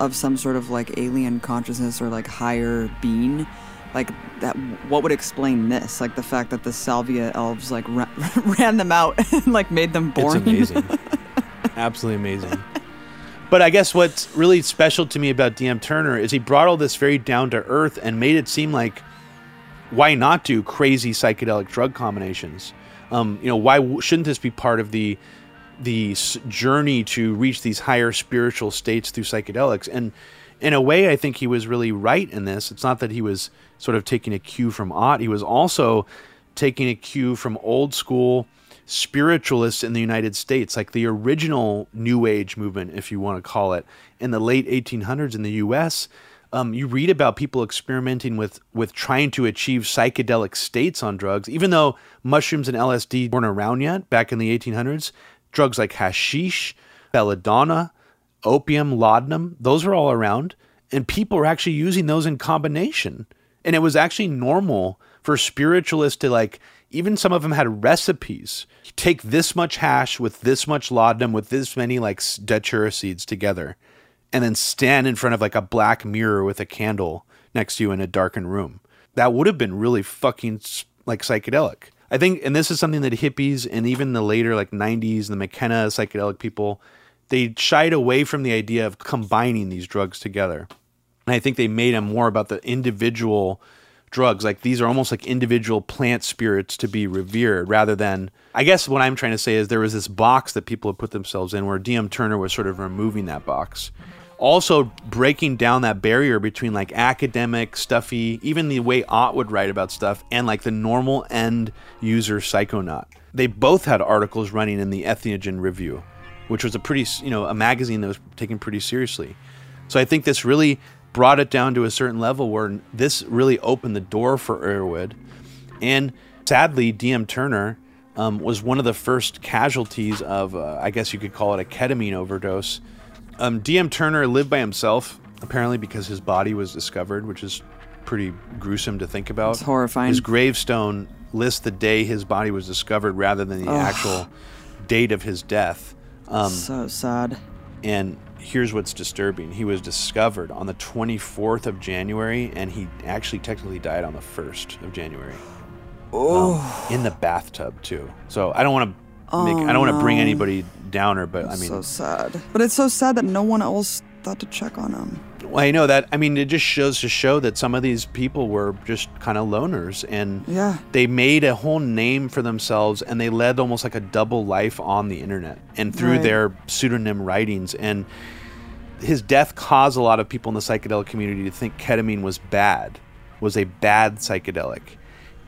of some sort of like alien consciousness or like higher being, like that, what would explain this? Like the fact that the salvia elves like ra- ran them out and like made them born. It's amazing. Absolutely amazing. But I guess what's really special to me about D M. Turner is he brought all this very down to earth and made it seem like, why not do crazy psychedelic drug combinations? Um, you know, why w- shouldn't this be part of the the journey to reach these higher spiritual states through psychedelics. And in a way, I think he was really right in this. It's not that he was sort of taking a cue from Ott. He was also taking a cue from old school spiritualists in the United States, like the original New Age movement, if you want to call it, in the late eighteen hundreds in the U S. Um, you read about people experimenting with with trying to achieve psychedelic states on drugs, even though mushrooms and L S D weren't around yet back in the eighteen hundreds. Drugs like hashish, belladonna, opium, laudanum, those were all around. And people were actually using those in combination. And it was actually normal for spiritualists to, like, even some of them had recipes. Take this much hash with this much laudanum with this many, like, datura seeds together, and then stand in front of, like, a black mirror with a candle next to you in a darkened room. That would have been really fucking, like, psychedelic. I think, and this is something that hippies and even the later, like, nineties, the McKenna psychedelic people, they shied away from the idea of combining these drugs together. And I think they made them more about the individual drugs. Like, these are almost like individual plant spirits to be revered, rather than, I guess what I'm trying to say is, there was this box that people had put themselves in, where D M Turner was sort of removing that box. Also breaking down that barrier between, like, academic, stuffy, even the way Ott would write about stuff, and, like, the normal end user psychonaut. They both had articles running in the Ethnogen Review, which was a pretty, you know, a magazine that was taken pretty seriously. So I think this really brought it down to a certain level where this really opened the door for Erowid. And sadly, D M Turner um, was one of the first casualties of, uh, I guess you could call it a ketamine overdose. Um, D M Turner lived by himself, apparently, because his body was discovered, which is pretty gruesome to think about. It's horrifying. His gravestone lists the day his body was discovered rather than the Ugh. actual date of his death. Um, so sad. And here's what's disturbing. He was discovered on the twenty-fourth of January, and he actually technically died on the first of January. Oh. Um, in the bathtub, too. So I don't want to... Make, oh, I don't want to bring anybody downer, but I mean, so sad. But it's so sad that no one else thought to check on him. Well, I know that. I mean, it just shows to show that some of these people were just kind of loners, and yeah, they made a whole name for themselves, and they led almost like a double life on the internet and through right. their pseudonym writings. And his death caused a lot of people in the psychedelic community to think ketamine was bad, was a bad psychedelic.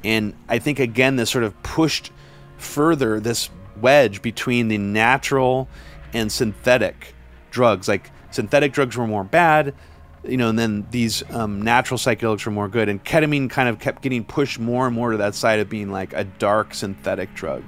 And I think, again, this sort of pushed further this wedge between the natural and synthetic drugs. Like, synthetic drugs were more bad, you know, and then these um, natural psychedelics were more good. And ketamine kind of kept getting pushed more and more to that side of being like a dark synthetic drug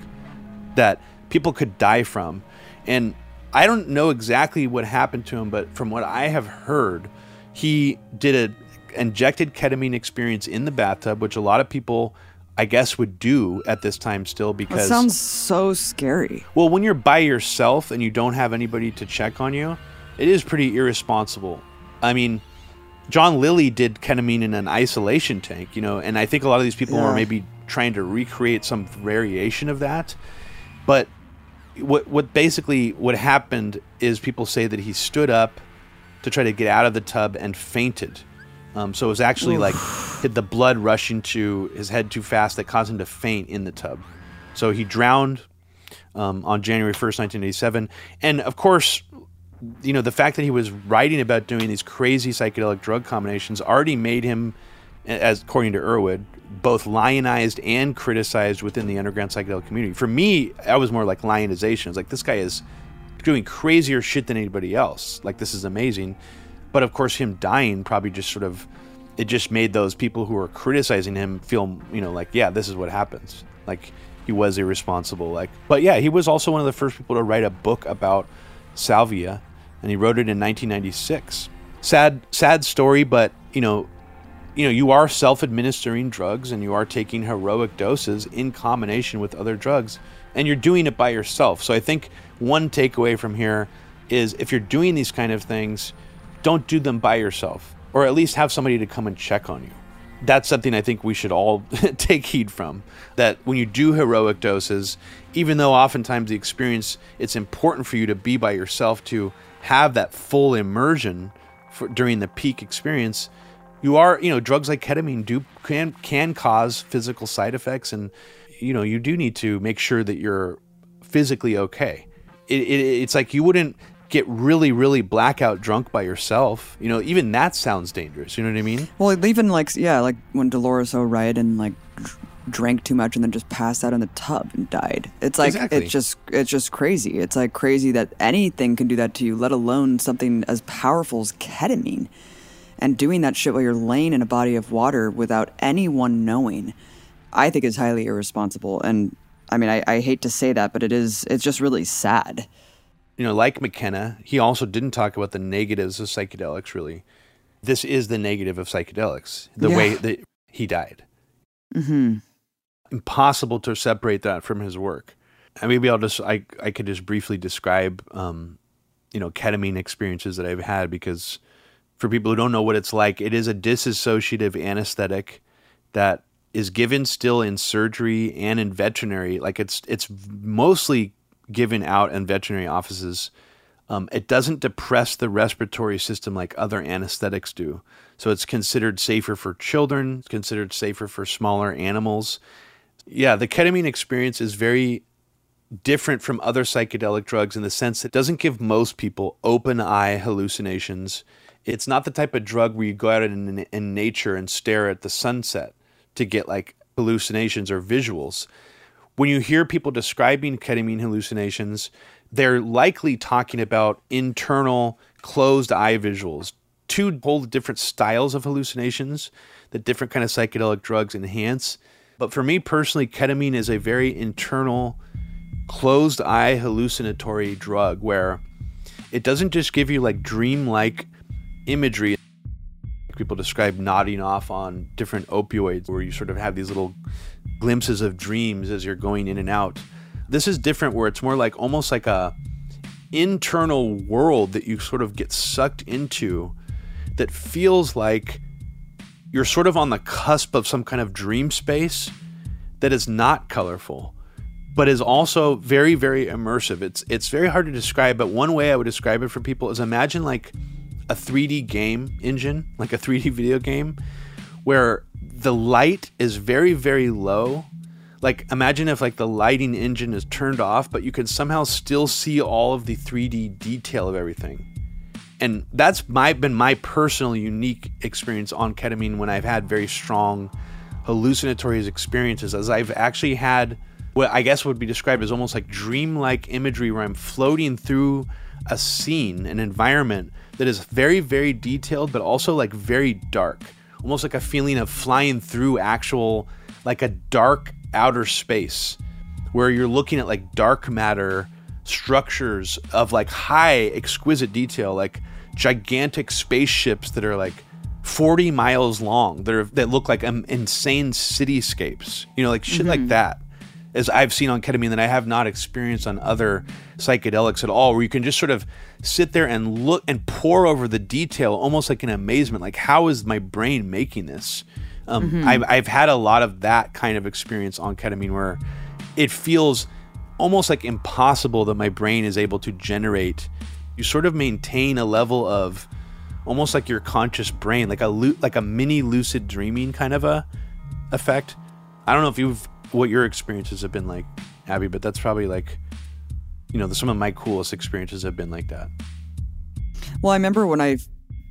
that people could die from. And I don't know exactly what happened to him, but from what I have heard, he did a injected ketamine experience in the bathtub, which a lot of people, I guess, would do at this time still, because... That sounds so scary. Well, when you're by yourself and you don't have anybody to check on you, it is pretty irresponsible. I mean, John Lilly did ketamine in an isolation tank, you know, and I think a lot of these people yeah. were maybe trying to recreate some variation of that. But what what basically what happened is, people say that he stood up to try to get out of the tub and fainted. Um, so it was actually Oof. like hit the blood rushing to his head too fast that caused him to faint in the tub. So he drowned um, on January first, nineteen eighty-seven. And of course, you know, the fact that he was writing about doing these crazy psychedelic drug combinations already made him, as according to Erowid, both lionized and criticized within the underground psychedelic community. For me, I was more like lionization. It's like, this guy is doing crazier shit than anybody else. Like, this is amazing. But of course, him dying probably just sort of, it just made those people who were criticizing him feel, you know, like, yeah, this is what happens. Like, he was irresponsible. Like, but yeah, he was also one of the first people to write a book about salvia, and he wrote it in nineteen ninety-six. Sad, sad story, but you know, you know, you are self-administering drugs, and you are taking heroic doses in combination with other drugs, and you're doing it by yourself. So I think one takeaway from here is, if you're doing these kind of things, don't do them by yourself, or at least have somebody to come and check on you. That's something I think we should all take heed from, that when you do heroic doses, even though oftentimes the experience, it's important for you to be by yourself to have that full immersion for, during the peak experience. You are, you know, drugs like ketamine do can, can cause physical side effects, and, you know, you do need to make sure that you're physically okay. it, it, it's like you wouldn't get really, really blackout drunk by yourself. You know, even that sounds dangerous. You know what I mean? Well, even like, yeah, like when Dolores O'Riordan like drank too much and then just passed out in the tub and died. It's like, exactly. it's just, it's just crazy. It's like crazy that anything can do that to you, let alone something as powerful as ketamine. And doing that shit while you're laying in a body of water without anyone knowing, I think is highly irresponsible. And I mean, I, I hate to say that, but it is, it's just really sad. You know, like McKenna, he also didn't talk about the negatives of psychedelics, really. This is the negative of psychedelics, the yeah. way that he died. Mm-hmm. Impossible to separate that from his work. And maybe I'll just, I, I could just briefly describe, um, you know, ketamine experiences that I've had, because for people who don't know what it's like, it is a dissociative anesthetic that is given still in surgery and in veterinary. Like it's, it's mostly given out in veterinary offices. Um, it doesn't depress the respiratory system like other anesthetics do. So it's considered safer for children, it's considered safer for smaller animals. Yeah, the ketamine experience is very different from other psychedelic drugs in the sense that it doesn't give most people open-eye hallucinations. It's not the type of drug where you go out in, in nature and stare at the sunset to get like hallucinations or visuals. When you hear people describing ketamine hallucinations, they're likely talking about internal closed eye visuals, two whole different styles of hallucinations that different kind of psychedelic drugs enhance. But for me personally, ketamine is a very internal closed eye hallucinatory drug where it doesn't just give you like dream-like imagery. People describe nodding off on different opioids where you sort of have these little glimpses of dreams as you're going in and out. This is different where it's more like almost like a internal world that you sort of get sucked into that feels like you're sort of on the cusp of some kind of dream space that is not colorful, but is also very, very immersive. It's it's very hard to describe, but one way I would describe it for people is imagine like a three D game engine, like a three D video game, where the light is very, very low. Like imagine if like the lighting engine is turned off, but you can somehow still see all of the three D detail of everything. And that's my been my personal unique experience on ketamine when I've had very strong hallucinatory experiences, as I've actually had what I guess would be described as almost like dreamlike imagery where I'm floating through a scene, an environment that is very, very detailed, but also like very dark, almost like a feeling of flying through actual, like a dark outer space where you're looking at like dark matter structures of like high exquisite detail, like gigantic spaceships that are like forty miles long that, are, that look like um, insane cityscapes, you know, like shit mm-hmm. like that. As I've seen on ketamine that I have not experienced on other psychedelics at all, where you can just sort of sit there and look and pore over the detail almost like in amazement, like how is my brain making this? Um, mm-hmm. I've, I've had a lot of that kind of experience on ketamine where it feels almost like impossible that my brain is able to generate. You sort of maintain a level of almost like your conscious brain, like a, like a mini lucid dreaming kind of a effect. I don't know if you've what your experiences have been like, Abby, but that's probably like, you know, some of my coolest experiences have been like that. Well, I remember when I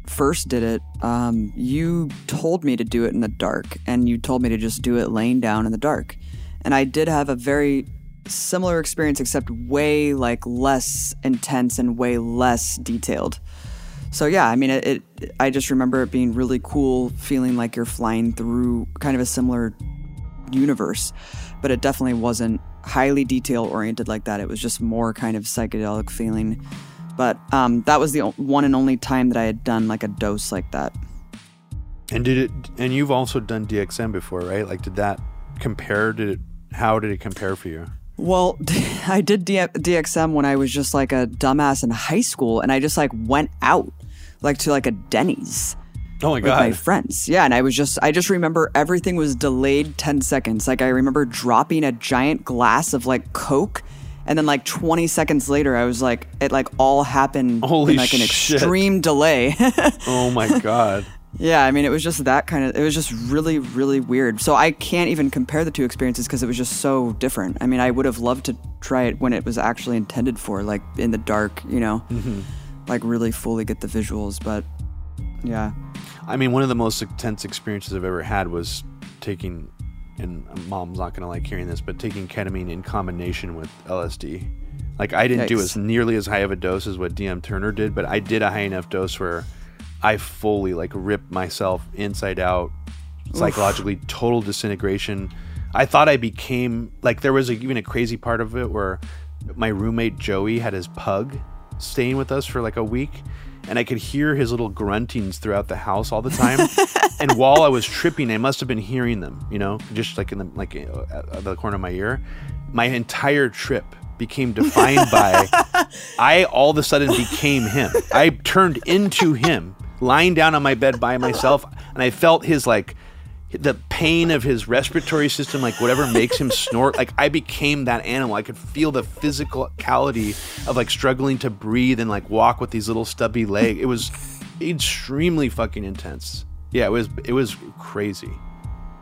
first did it, um, you told me to do it in the dark, and you told me to just do it laying down in the dark. And I did have a very similar experience, except way like less intense and way less detailed. So yeah, I mean, it, it I just remember it being really cool, feeling like you're flying through kind of a similar universe, but it definitely wasn't highly detail oriented like that. It was just more kind of psychedelic feeling. But um, that was the one and only time that I had done like a dose like that. And did it? And you've also done D X M before, right? Like, did that compare? Did it? How did it compare for you? Well, I did D X M when I was just like a dumbass in high school, and I just like went out like to like a Denny's. Oh my God. With my friends. Yeah. And I was just, I just remember everything was delayed ten seconds. Like I remember dropping a giant glass of like Coke. And then like twenty seconds later, I was like, it like all happened Holy in like an shit. extreme delay. Oh my God. Yeah, I mean, it was just that kind of, it was just really, really weird. So I can't even compare the two experiences because it was just so different. I mean, I would have loved to try it when it was actually intended for, like in the dark, you know, mm-hmm. like really fully get the visuals. But yeah. I mean, one of the most intense experiences I've ever had was taking, and mom's not going to like hearing this, but taking ketamine in combination with L S D. Like I didn't Yikes. do as nearly as high of a dose as what D M Turner did, but I did a high enough dose where I fully like ripped myself inside out, psychologically, Oof. total disintegration. I thought I became, like there was a, even a crazy part of it where my roommate Joey had his pug staying with us for like a week, and I could hear his little gruntings throughout the house all the time. And while I was tripping, I must have been hearing them, you know, just like in the, like at the corner of my ear. My entire trip became defined by, I all of a sudden became him. I turned into him, lying down on my bed by myself, and I felt his like, the pain of his respiratory system, like whatever makes him snort. Like I became that animal. I could feel the physicality of like struggling to breathe and like walk with these little stubby legs. It was extremely fucking intense. Yeah, it was it was crazy.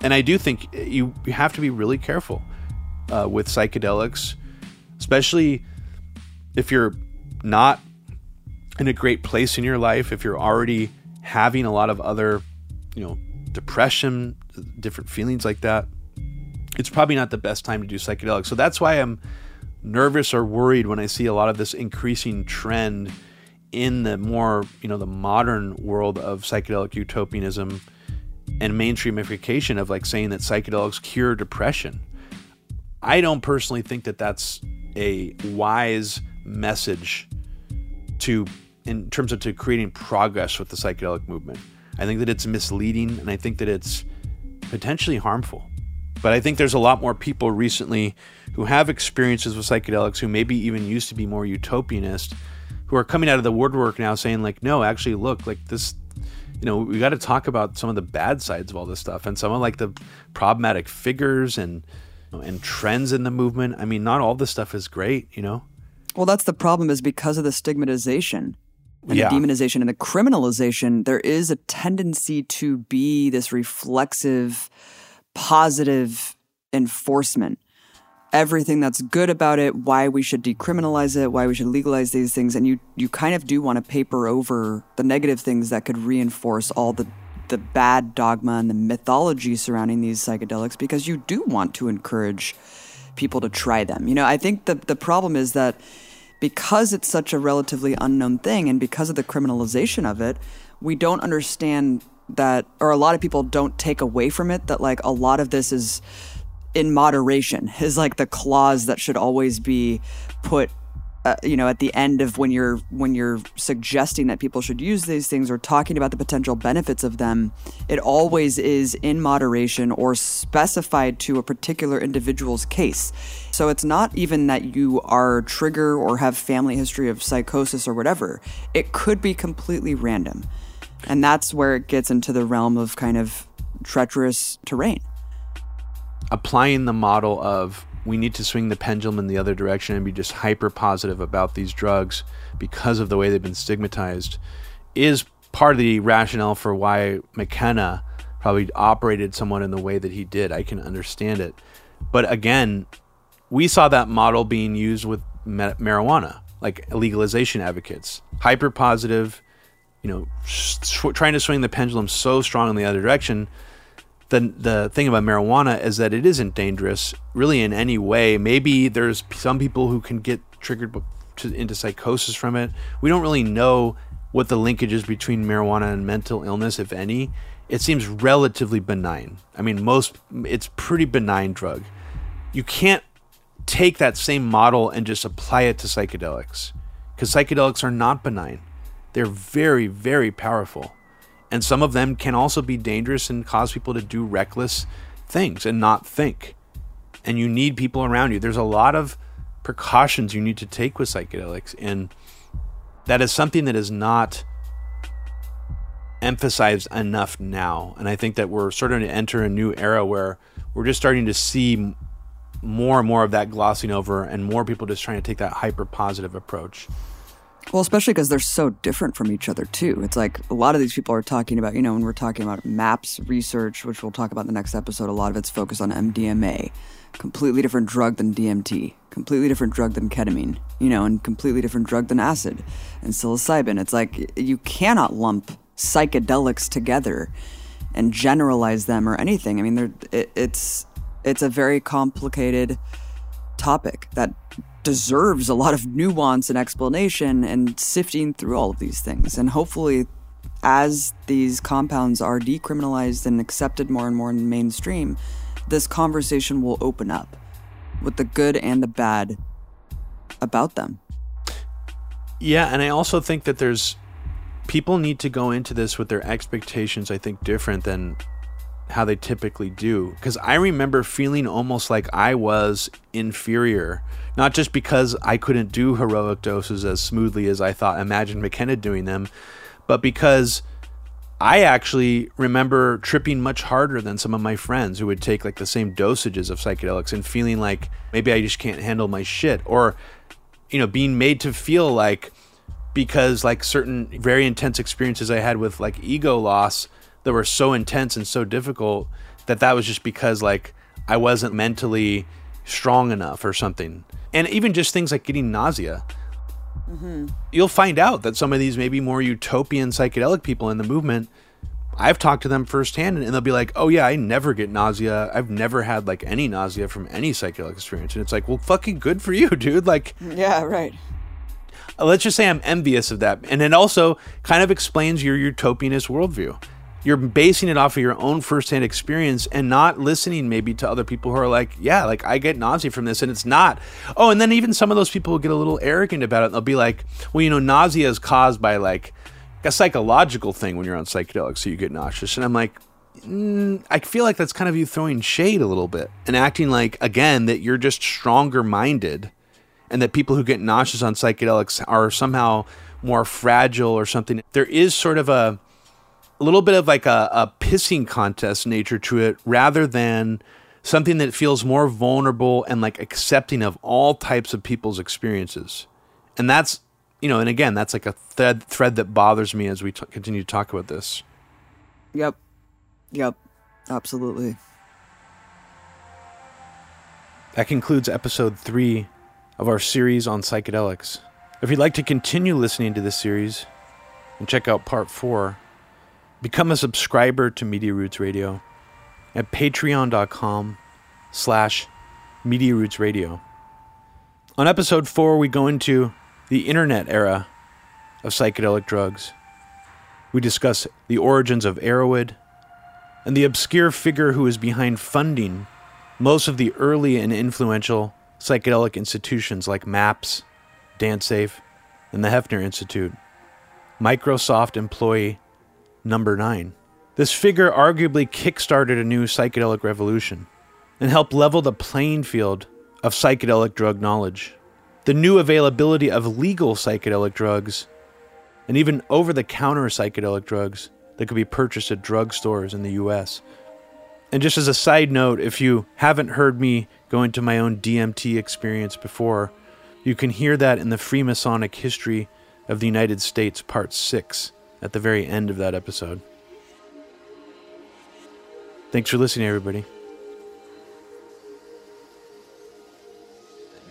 And I do think you, you have to be really careful uh, with psychedelics, especially if you're not in a great place in your life, if you're already having a lot of other, you know, depression, different feelings like that, it's probably not the best time to do psychedelics. So that's why I'm nervous or worried when I see a lot of this increasing trend in the more, you know, the modern world of psychedelic utopianism and mainstreamification of like saying that psychedelics cure depression. I don't personally think that that's a wise message to, in terms of to creating progress with the psychedelic movement. I think that it's misleading, and I think that it's potentially harmful. But I think there's a lot more people recently who have experiences with psychedelics, who maybe even used to be more utopianist, who are coming out of the woodwork now saying like, no, actually, look, like this, you know, we got to talk about some of the bad sides of all this stuff and some of like the problematic figures and, you know, and trends in the movement. I mean, not all this stuff is great, you know? Well, that's the problem, is because of the stigmatization and yeah. the demonization and the criminalization, there is a tendency to be this reflexive, positive enforcement. Everything that's good about it, why we should decriminalize it, why we should legalize these things. And you, you kind of do want to paper over the negative things that could reinforce all the, the bad dogma and the mythology surrounding these psychedelics, because you do want to encourage people to try them. You know, I think the the problem is that because it's such a relatively unknown thing, and because of the criminalization of it, we don't understand that, or a lot of people don't take away from it, that like a lot of this is in moderation, is like the clause that should always be put, uh, you know, at the end of when you're when you're suggesting that people should use these things or talking about the potential benefits of them. It always is in moderation or specified to a particular individual's case. So it's not even that you are trigger or have family history of psychosis or whatever. It could be completely random. And that's where it gets into the realm of kind of treacherous terrain. Applying the model of we need to swing the pendulum in the other direction and be just hyper positive about these drugs because of the way they've been stigmatized is part of the rationale for why McKenna probably operated somewhat in the way that he did. I can understand it. But again, we saw that model being used with ma- marijuana, like legalization advocates, hyper positive, you know, sh- trying to swing the pendulum so strong in the other direction. The, the thing about marijuana is that it isn't dangerous really in any way. Maybe there's some people who can get triggered to, into psychosis from it. We don't really know what the linkage is between marijuana and mental illness, if any. It seems relatively benign. I mean, most, it's pretty benign drug. You can't take that same model and just apply it to psychedelics, because psychedelics are not benign. They're very, very powerful. And some of them can also be dangerous and cause people to do reckless things and not think. And you need people around you. There's a lot of precautions you need to take with psychedelics. And that is something that is not emphasized enough now. And I think that we're starting to enter a new era where we're just starting to see more and more of that glossing over, and more people just trying to take that hyper positive approach. Well, especially because they're so different from each other, too. It's like a lot of these people are talking about, you know, when we're talking about MAPS research, which we'll talk about in the next episode, a lot of it's focused on M D M A, completely different drug than D M T, completely different drug than ketamine, you know, and completely different drug than acid and psilocybin. It's like you cannot lump psychedelics together and generalize them or anything. I mean, they're, it, it's it's a very complicated topic that deserves a lot of nuance and explanation and sifting through all of these things. And hopefully, as these compounds are decriminalized and accepted more and more in the mainstream, this conversation will open up with the good and the bad about them. Yeah, and I also think that there's people need to go into this with their expectations, I think, different than how they typically do. Because I remember feeling almost like I was inferior, not just because I couldn't do heroic doses as smoothly as I thought, imagine McKenna doing them, but because I actually remember tripping much harder than some of my friends who would take like the same dosages of psychedelics and feeling like maybe I just can't handle my shit, or, you know, being made to feel like, because like certain very intense experiences I had with like ego loss that were so intense and so difficult that that was just because like I wasn't mentally strong enough or something. And even just things like getting nausea. Mm-hmm. You'll find out that some of these maybe more utopian psychedelic people in the movement, I've talked to them firsthand and they'll be like, oh yeah, I never get nausea. I've never had like any nausea from any psychedelic experience. And it's like, well, fucking good for you, dude. Like, yeah, right. Let's just say I'm envious of that. And it also kind of explains your utopianist worldview. You're basing it off of your own firsthand experience and not listening maybe to other people who are like, yeah, like I get nausea from this and it's not. Oh, and then even some of those people will get a little arrogant about it. They'll be like, well, you know, nausea is caused by like a psychological thing when you're on psychedelics, so you get nauseous. And I'm like, mm, I feel like that's kind of you throwing shade a little bit and acting like, again, that you're just stronger minded and that people who get nauseous on psychedelics are somehow more fragile or something. There is sort of a, a little bit of like a, a pissing contest nature to it rather than something that feels more vulnerable and like accepting of all types of people's experiences. And that's, you know, and again, that's like a thread, thread that bothers me as we t- continue to talk about this. Yep. Yep. Absolutely. That concludes episode three of our series on psychedelics. If you'd like to continue listening to this series and check out part four, become a subscriber to Media Roots Radio at patreon.com slash Media Roots Radio. On episode four, we go into the internet era of psychedelic drugs. We discuss the origins of Erowid and the obscure figure who is behind funding most of the early and influential psychedelic institutions like MAPS, DanceSafe, and the Hefner Institute. Microsoft employee number nine. This figure arguably kickstarted a new psychedelic revolution and helped level the playing field of psychedelic drug knowledge, the new availability of legal psychedelic drugs, and even over-the-counter psychedelic drugs that could be purchased at drugstores in the U S. And just as a side note, if you haven't heard me go into my own D M T experience before, you can hear that in the Freemasonic History of the United States, Part six. At the very end of that episode. Thanks for listening, everybody.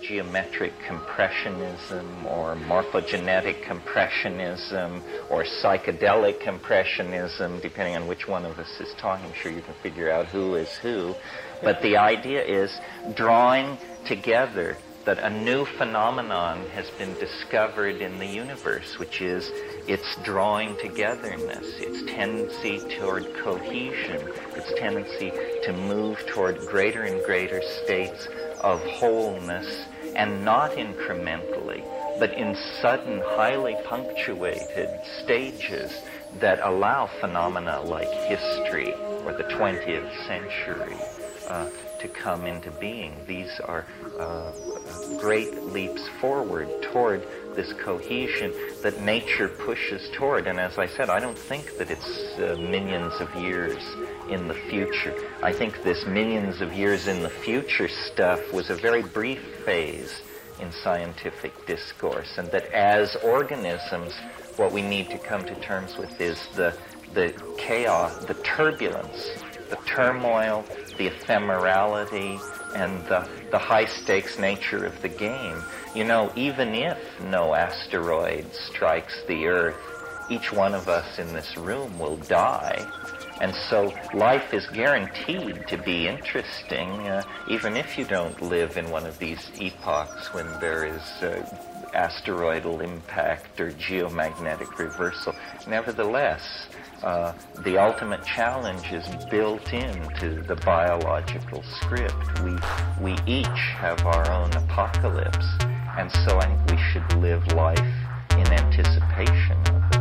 Geometric compressionism or morphogenetic compressionism or psychedelic compressionism, depending on which one of us is talking, I'm sure you can figure out who is who. But the idea is drawing together that a new phenomenon has been discovered in the universe, which is its drawing togetherness, its tendency toward cohesion, its tendency to move toward greater and greater states of wholeness, and not incrementally, but in sudden, highly punctuated stages that allow phenomena like history or the twentieth century uh, to come into being. These are uh, great leaps forward toward this cohesion that nature pushes toward. And as I said, I don't think that it's uh, millions of years in the future. I think this millions of years in the future stuff was a very brief phase in scientific discourse, and that as organisms, what we need to come to terms with is the, the chaos, the turbulence, the turmoil, the ephemerality, and the, the high-stakes nature of the game. You know, even if no asteroid strikes the Earth, each one of us in this room will die. And so life is guaranteed to be interesting, uh, even if you don't live in one of these epochs when there is uh, asteroidal impact or geomagnetic reversal. Nevertheless, uh, the ultimate challenge is built into the biological script. We, we each have our own apocalypse, and so I think we should live life in anticipation of it.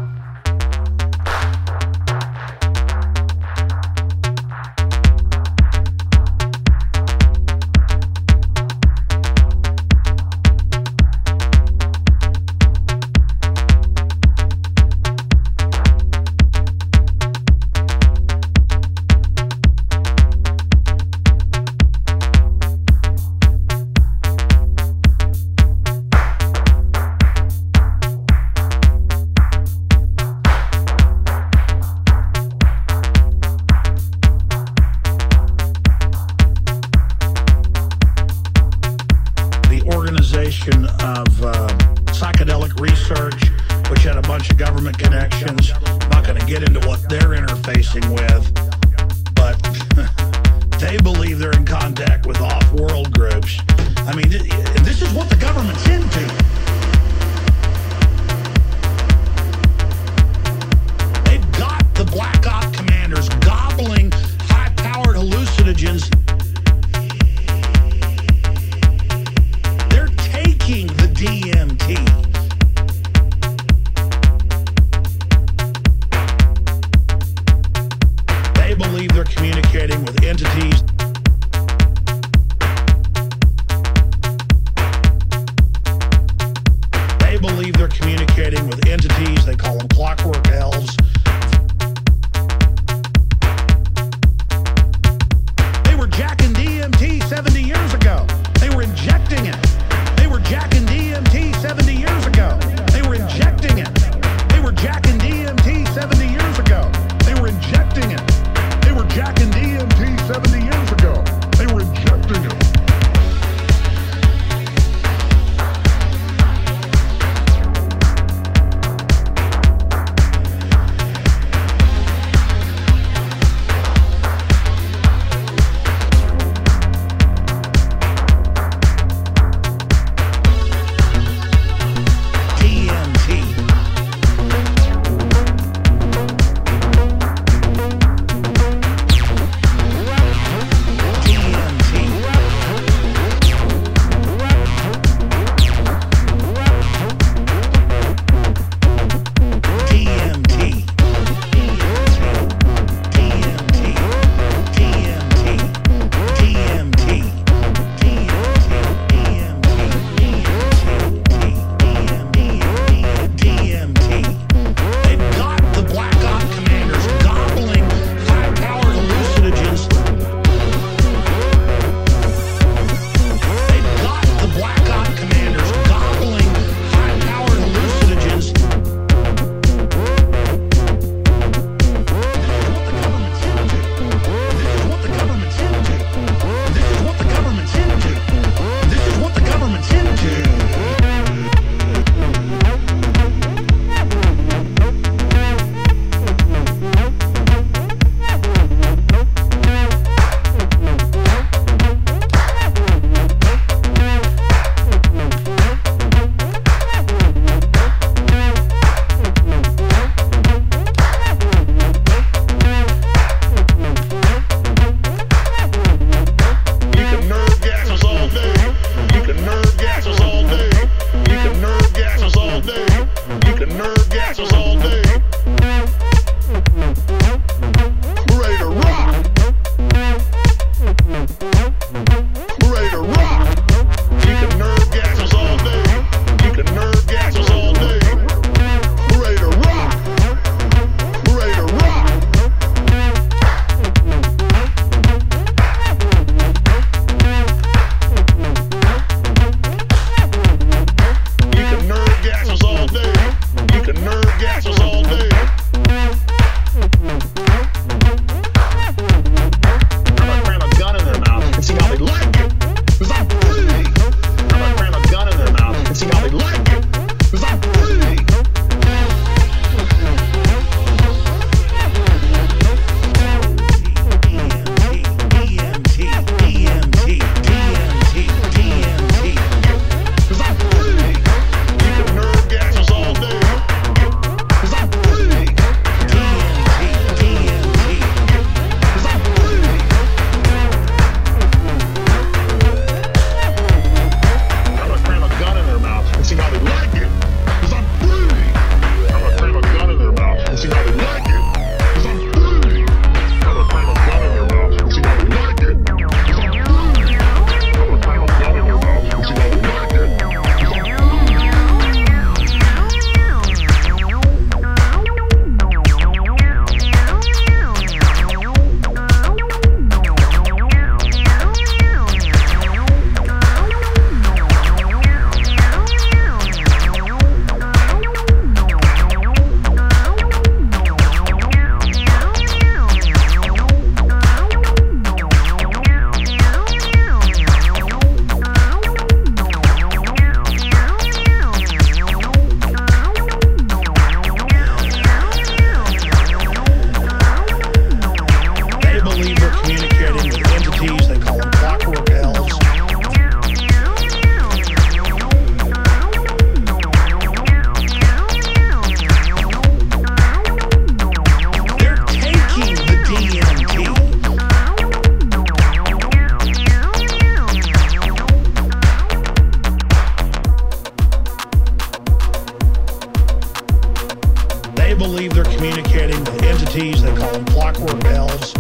believe they're communicating with entities. They call them clockwork elves.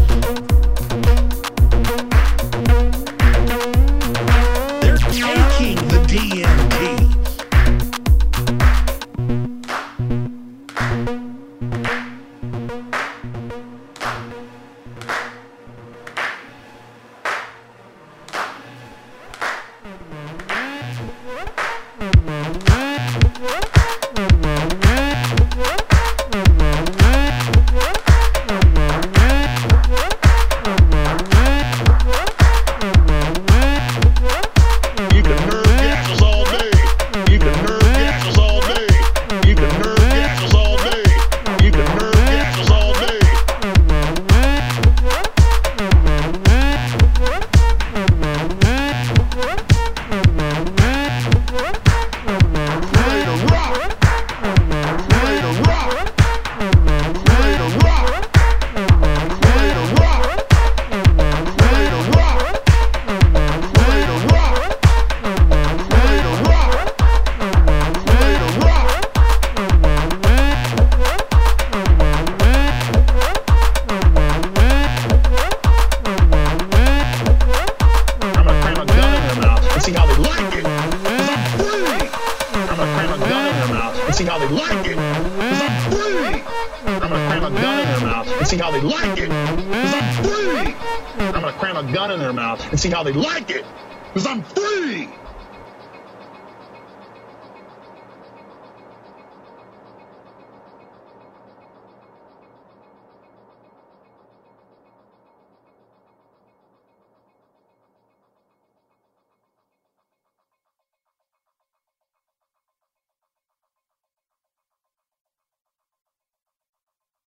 They're taking the D M T. See how they like it, because I'm free!